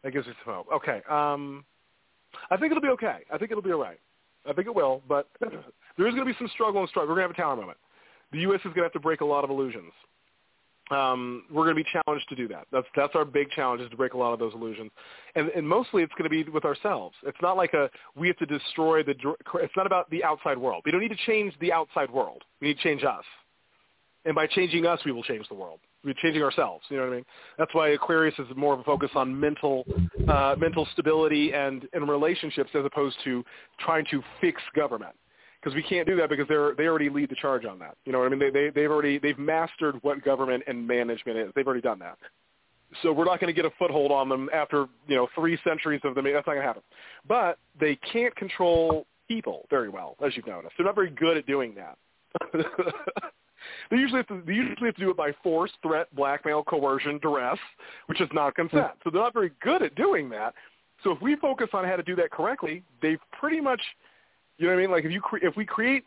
Okay, I think it'll be okay. I think it'll be all right. I think it will, but there is going to be some struggle. We're going to have a tower moment. The U.S. is going to have to break a lot of illusions. We're going to be challenged to do that. That's our big challenge, is to break a lot of those illusions. And mostly it's going to be with ourselves. It's not like we have to destroy it's not about the outside world. We don't need to change the outside world. We need to change us. And by changing us, we will change the world. We're changing ourselves. You know what I mean? That's why Aquarius is more of a focus on mental stability and relationships as opposed to trying to fix government, because we can't do that because they already lead the charge on that. You know what I mean? They've mastered what government and management is. They've already done that. So we're not going to get a foothold on them after 3 centuries of them. That's not going to happen. But they can't control people very well, as you've noticed. They're not very good at doing that. They usually have to do it by force, threat, blackmail, coercion, duress, which is not consent. So they're not very good at doing that. So if we focus on how to do that correctly, they've pretty much, you know what I mean? Like if we create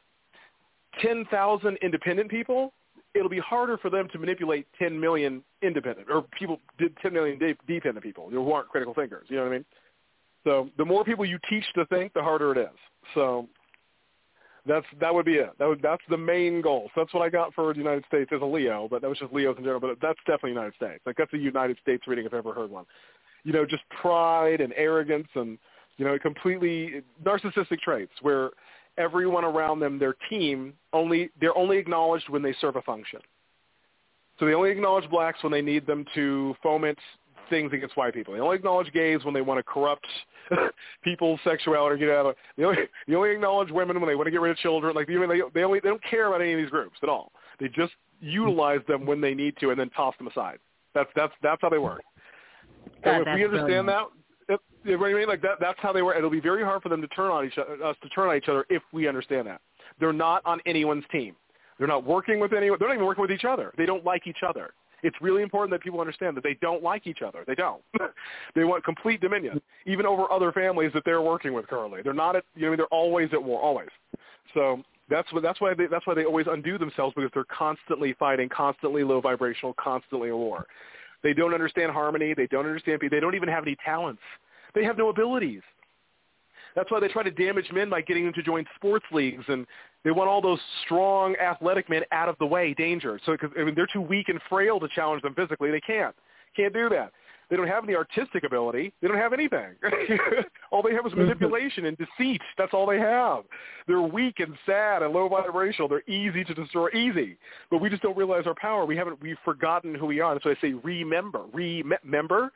10,000 independent people, it'll be harder for them to manipulate 10 million independent, or people did 10 million dependent people who aren't critical thinkers. You know what I mean? So the more people you teach to think, the harder it is. So that would be it. That's the main goal. So that's what I got for the United States as a Leo, but that was just Leos in general. But that's definitely United States. Like that's a United States reading if I've ever heard one. Just pride and arrogance and completely narcissistic traits where everyone around them, their team, they're only acknowledged when they serve a function. So they only acknowledge blacks when they need them to foment things against white people. They only acknowledge gays when they want to corrupt people's sexuality. They only acknowledge women when they want to get rid of children. Like they don't care about any of these groups at all. They just utilize them when they need to and then toss them aside. That's how they work. God, so if we understand brilliant. That, you know what I mean? Like that's how they work. It'll be very hard for them to turn on each other if we understand that. They're not on anyone's team. They're not working with anyone. They're not even working with each other. They don't like each other. It's really important that people understand that they don't like each other. They don't. They want complete dominion, even over other families that they're working with currently. They're not at, they're always at war, always. So that's why they always undo themselves, because they're constantly fighting, constantly low vibrational, constantly at war. They don't understand harmony. They don't understand people. They don't even have any talents. They have no abilities. That's why they try to damage men by getting them to join sports leagues, and they want all those strong, athletic men out of the way, danger. So, because they're too weak and frail to challenge them physically. They can't do that. They don't have any artistic ability. They don't have anything. All they have is manipulation and deceit. That's all they have. They're weak and sad and low vibrational. They're easy to destroy. Easy. But we just don't realize our power. We've forgotten who we are. That's why I say remember. Remembering.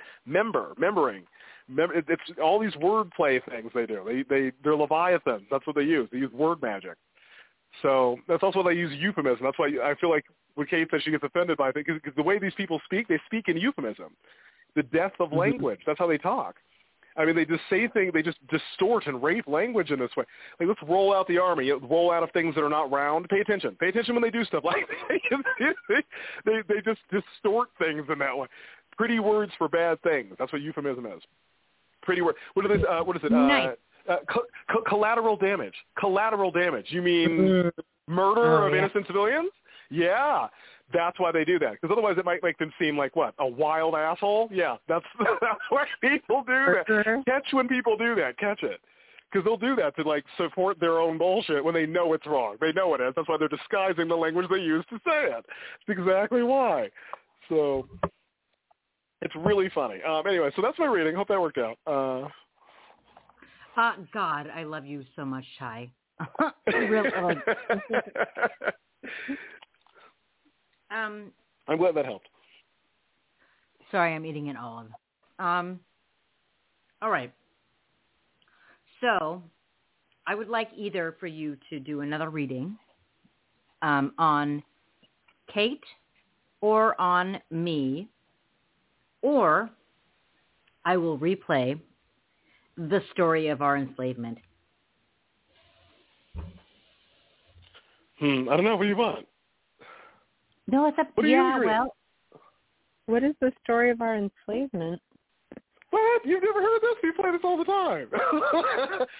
It's all these wordplay things they do. They're leviathans. That's what they use. They use word magic. So that's also why they use euphemism. That's why I feel like when Kate says she gets offended by it, because the way these people speak, they speak in euphemism. The death of language. That's how they talk. I mean, they just say things. They just distort and rape language in this way. Like, let's roll out the army. Roll out of things that are not round. Pay attention. Pay attention when they do stuff. Like they just distort things in that way. Pretty words for bad things. That's what euphemism is. Pretty word. What are they? What is it? Nice. Collateral damage. Collateral damage. You mean murder of innocent civilians? Yeah. That's why they do that, because otherwise it might make them seem like, what, a wild asshole? Yeah, that's why people do that. Catch when people do that. Catch it. Because they'll do that to, like, support their own bullshit when they know it's wrong. They know it is. That's why they're disguising the language they use to say it. That's exactly why. So it's really funny. Anyway, so that's my reading. Hope that worked out. God, I love you so much, Ty. I'm glad that helped. Sorry, I'm eating an olive. All right. So I would like either for you to do another reading on Kate or on me, or I will replay the story of our enslavement. I don't know. What do you want? No, it's up. Yeah, well, what is the story of our enslavement? What? You've never heard of this? We play this all the time.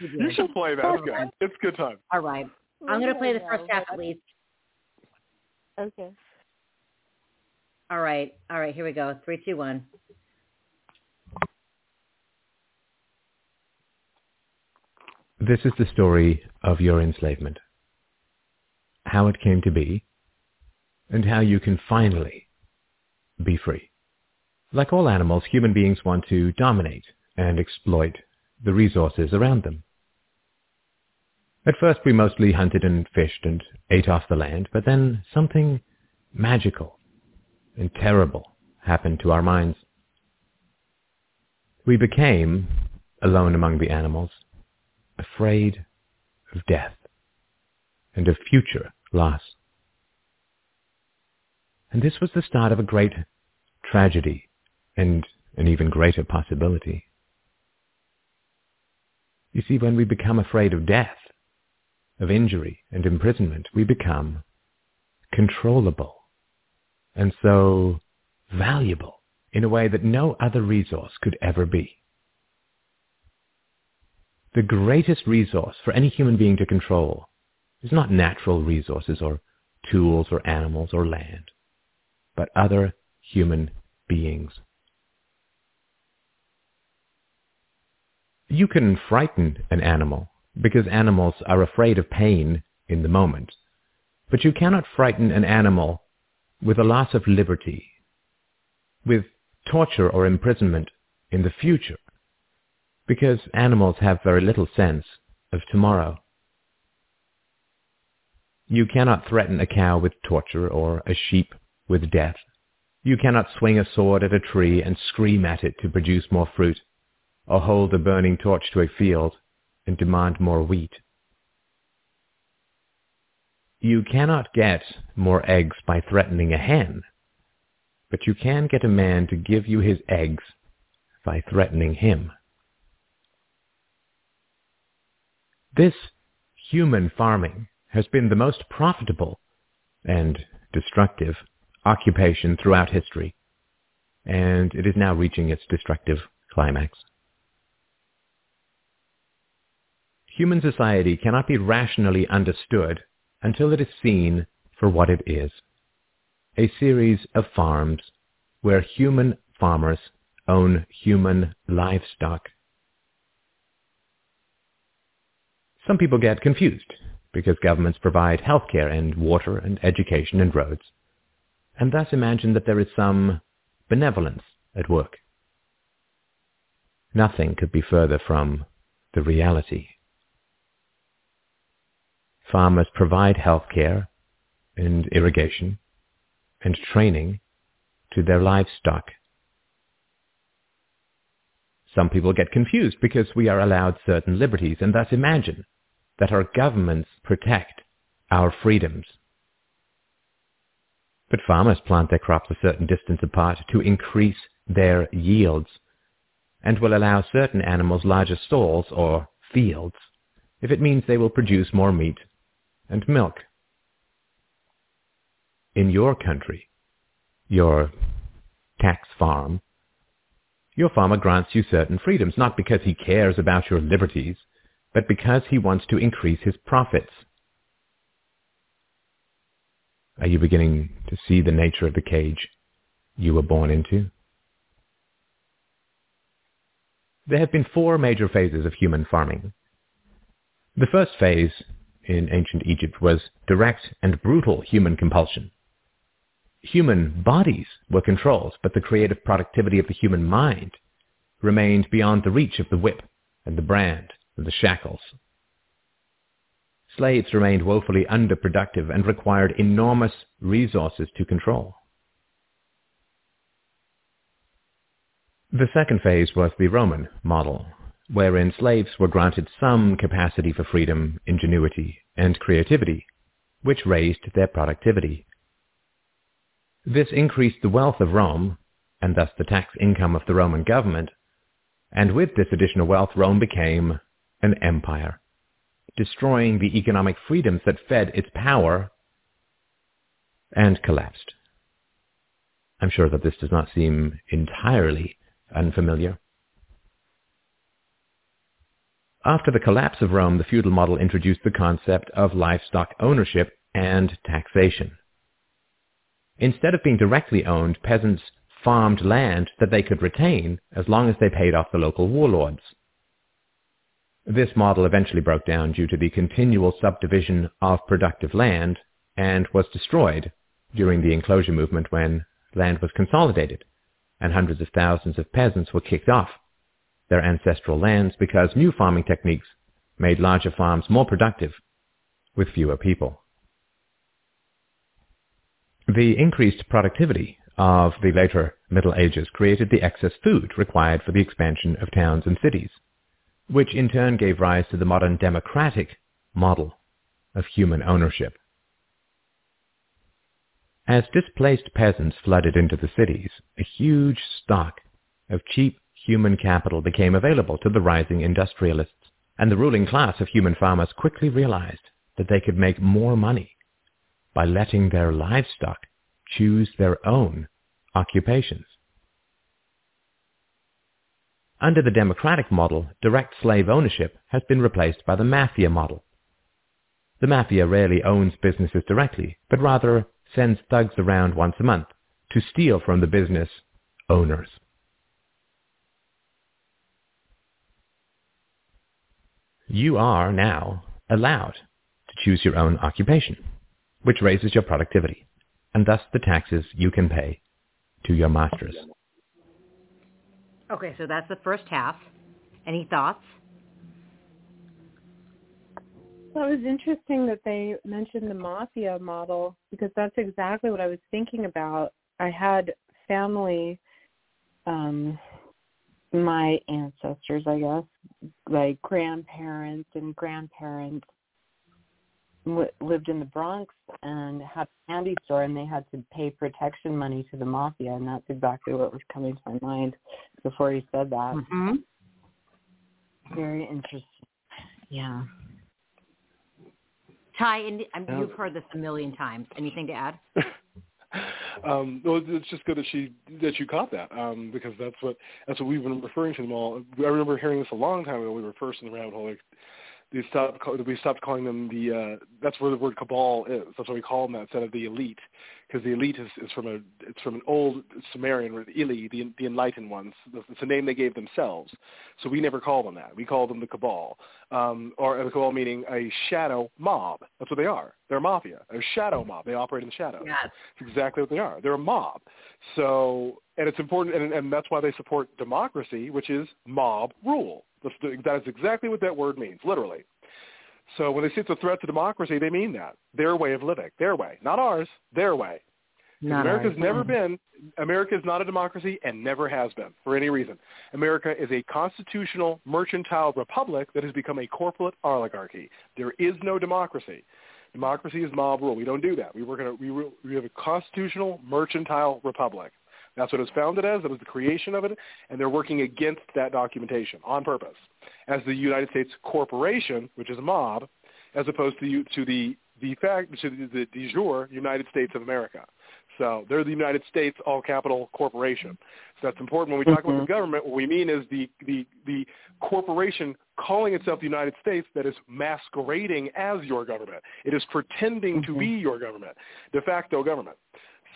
You should play that. It's good. It's a good time. All right. I'm going to play the first half at least. Okay. All right. All right. Here we go. 3, 2, 1. This is the story of your enslavement, how it came to be, and how you can finally be free. Like all animals, human beings want to dominate and exploit the resources around them. At first, we mostly hunted and fished and ate off the land, but then something magical and terrible happened to our minds. We became, alone among the animals, afraid of death and of future loss. And this was the start of a great tragedy and an even greater possibility. You see, when we become afraid of death, of injury and imprisonment, we become controllable and so valuable in a way that no other resource could ever be. The greatest resource for any human being to control is not natural resources or tools or animals or land, but other human beings. You can frighten an animal because animals are afraid of pain in the moment, but you cannot frighten an animal with a loss of liberty, with torture or imprisonment in the future, because animals have very little sense of tomorrow. You cannot threaten a cow with torture or a sheep with death. You cannot swing a sword at a tree and scream at it to produce more fruit, or hold a burning torch to a field and demand more wheat. You cannot get more eggs by threatening a hen, but you can get a man to give you his eggs by threatening him. This human farming has been the most profitable and destructive occupation throughout history, and it is now reaching its destructive climax. Human society cannot be rationally understood until it is seen for what it is, a series of farms where human farmers own human livestock. Some people get confused because governments provide healthcare and water and education and roads, and thus imagine that there is some benevolence at work Nothing could be further from the reality. Farmers provide health care and irrigation and training to their livestock. Some people get confused because we are allowed certain liberties and thus imagine that our governments protect our freedoms. But farmers plant their crops a certain distance apart to increase their yields and will allow certain animals larger stalls or fields if it means they will produce more meat and milk. In your country, your tax farm, your farmer grants you certain freedoms, not because he cares about your liberties, but because he wants to increase his profits. Are you beginning to see the nature of the cage you were born into? There have been 4 major phases of human farming. The first phase in ancient Egypt was direct and brutal human compulsion. Human bodies were controls, but the creative productivity of the human mind remained beyond the reach of the whip and the brand and the shackles. Slaves remained woefully underproductive and required enormous resources to control. The second phase was the Roman model, wherein slaves were granted some capacity for freedom, ingenuity, and creativity, which raised their productivity. This increased the wealth of Rome, and thus the tax income of the Roman government, and with this additional wealth Rome became an empire, destroying the economic freedoms that fed its power, and collapsed. I'm sure that this does not seem entirely unfamiliar. After the collapse of Rome, the feudal model introduced the concept of livestock ownership and taxation. Instead of being directly owned, peasants farmed land that they could retain as long as they paid off the local warlords. This model eventually broke down due to the continual subdivision of productive land and was destroyed during the enclosure movement when land was consolidated and hundreds of thousands of peasants were kicked off their ancestral lands because new farming techniques made larger farms more productive with fewer people. The increased productivity of the later Middle Ages created the excess food required for the expansion of towns and cities, which in turn gave rise to the modern democratic model of human ownership. As displaced peasants flooded into the cities, a huge stock of cheap human capital became available to the rising industrialists, and the ruling class of human farmers quickly realized that they could make more money by letting their livestock choose their own occupations. Under the democratic model, direct slave ownership has been replaced by the mafia model. The mafia rarely owns businesses directly, but rather sends thugs around once a month to steal from the business owners. You are now allowed to choose your own occupation, which raises your productivity, and thus the taxes you can pay to your masters. Okay, so that's the first half. Any thoughts? Well, it was interesting that they mentioned the mafia model because that's exactly what I was thinking about. I had family, my ancestors, I guess, like grandparents and grandparents, lived in the Bronx and had a candy store, and they had to pay protection money to the mafia, and that's exactly what was coming to my mind before you said that. Mm-hmm. Very interesting. Yeah. Ty, you've heard this a million times. Anything to add? Well, it's just good that you caught that because that's what we've been referring to them all. I remember hearing this a long time ago. We were first in the rabbit hole. Like, we stopped calling them that's where the word cabal is. That's why we call them that instead of the elite, because the elite is from an old Sumerian word, Ili, the enlightened ones. It's a name they gave themselves. So we never call them that. We call them the cabal, or the cabal meaning a shadow mob. That's what they are. They're a mafia, a shadow mob. They operate in the shadows. Yes. That's exactly what they are. They're a mob. So, and it's important, and that's why they support democracy, which is mob rule. That is exactly what that word means, literally. So when they say it's a threat to democracy, they mean that. Their way of living. Their way. Not ours. Their way. America is not a democracy and never has been for any reason. America is a constitutional mercantile republic that has become a corporate oligarchy. There is no democracy. Democracy is mob rule. We don't do that. We have a constitutional mercantile republic. That's what it was founded as. That was the creation of it. And they're working against that documentation on purpose as the United States corporation, which is a mob, as opposed to the de jure United States of America. So they're the United States all capital corporation. So that's important. When we talk about the government, what we mean is the corporation calling itself the United States that is masquerading as your government. It is pretending to be your government, de facto government.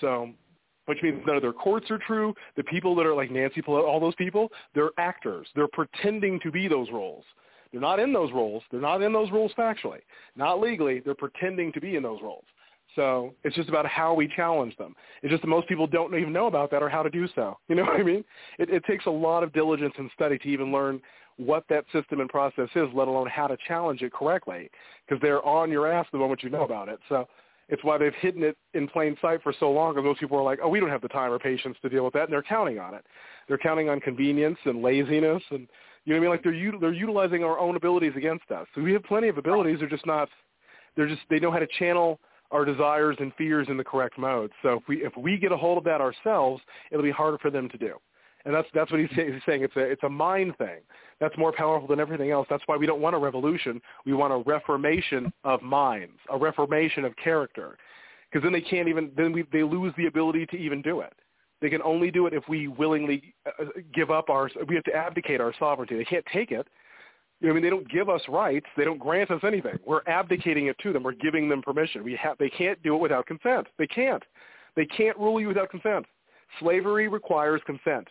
So, which means none of their courts are true. The people that are like Nancy Pelosi, all those people, they're actors. They're pretending to be those roles. They're not in those roles. They're not in those roles factually, not legally. They're pretending to be in those roles. So it's just about how we challenge them. It's just that most people don't even know about that or how to do so. You know what I mean? It takes a lot of diligence and study to even learn what that system and process is, let alone how to challenge it correctly, because they're on your ass the moment you know about it. So it's why they've hidden it in plain sight for so long. And those people are like, oh, we don't have the time or patience to deal with that. And they're counting on it. They're counting on convenience and laziness. And you know what I mean? Like they're utilizing our own abilities against us. So we have plenty of abilities. They know how to channel our desires and fears in the correct mode. So if we get a hold of that ourselves, it'll be harder for them to do. And that's what he's saying. It's a mind thing. That's more powerful than everything else. That's why we don't want a revolution. We want a reformation of minds, a reformation of character, because then they lose the ability to even do it. They can only do it if we willingly give up we have to abdicate our sovereignty. They can't take it. You know, I mean, they don't give us rights. They don't grant us anything. We're abdicating it to them. We're giving them permission. They can't do it without consent. They can't rule you without consent. Slavery requires consent.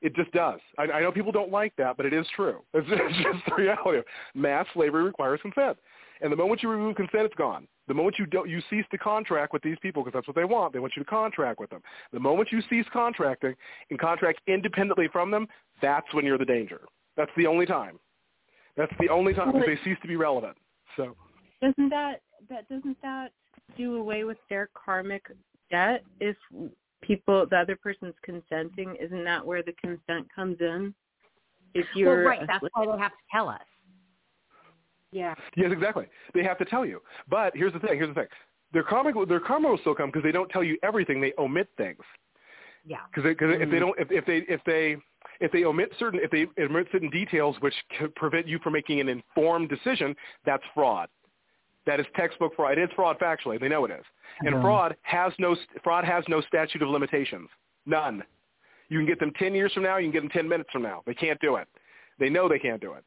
It just does. I know people don't like that, but it is true. It's just the reality. Mass slavery requires consent. And the moment you remove consent, it's gone. The moment you cease to contract with these people, because that's what they want. They want you to contract with them. The moment you cease contracting and contract independently from them, that's when you're the danger. That's the only time. That's the only time they cease to be relevant. So, doesn't that do away with their karmic debt if the other person's consenting? Isn't that where the consent comes in? If you're right, that's why they have to tell us. Yeah. Yes, exactly. They have to tell you. But here's the thing. Their karma will still come because they don't tell you everything. They omit things. Yeah. Because if they omit certain details which could prevent you from making an informed decision, that's fraud. That is textbook fraud. It is fraud factually. They know it is. And fraud has no statute of limitations. None. You can get them 10 years from now. You can get them 10 minutes from now. They can't do it. They know they can't do it.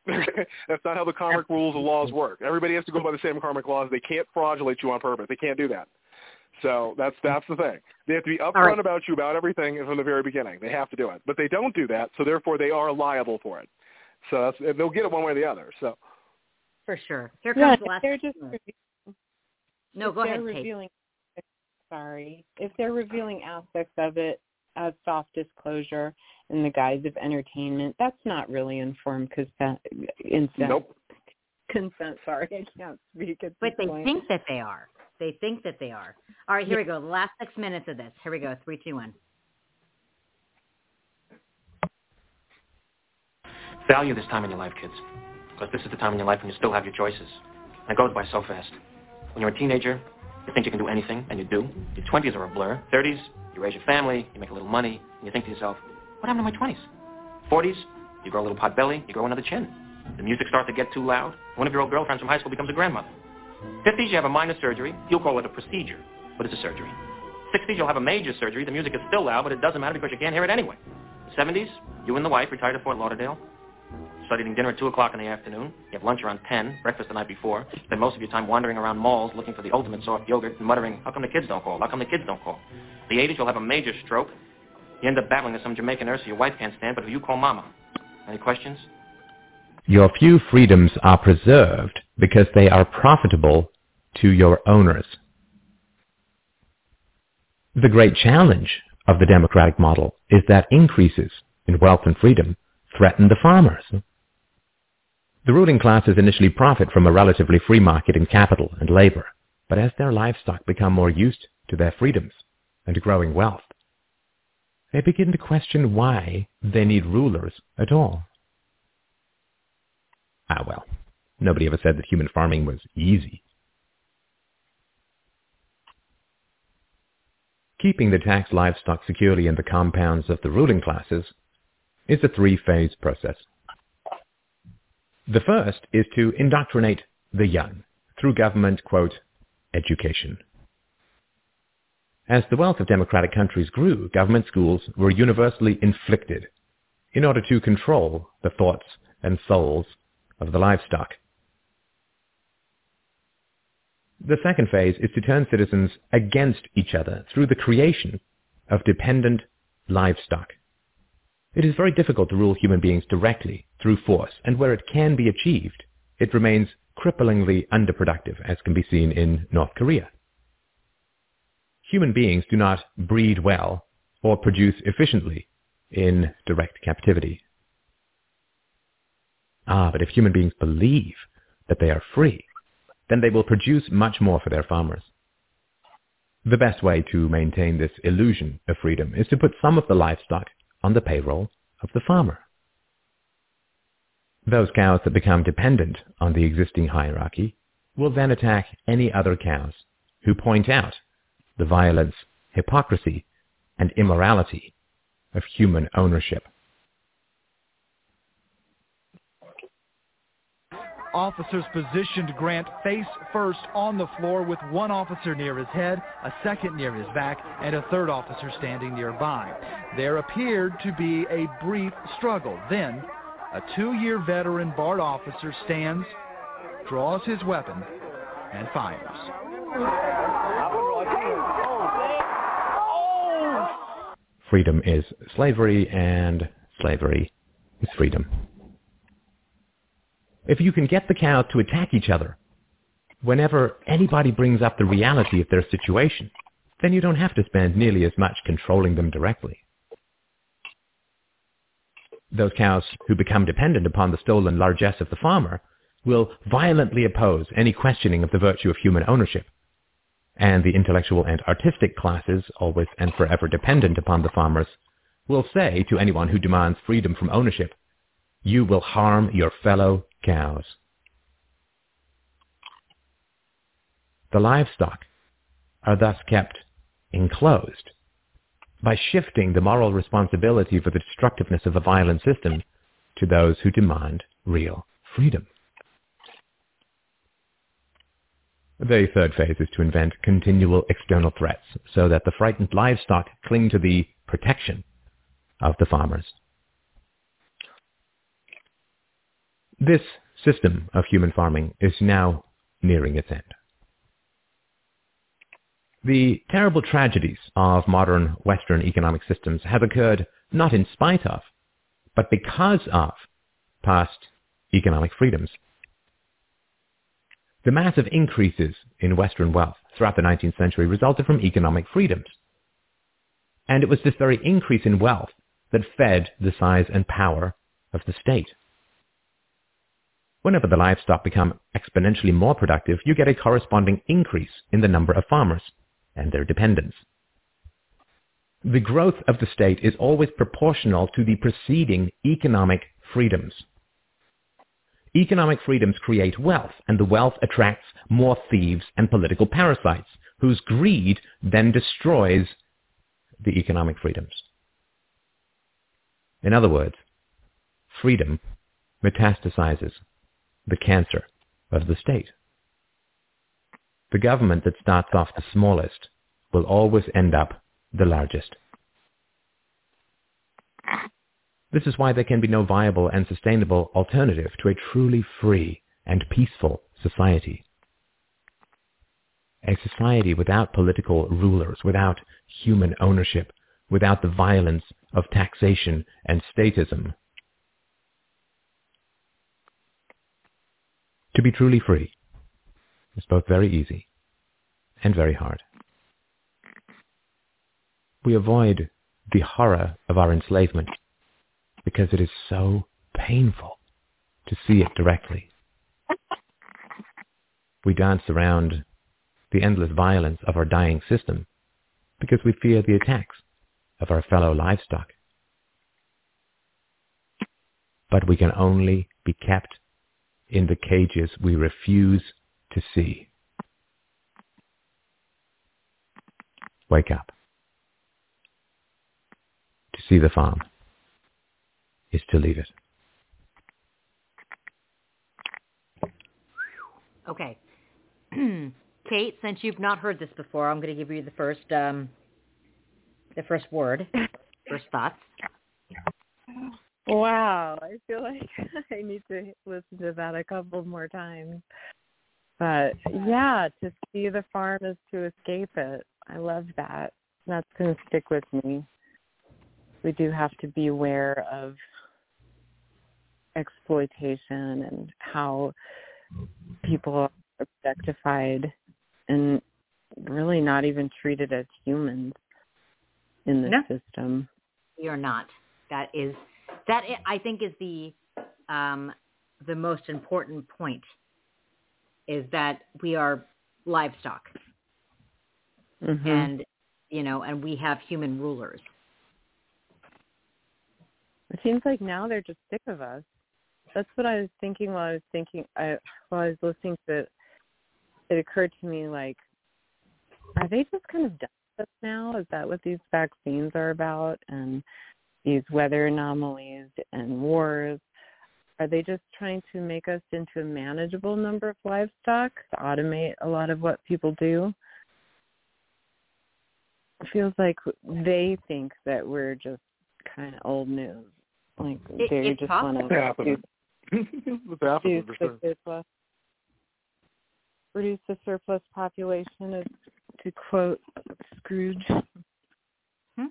That's not how the karmic rules and laws work. Everybody has to go by the same karmic laws. They can't fraudulate you on purpose. They can't do that. So that's the thing. They have to be upfront about you about everything from the very beginning. They have to do it, but they don't do that. So therefore, they are liable for it. So they'll get it one way or the other. So for sure, here comes the last. They're just if they're revealing aspects of it as soft disclosure in the guise of entertainment, that's not really informed consent. Nope. Consent. Sorry, I can't speak at this point. But they think that they are. They think that they are. All right, here we go. The last 6 minutes of this. Here we go. 3, 2, 1. Value this time in your life, kids, because this is the time in your life when you still have your choices. And it goes by so fast. When you're a teenager, you think you can do anything, and you do. Your 20s are a blur. 30s, you raise your family, you make a little money, and you think to yourself, what happened to my 20s? 40s, you grow a little pot belly, you grow another chin. The music starts to get too loud. One of your old girlfriends from high school becomes a grandmother. 50s, you have a minor surgery. You'll call it a procedure, but it's a surgery. 60s, you'll have a major surgery. The music is still loud, but it doesn't matter because you can't hear it anyway. 70s, you and the wife retire to Fort Lauderdale. studying dinner at 2 o'clock in the afternoon. You have lunch around 10, breakfast the night before. Spend most of your time wandering around malls looking for the ultimate soft yogurt and muttering, how come the kids don't call? How come the kids don't call? At the 80s, you'll have a major stroke. You end up battling with some Jamaican nurse who your wife can't stand, but who you call mama. Any questions? Your few freedoms are preserved because they are profitable to your owners. The great challenge of the democratic model is that increases in wealth and freedom threaten the farmers. The ruling classes initially profit from a relatively free market in capital and labor, but as their livestock become more used to their freedoms and growing wealth, they begin to question why they need rulers at all. Ah well, nobody ever said that human farming was easy. Keeping the taxed livestock securely in the compounds of the ruling classes is a three-phase process. The first is to indoctrinate the young through government, quote, education. As the wealth of democratic countries grew, government schools were universally inflicted in order to control the thoughts and souls of the livestock. The second phase is to turn citizens against each other through the creation of dependent livestock. It is very difficult to rule human beings directly through force, and where it can be achieved, it remains cripplingly underproductive, as can be seen in North Korea. Human beings do not breed well or produce efficiently in direct captivity. But if human beings believe that they are free, then they will produce much more for their farmers. The best way to maintain this illusion of freedom is to put some of the livestock on the payroll of the farmer. Those cows that become dependent on the existing hierarchy will then attack any other cows who point out the violence, hypocrisy, and immorality of human ownership. Officers positioned Grant face first on the floor with one officer near his head, a second near his back, and a third officer standing nearby. There appeared to be a brief struggle. Then, a two-year veteran BART officer stands, draws his weapon, and fires. Freedom is slavery, and slavery is freedom. If you can get the cows to attack each other whenever anybody brings up the reality of their situation, then you don't have to spend nearly as much controlling them directly. Those cows who become dependent upon the stolen largesse of the farmer will violently oppose any questioning of the virtue of human ownership, and the intellectual and artistic classes, always and forever dependent upon the farmers, will say to anyone who demands freedom from ownership, you will harm your fellow cows. The livestock are thus kept enclosed. By shifting the moral responsibility for the destructiveness of a violent system to those who demand real freedom. The third phase is to invent continual external threats so that the frightened livestock cling to the protection of the farmers. This system of human farming is now nearing its end. The terrible tragedies of modern Western economic systems have occurred not in spite of, but because of past economic freedoms. The massive increases in Western wealth throughout the 19th century resulted from economic freedoms. And it was this very increase in wealth that fed the size and power of the state. Whenever the livestock become exponentially more productive, you get a corresponding increase in the number of farmers and their dependents. The growth of the state is always proportional to the preceding economic freedoms. Economic freedoms create wealth, and the wealth attracts more thieves and political parasites, whose greed then destroys the economic freedoms. In other words, freedom metastasizes the cancer of the state. The government that starts off the smallest will always end up the largest. This is why there can be no viable and sustainable alternative to a truly free and peaceful society. A society without political rulers, without human ownership, without the violence of taxation and statism. To be truly free is both very easy and very hard. We avoid the horror of our enslavement because it is so painful to see it directly. We dance around the endless violence of our dying system because we fear the attacks of our fellow livestock. But we can only be kept in the cages we refuse to see. Wake up. To see the farm is to leave it. Okay. Kate, since you've not heard this before, I'm going to give you the first word, first thoughts. Wow, I feel like I need to listen to that a couple more times. But yeah, to see the farm is to escape it. I love that. That's going to stick with me. We do have to be aware of exploitation and how people are objectified and really not even treated as humans in this system. You're not. That I think is the most important point, is that we are livestock, mm-hmm. and we have human rulers. It seems like now they're just sick of us. That's what I was thinking while I was listening to it. It occurred to me, like, are they just kind of done with us now? Is that what these vaccines are about? And these weather anomalies and wars, are they just trying to make us into a manageable number of livestock, to automate a lot of what people do? It feels like they think that we're just kind of old news. Like they just want to reduce the surplus population, to quote Scrooge. Oh,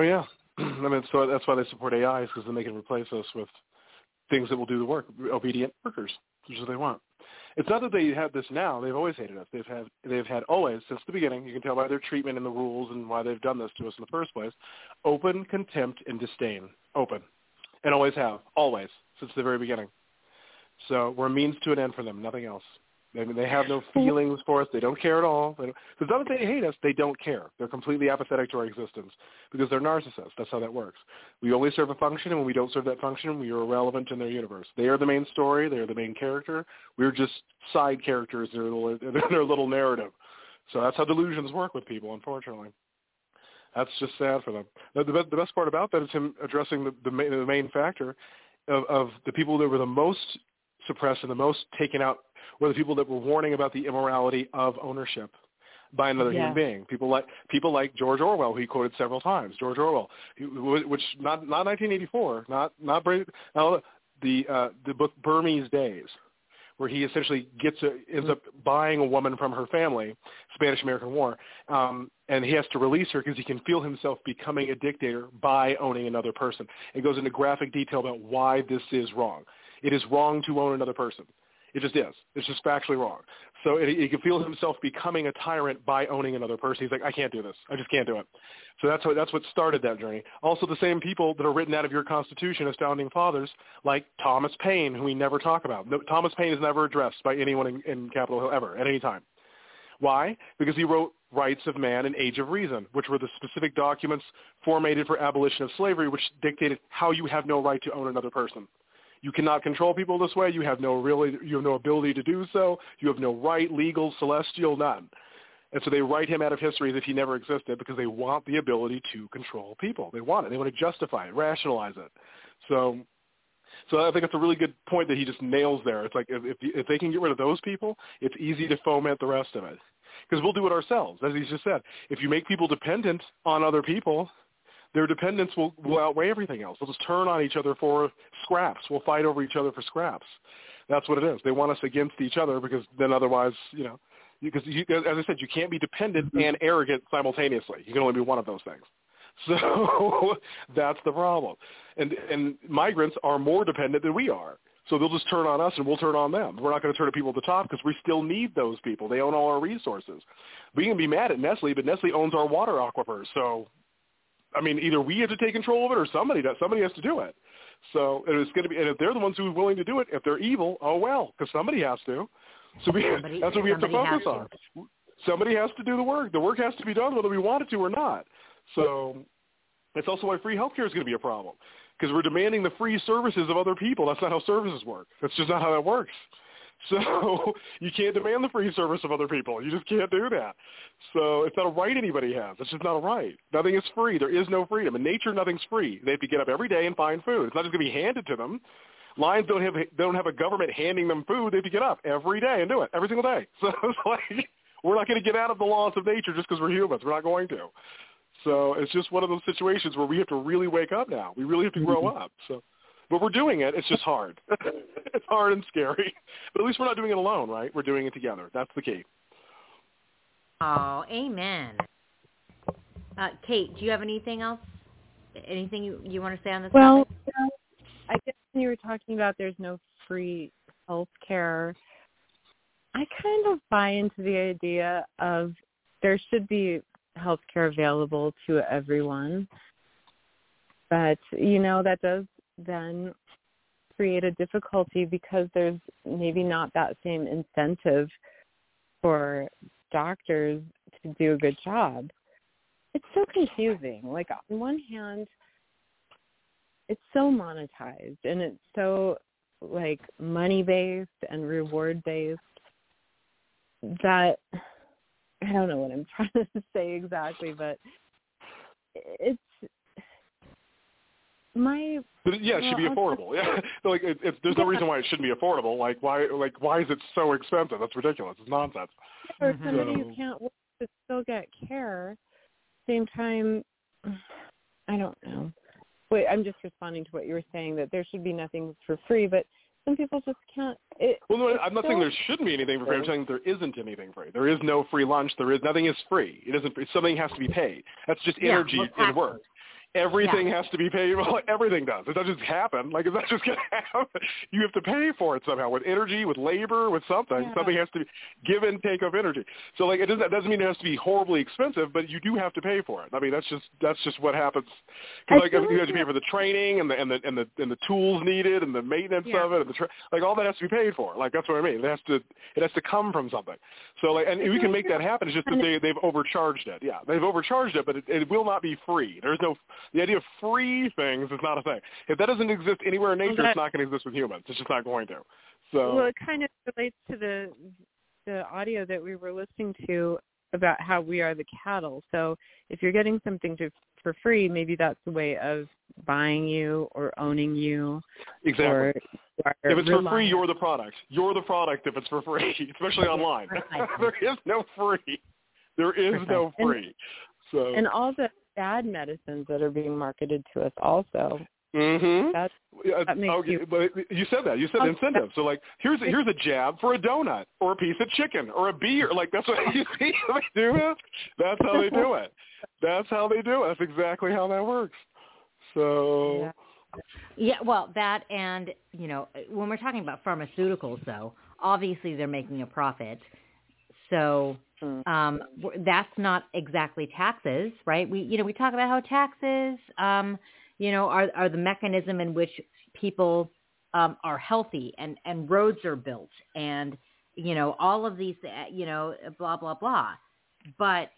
yeah. I mean, so that's why they support AIs, because then they can replace us with things that will do the work, obedient workers, which is what they want. It's not that they have this now. They've always hated us. They've had always, since the beginning, you can tell by their treatment and the rules and why they've done this to us in the first place, open contempt and disdain. Open. And always have. Always. Since the very beginning. So we're a means to an end for them. Nothing else. I mean, they have no feelings for us. They don't care at all. It's not that they hate us. They don't care. They're completely apathetic to our existence because they're narcissists. That's how that works. We only serve a function, and when we don't serve that function, we are irrelevant in their universe. They are the main story. They are the main character. We're just side characters in their little narrative. So that's how delusions work with people, unfortunately. That's just sad for them. The best part about that is him addressing the main factor of the people that were the most suppressed and the most taken out were the people that were warning about the immorality of ownership by another human being. People like George Orwell, who he quoted several times. George Orwell, which not 1984, the book Burmese Days, where he essentially ends up buying a woman from her family, Spanish-American War, and he has to release her because he can feel himself becoming a dictator by owning another person. It goes into graphic detail about why this is wrong. It is wrong to own another person. It just is. It's just factually wrong. So he can feel himself becoming a tyrant by owning another person. He's like, I can't do this. I just can't do it. So that's what started that journey. Also, the same people that are written out of your Constitution as founding fathers, like Thomas Paine, who we never talk about. No, Thomas Paine is never addressed by anyone in Capitol Hill ever at any time. Why? Because he wrote Rights of Man and Age of Reason, which were the specific documents formatted for abolition of slavery, which dictated how you have no right to own another person. You cannot control people this way. You have no ability to do so. You have no right, legal, celestial, none. And so they write him out of history as if he never existed because they want the ability to control people. They want it. They want to justify it, rationalize it. So I think it's a really good point that he just nails there. It's like if they can get rid of those people, it's easy to foment the rest of it because we'll do it ourselves, as he just said. If you make people dependent on other people, Their dependence will outweigh everything else. They'll just turn on each other for scraps. We'll fight over each other for scraps. That's what it is. They want us against each other because then otherwise, as I said, you can't be dependent and arrogant simultaneously. You can only be one of those things. So that's the problem. And migrants are more dependent than we are. So they'll just turn on us and we'll turn on them. We're not going to turn to people at the top because we still need those people. They own all our resources. We can be mad at Nestle, but Nestle owns our water aquifers. So, I mean, either we have to take control of it or somebody does. Somebody has to do it. So it's going to be, and if they're the ones who are willing to do it, if they're evil, oh well, because somebody has to. So that's what we have to focus on. Somebody has to do the work. The work has to be done whether we want it to or not. So that's also why free healthcare is going to be a problem, because we're demanding the free services of other people. That's not how services work. That's just not how that works. So you can't demand the free service of other people. You just can't do that. So it's not a right anybody has. It's just not a right. Nothing is free. There is no freedom. In nature, nothing's free. They have to get up every day and find food. It's not just going to be handed to them. Lions don't have a government handing them food. They have to get up every day and do it, every single day. So it's like we're not going to get out of the laws of nature just because we're humans. We're not going to. So it's just one of those situations where we have to really wake up now. We really have to grow up. So, but we're doing it. It's just hard. It's hard and scary. But at least we're not doing it alone, right? We're doing it together. That's the key. Oh, amen. Kate, do you have anything else? Anything you want to say on this topic? Well, I guess when you were talking about there's no free health care, I kind of buy into the idea of there should be health care available to everyone. But, that does then create a difficulty because there's maybe not that same incentive for doctors to do a good job. It's so confusing. Like, on one hand, it's so monetized and it's so, like, money-based and reward-based that I don't know what I'm trying to say exactly, but it's my... Yeah, it should be affordable. Yeah. Like, there's no reason why it shouldn't be affordable. Like, why is it so expensive? That's ridiculous. It's nonsense. For somebody who can't work to still get care, same time, I don't know. Wait, I'm just responding to what you were saying, that there should be nothing for free, but some people just can't. I'm not saying there shouldn't be anything for free. I'm saying there isn't anything free. There is no free lunch. Nothing is free. It isn't free. Something has to be paid. That's just energy and work. Everything has to be paid. Well, everything does. It doesn't just happen. Like, it's not just going to happen. You have to pay for it somehow with energy, with labor, with something. Yeah. Something has to be give and take of energy. So, like, it doesn't mean it has to be horribly expensive, but you do have to pay for it. I mean, that's just what happens. Like, you have to pay for the training and the tools needed and the maintenance of it and all that has to be paid for. Like, that's what I mean. It has to come from something. So, like, and we can make that happen. It's just that they've overcharged it. Yeah, they've overcharged it, but it will not be free. There's no. The idea of free things is not a thing. If that doesn't exist anywhere in nature, it's not going to exist with humans. It's just not going to. So, well, it kind of relates to the audio that we were listening to about how we are the cattle. So if you're getting something for free, maybe that's a way of buying you or owning you. Exactly. Or if it's for free, you're the product. You're the product if it's for free, especially online. There is no free. There is no free. So. And all the bad medicines that are being marketed to us also. Mm-hmm. That makes you said that. You said incentive. So, like, here's a jab for a donut or a piece of chicken or a beer. Like, that's what you see how they do it. That's how they do it. That's how they do it. That's exactly how that works. So... Yeah. Yeah, well, that and, when we're talking about pharmaceuticals, though, obviously they're making a profit. So... that's not exactly taxes, right? We, we talk about how taxes, are the mechanism in which people are healthy and roads are built and, all of these, blah, blah, blah. But,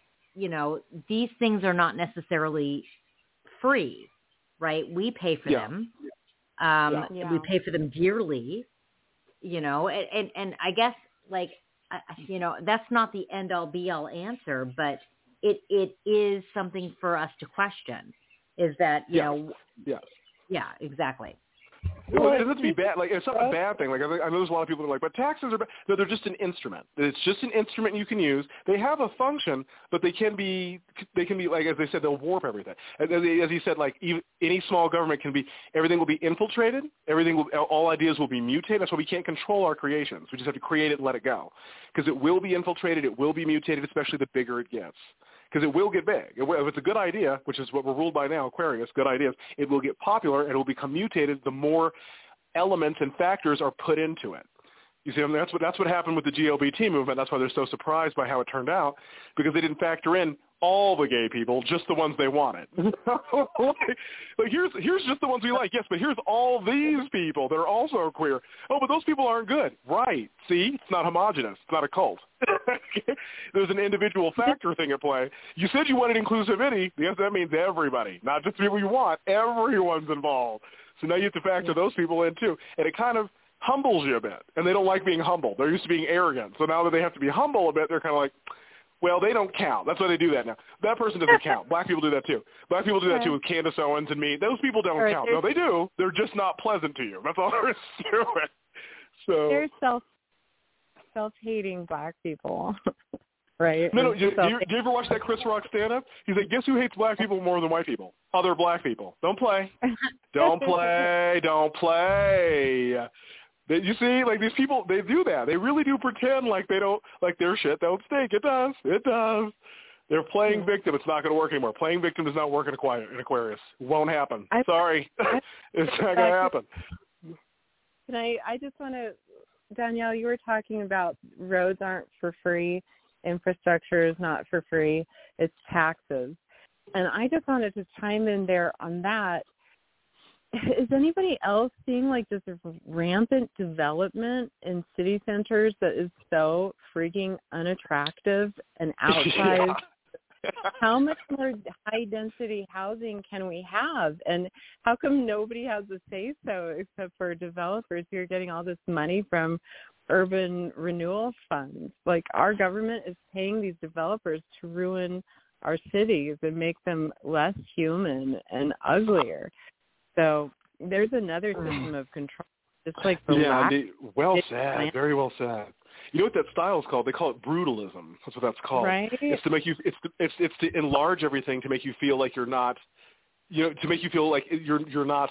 these things are not necessarily free, right? We pay for them. Yeah. We pay for them dearly, and I guess like, that's not the end-all, be-all answer, but it is something for us to question. Is that, Yeah, exactly. It doesn't be bad. Like, it's not a bad thing. Like, I know there's a lot of people that are like, but taxes are bad. No, they're just an instrument. It's just an instrument you can use. They have a function, but they can be like, as they said, they'll warp everything. As he said, like, any small government can be, everything will be infiltrated. All ideas will be mutated. That's why we can't control our creations. We just have to create it and let it go, because it will be infiltrated. It will be mutated, especially the bigger it gets. Because it will get big. If it's a good idea, which is what we're ruled by now, Aquarius, good ideas, it will get popular and it will become mutated the more elements and factors are put into it. You see, I mean, that's what happened with the GLBT movement. That's why they're so surprised by how it turned out, because they didn't factor in all the gay people, just the ones they wanted. Like, here's just the ones we like. Yes, but here's all these people that are also queer. Oh, but those people aren't good. Right. See, it's not homogenous. It's not a cult. There's an individual factor thing at play. You said you wanted inclusivity. Yes, that means everybody, not just people you want. Everyone's involved. So now you have to factor those people in too. And it kind of humbles you a bit. And they don't like being humble. They're used to being arrogant. So now that they have to be humble a bit, they're kind of like, well, they don't count. That's why they do that now. That person doesn't count. Black people do that too. Black people do that too with Candace Owens and me. Those people don't count. No, they do. They're just not pleasant to you. That's all there is to it. So they're self-hating black people, right? No. Do you ever watch that Chris Rock stand-up? He's like, guess who hates black people more than white people? Other black people. Don't play. Don't play. Don't play. You see, like, these people, they do that. They really do pretend like they don't, like their shit don't stink. It does. It does. They're playing victim. It's not going to work anymore. Playing victim does not work in Aquarius. Won't happen. Sorry. It's not going to happen. Can I just want to, Danielle, you were talking about roads aren't for free. Infrastructure is not for free. It's taxes. And I just wanted to chime in there on that. Is anybody else seeing, like, this rampant development in city centers that is so freaking unattractive and outsized? Yeah. How much more high-density housing can we have? And how come nobody has a say-so except for developers who are getting all this money from urban renewal funds? Like, our government is paying these developers to ruin our cities and make them less human and uglier. So there's another system of control. It's like the well said. Plan. Very well said. You know what that style is called? They call it brutalism. That's what that's called. Right? It's to make you. It's to enlarge everything to make you feel like you're not. You know, to make you feel like you're not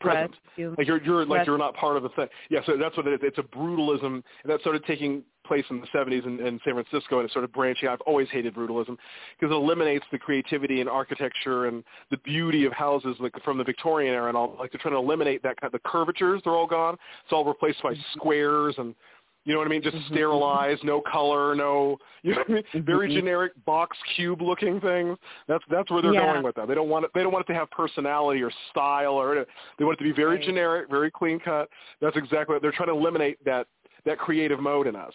present. Like you're like you're not part of the thing. Yeah. So that's what it is. It's a brutalism, and that started taking place in the 70s in San Francisco, and it started branching out. I've always hated brutalism because it eliminates the creativity and architecture and the beauty of houses, like from the Victorian era and all. Like they're trying to eliminate that kind of, the curvatures. They're all gone. It's all replaced by squares and, you know what I mean? Just sterilized, no color, no, you know what I mean? Very generic box cube looking things. That's where they're going with that. They don't want it to have personality or style or anything. They want it to be very generic, very clean cut. That's exactly what they're trying to eliminate, that creative mode in us.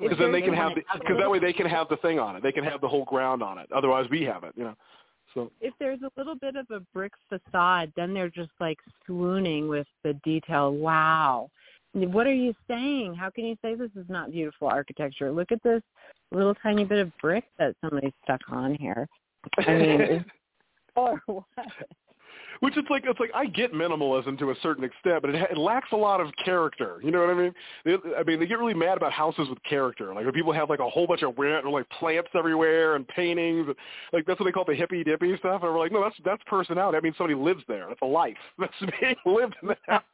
Because then they can have that way they can have the thing on it. They can have the whole ground on it. Otherwise we have it, you know. So if there's a little bit of a brick facade, then they're just like swooning with the detail. Wow. What are you saying? How can you say this is not beautiful architecture? Look at this little tiny bit of brick that somebody stuck on here. I mean, or what? Which it's like I get minimalism to a certain extent, but it lacks a lot of character. You know what I mean? They get really mad about houses with character. Like when people have like a whole bunch of weird, like plants everywhere and paintings. Like that's what they call the hippy dippy stuff. And we're like, no, that's personality. That means somebody lives there. That's a life. That's being lived in that,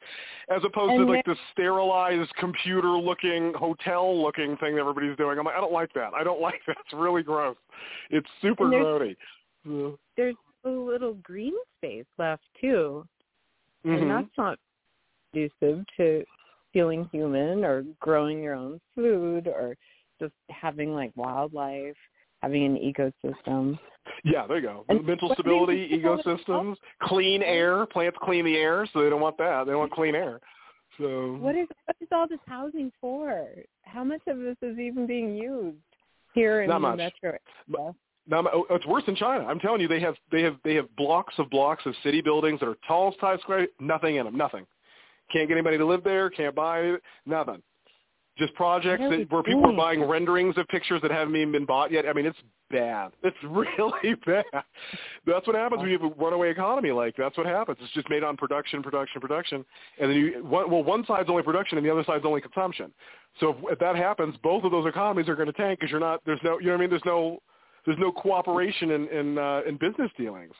as opposed to like this sterilized computer looking, hotel looking thing that everybody's doing. I'm like, I don't like that. It's really gross. It's super grody. There's a little green space left too, and that's not conducive to feeling human or growing your own food or just having like wildlife, having an ecosystem. Yeah, there you go. And mental stability, ecosystems, clean air. Plants clean the air, so they don't want that. They want clean air. So what is all this housing for? How much of this is even being used here in the metro area? Now, it's worse in China. I'm telling you, they have blocks of city buildings that are tall as Times Square. Nothing in them. Nothing. Can't get anybody to live there. Can't buy it. Nothing. Just projects where people are buying renderings of pictures that haven't even been bought yet. I mean, it's bad. It's really bad. That's what happens when you have a runaway economy. Like, that's what happens. It's just made on production. And then one side's only production and the other side's only consumption. So if that happens, both of those economies are going to tank because there's no cooperation in business dealings.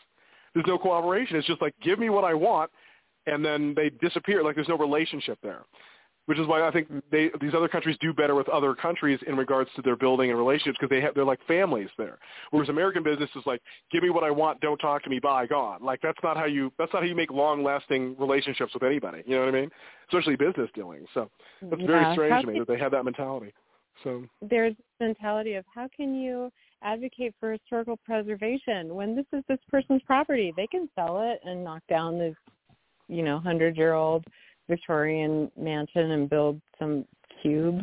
There's no cooperation. It's just like, give me what I want, and then they disappear. Like, there's no relationship there. Which is why I think these other countries do better with other countries in regards to their building and relationships, because they're like families there. Whereas American business is like, give me what I want, don't talk to me, bye, gone. Like, that's not how you make long-lasting relationships with anybody. You know what I mean? Especially business dealings. So that's very strange to me that they have that mentality. So there's this mentality of, how can you advocate for historical preservation when this is this person's property? They can sell it and knock down this, 100-year-old Victorian mansion and build some cube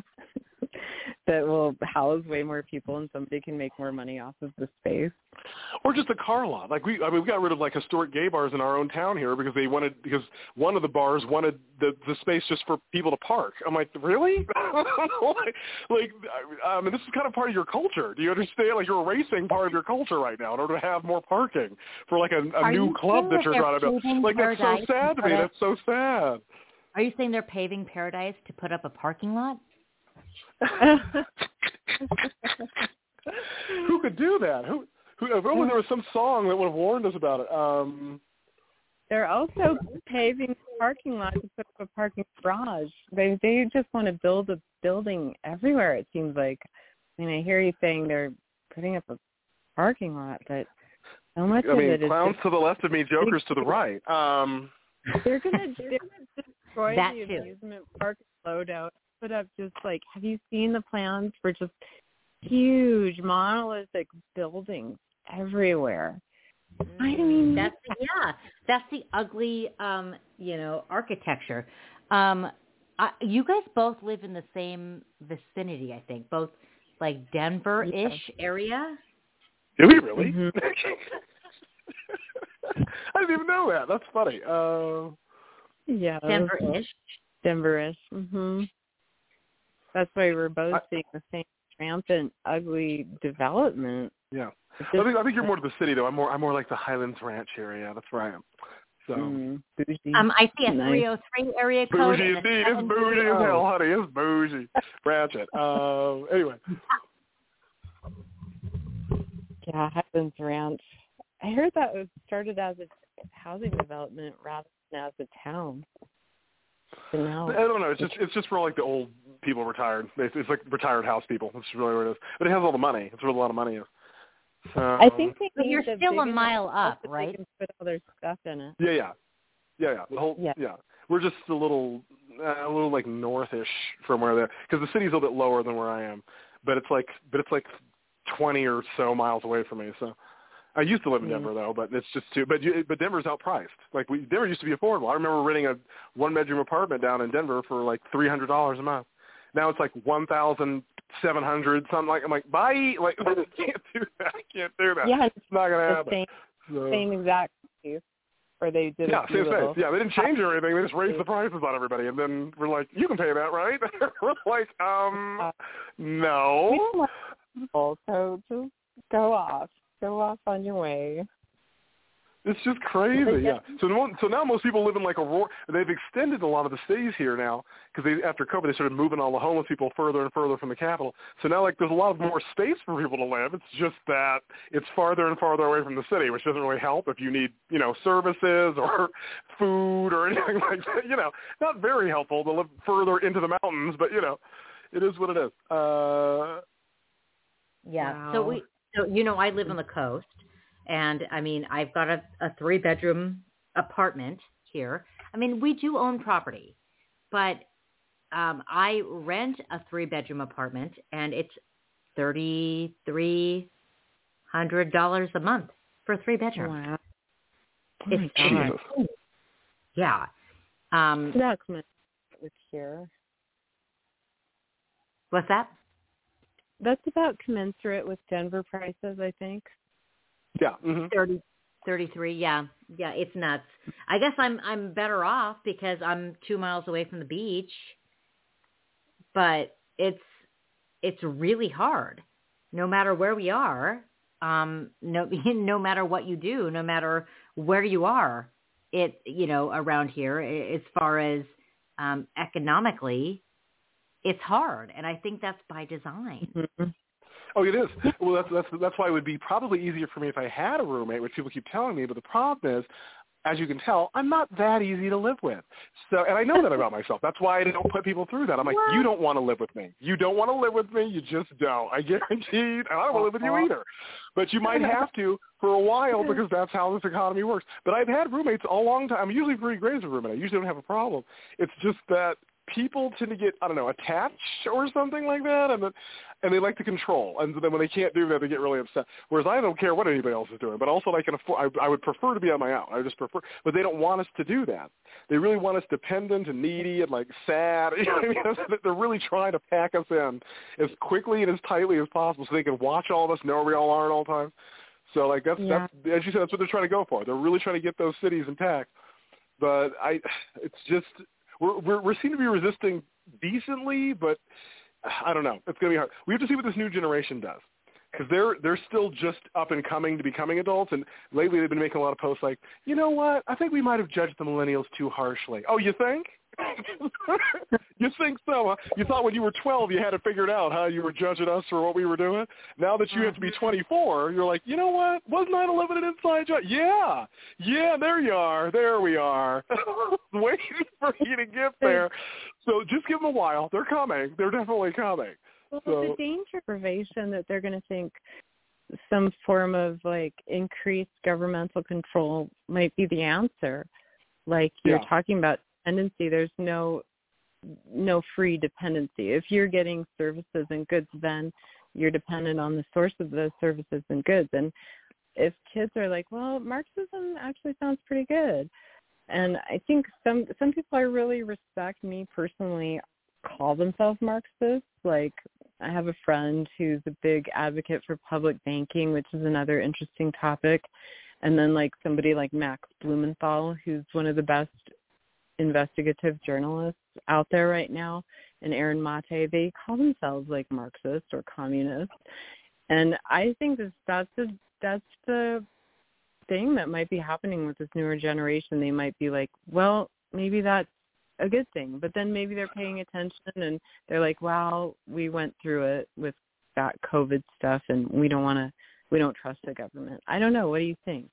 that will house way more people, and somebody can make more money off of the space. Or just a car lot. Like, we got rid of like historic gay bars in our own town here because one of the bars wanted the space just for people to park. I'm like, really? This is kind of part of your culture. Do you understand? Like, you're erasing part of your culture right now in order to have more parking for like a new club that you're trying to build. Like, that's so sad to me. That's so sad. Are you saying they're paving paradise to put up a parking lot? Who could do that? If only there was some song that would have warned us about it. They're also paving parking lots to put up a parking garage. They just want to build a building everywhere, it seems like. I mean, I hear you saying they're putting up a parking lot, but so much of it is... Clowns to the left of me, jokers to the right. They're going to destroy the amusement park loadout. Put up just like, have you seen the plans for just huge monolithic buildings everywhere? I mean, that's the ugly, architecture. You guys both live in the same vicinity, I think, both like Denver-ish area. Do we really? Mm-hmm. I didn't even know that. That's funny. Yeah, Denver-ish. Mm-hmm. That's why we're both seeing the same rampant, ugly development. Yeah, I think you're more to the city though. I'm more like the Highlands Ranch area. That's where I am. So, I see a 303 area code. Bougie indeed. It's bougie as hell, honey. It's bougie. Ratchet. Anyway. Yeah, Highlands Ranch. I heard that it started as a housing development rather than as a town. I don't know. It's just for all, like, the old people retired. It's like retired house people. That's really where it is. But it has all the money. It's where a lot of money is. So, I think you're still a mile up, right? They can put all their stuff in it. Yeah. The whole, yeah. We're just a little like northish from where they're, because the city's a little bit lower than where I am. But it's like 20 or so miles away from me. So. I used to live in Denver though, but it's just too. But Denver's outpriced. Like, Denver used to be affordable. I remember renting a one-bedroom apartment down in Denver for like $300 a month. Now it's like $1,700 something. Like, I'm like, bye. Like, I can't do that. Yeah, it's not gonna happen. Same exact place where they did. Yeah, same place. Yeah, they didn't change or anything. They just raised the prices on everybody, and then we're like, you can pay that, right? We're like, no. Also, just go off on your way. It's just crazy, yeah. So now most people live in like Aurora. They've extended a lot of the cities here now because after COVID they started moving all the homeless people further and further from the capital. So now, like, there's a lot more space for people to live. It's just that it's farther and farther away from the city, which doesn't really help if you need, services or food or anything like that. Not very helpful to live further into the mountains, but it is what it is. So I live on the coast, and I mean, I've got a 3-bedroom apartment here. I mean, we do own property, but I rent a 3-bedroom apartment, and it's $3,300 a month for a 3-bedroom. Wow. It's cheap. Yeah. That's not here. What's that? That's about commensurate with Denver prices, I think. Yeah. Mm-hmm. 33, yeah. Yeah, it's nuts. I guess I'm better off because I'm 2 miles away from the beach. But it's really hard, no matter where we are, no matter what you do, no matter where you are, around here, as far as economically, it's hard. And I think that's by design. Mm-hmm. Oh, it is. Well, that's why it would be probably easier for me if I had a roommate, which people keep telling me. But the problem is, as you can tell, I'm not that easy to live with. So, and I know that about myself. That's why I don't put people through that. I'm like, what? You don't want to live with me. You don't want to live with me. You just don't. I guarantee. And I don't want to live with you either. But you might have to for a while because that's how this economy works. But I've had roommates a long time. I'm usually pretty great as a roommate. I usually don't have a problem. It's just that people tend to get, I don't know, attached or something like that, and they like to control. And then when they can't do that, they get really upset. Whereas I don't care what anybody else is doing, but also I can afford. I would prefer to be on my own. I just prefer, but they don't want us to do that. They really want us dependent and needy and like sad. You know what I mean? So they're really trying to pack us in as quickly and as tightly as possible, so they can watch all of us, know where we all are at all times. So like that's, as you said, that's what they're trying to go for. They're really trying to get those cities intact. But it's just. We seem to be resisting decently, but I don't know. It's going to be hard. We have to see what this new generation does, because they're still just up and coming to becoming adults, and lately they've been making a lot of posts like, you know what, I think we might have judged the millennials too harshly. Oh, you think? You think so, huh? You thought when you were 12 you had it figured out how you were judging us for what we were doing? Now that you have to be 24, you're like, you know what? Was 9/11 an inside job? Yeah. Yeah, there you are. There we are. Waiting for you to get there. So just give them a while. They're coming. They're definitely coming. Well, there's a danger pervasion that they're going to think some form of, like, increased governmental control might be the answer. Like you're talking about dependency, there's no free dependency. If you're getting services and goods, then you're dependent on the source of those services and goods. And if kids are like, well, Marxism actually sounds pretty good. And I think some people I really respect, me personally, call themselves Marxists. Like I have a friend who's a big advocate for public banking, which is another interesting topic. And then like somebody like Max Blumenthal, who's one of the best investigative journalists out there right now, and Aaron Mate, they call themselves like Marxist or communist. And I think that's the thing that might be happening with this newer generation. They might be like, well, maybe that's a good thing, but then maybe they're paying attention and they're like, wow, we went through it with that COVID stuff, and we don't trust the government. I don't know. What do you think?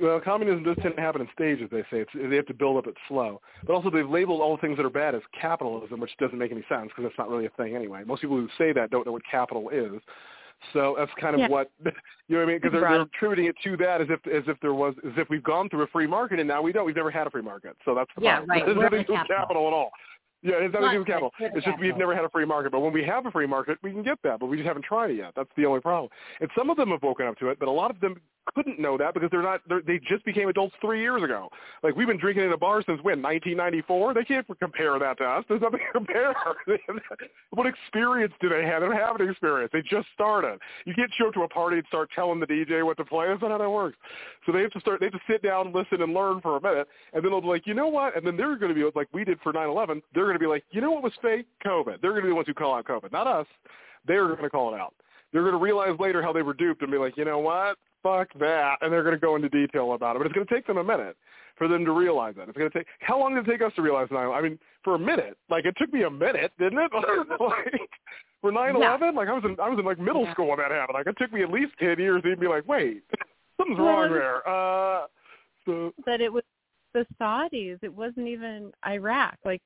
Well, communism does tend to happen in stages, they say. They have to build up, it's slow. But also they've labeled all the things that are bad as capitalism, which doesn't make any sense because that's not really a thing anyway. Most people who say that don't know what capital is. So that's kind of what, you know what I mean? Because they're attributing it to that as if we've gone through a free market, and now we don't. We've never had a free market. So that's the problem. Right. There's nothing to do with capital at all. Yeah, it's nothing to do with capital. It's just we've never had a free market. But when we have a free market, we can get that. But we just haven't tried it yet. That's the only problem. And some of them have woken up to it, but a lot of them couldn't know that because they just became adults 3 years ago. Like, we've been drinking in a bar since when, 1994? They can't compare that to us. There's nothing to compare. What experience do they have? They don't have an experience. They just started. You can't show up to a party and start telling the DJ what to play. That's not how that works. So they have to sit down, listen, and learn for a minute, and then they'll be like, you know what? And then they're going to be like we did for 9/11. They're going to be like, you know what was fake? COVID. They're going to be the ones who call out COVID, not us. They're going to call it out. They're going to realize later how they were duped and be like, you know what? Fuck that, and they're going to go into detail about it. But it's going to take them a minute for them to realize that. It's going to take how long did it take us to realize 9/11? I mean, for a minute. Like, it took me a minute, didn't it? Like, for 9/11, like I was in like middle school when that happened. Like, it took me at least 10 years to even be like, wait, something's wrong there. But it was the Saudis. It wasn't even Iraq. Like,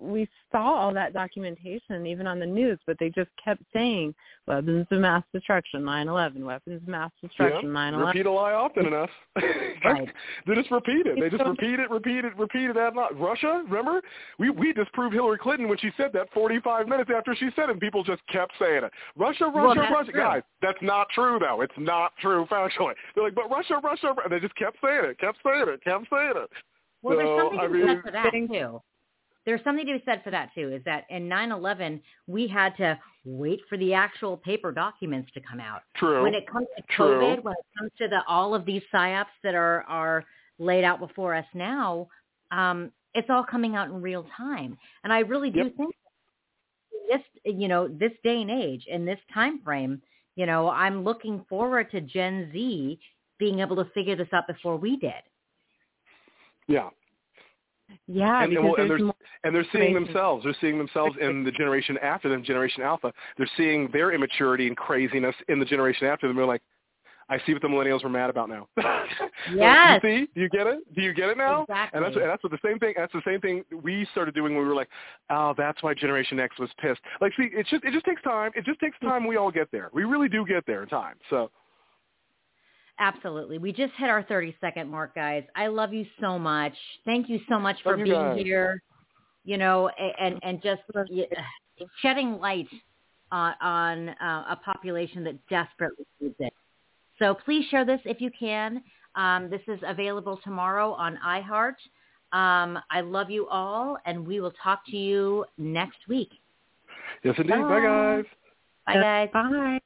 we saw all that documentation even on the news, but they just kept saying weapons of mass destruction, 9/11, weapons of mass destruction, 9/11. Repeat a lie often enough. They just repeat it. They just repeat it ad nauseam. Russia, remember? We disproved Hillary Clinton when she said that 45 minutes after she said it, and people just kept saying it. Russia. True. Guys, that's not true, though. It's not true factually. They're like, but Russia, and they just kept saying it. Well, so, there's something to do for that, too. There's something to be said for that, too, is that in 9/11, we had to wait for the actual paper documents to come out. True. When it comes to COVID, when it comes to all of these PSYOPs that are laid out before us now, it's all coming out in real time. And I really do think this day and age, in this time frame, I'm looking forward to Gen Z being able to figure this out before we did. Yeah. Yeah. And they're seeing themselves. They're seeing themselves in the generation after them, Generation Alpha. They're seeing their immaturity and craziness in the generation after them. They're like, I see what the millennials were mad about now. Yes. You see? You get it? Do you get it now? Exactly. That's the same thing we started doing when we were like, oh, that's why Generation X was pissed. Like, see, it just takes time. It just takes time. We all get there. We really do get there in time. So. Absolutely. We just hit our 30-second mark, guys. I love you so much. Thank you so much for being here, and just shedding light on a population that desperately needs it. So please share this if you can. This is available tomorrow on iHeart. I love you all, and we will talk to you next week. Yes, indeed. Bye, guys. Bye, guys. Bye.